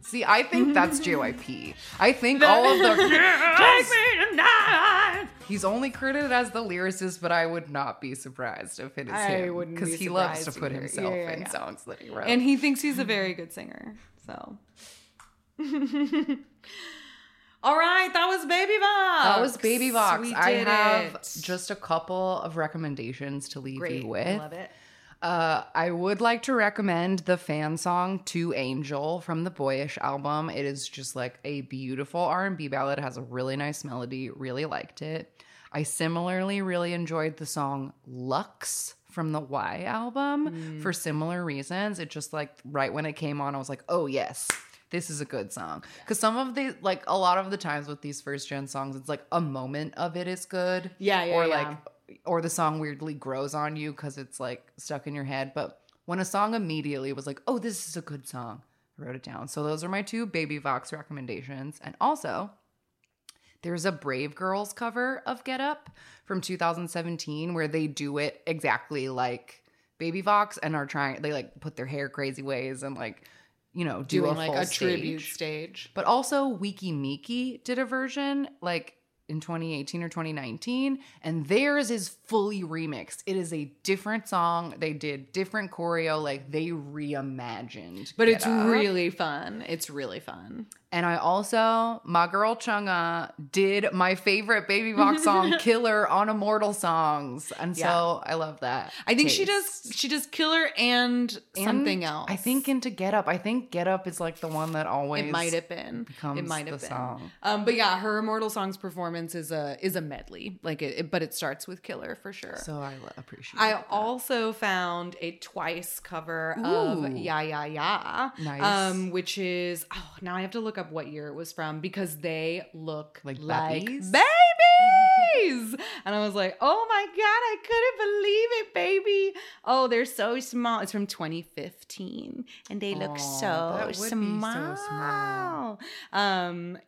See, I think that's JYP. I think all of the... Take me tonight! He's only credited as the lyricist, but I would not be surprised if it is him. I wouldn't be surprised. Because he loves to put himself in songs that he wrote. And he thinks he's a very good singer, so... All right, that was Baby Vox. I have just a couple of recommendations to leave you with. I love it. I would like to recommend the fan song To Angel from the Boyish album. It is just like a beautiful R&B ballad. It has a really nice melody. Really liked it. I similarly really enjoyed the song Lux from the Y album for similar reasons. It just like right when it came on, I was like, oh yes, this is a good song. Because some of the, like a lot of the times with these first gen songs, it's like a moment of it is good. Or the song weirdly grows on you because it's like stuck in your head. But when a song immediately was like, oh, this is a good song, I wrote it down. So those are my two Baby Vox recommendations. And also, There's a Brave Girls cover of Get Up from 2017 where they do it exactly like Baby Vox and are trying, they like put their hair crazy ways and like, you know, doing like a tribute stage. But also Wiki Miki did a version like in 2018 or 2019, and theirs is fully remixed. It is a different song. They did different choreo, like they reimagined. But it's really fun. It's really fun. And I also, my girl Chungha did my favorite Baby Vox song, Killer, on Immortal Songs. And so I love that. I think she does Killer and something else. I think into Get Up. I think Get Up is like the one that always becomes the song. But yeah, her Immortal Songs performance is a medley. Like but it starts with Killer for sure. So I appreciate it. I also found a Twice cover of Yeah Yeah Yeah. Nice. Which is, now I have to look up what year it was from because they look like babies. And I was like, oh my God, I couldn't believe it, baby. Oh, they're so small. It's from 2015 and they look so small.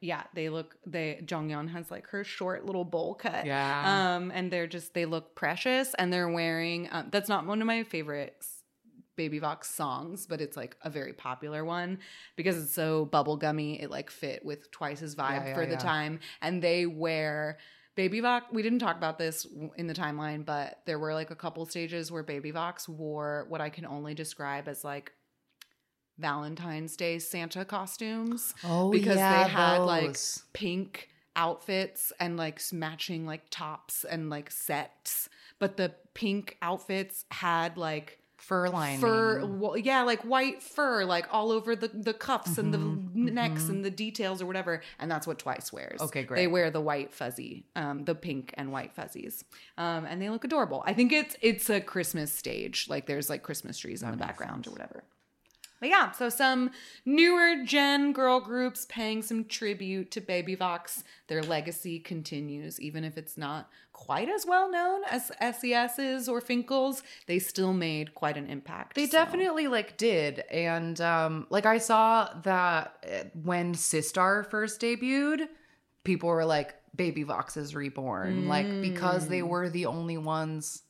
Yeah, they Jonghyun has like her short little bowl cut. Yeah. And they look precious, and they're wearing, that's not one of my favorites Baby Vox songs, but it's like a very popular one because it's so bubblegummy. It like fit with Twice's vibe for the time. And they wear Baby Vox. We didn't talk about this in the timeline, but there were like a couple stages where Baby Vox wore what I can only describe as like Valentine's Day Santa costumes. Oh, because they had like pink outfits and like matching like tops and like sets. But the pink outfits had like fur lining. Like white fur, like all over the cuffs and the necks and the details or whatever. And that's what Twice wears. Okay, great. They wear the white fuzzy, the pink and white fuzzies. And they look adorable. I think it's a Christmas stage. Like there's like Christmas trees in the background or whatever. But yeah, so some newer gen girl groups paying some tribute to Baby Vox. Their legacy continues, even if it's not quite as well known as SES's or Fin.K.L's. They still made quite an impact. They definitely like did. And like I saw that when Sistar first debuted, people were like, Baby Vox is reborn. Like because they were the only ones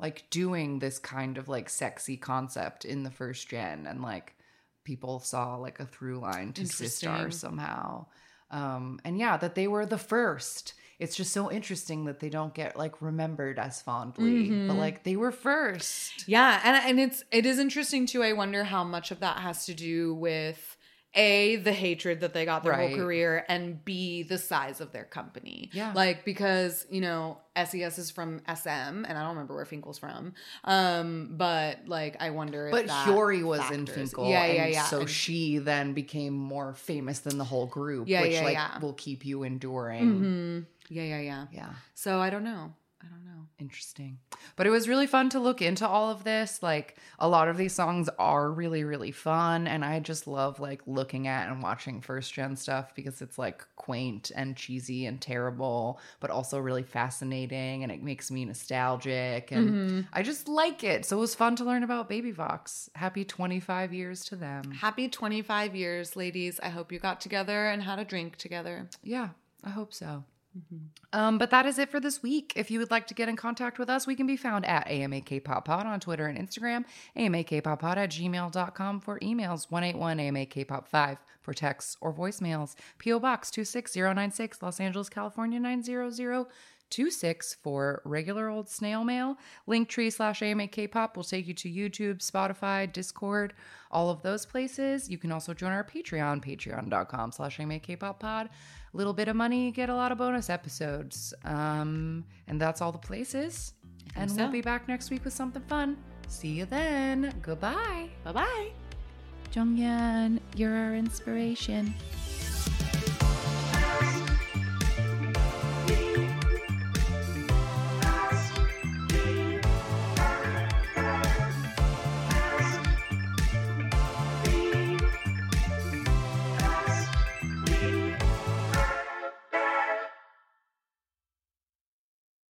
like doing this kind of like sexy concept in the first gen, and like people saw like a through line to Sistar somehow. And yeah, that they were the first. It's just so interesting that they don't get like remembered as fondly, but like they were first. Yeah. And it is interesting too. I wonder how much of that has to do with A, the hatred that they got their whole career, and B, the size of their company. Yeah. Like, because, you know, SES is from SM, and I don't remember where Fin.K.L's from. But, like, I wonder if that Hyori was in Fin.K.L. Yeah. So she then became more famous than the whole group, which will keep you enduring. Yeah. So I don't know. Interesting. But it was really fun to look into all of this. Like a lot of these songs are really, really fun. And I just love like looking at and watching first gen stuff because it's like quaint and cheesy and terrible, but also really fascinating. And it makes me nostalgic. And I just like it. So it was fun to learn about Baby Vox. Happy 25 years to them. Happy 25 years, ladies. I hope you got together and had a drink together. Yeah, I hope so. But that is it for this week. If you would like to get in contact with us, we can be found at AMAKPopPod on Twitter and Instagram, AMAKPopPod@gmail.com for emails, 181-AMAKPOP5 for texts or voicemails, P.O. Box 26096, Los Angeles, California 90026 for regular old snail mail. Linktree/AMAKPop will take you to YouTube, Spotify, Discord, all of those places. You can also join our Patreon, patreon.com/AMAKPopPod. Little bit of money, get a lot of bonus episodes. And that's all the places. And we'll be back next week with something fun. See you then. Goodbye. Bye-bye. Jonghyun, you're our inspiration.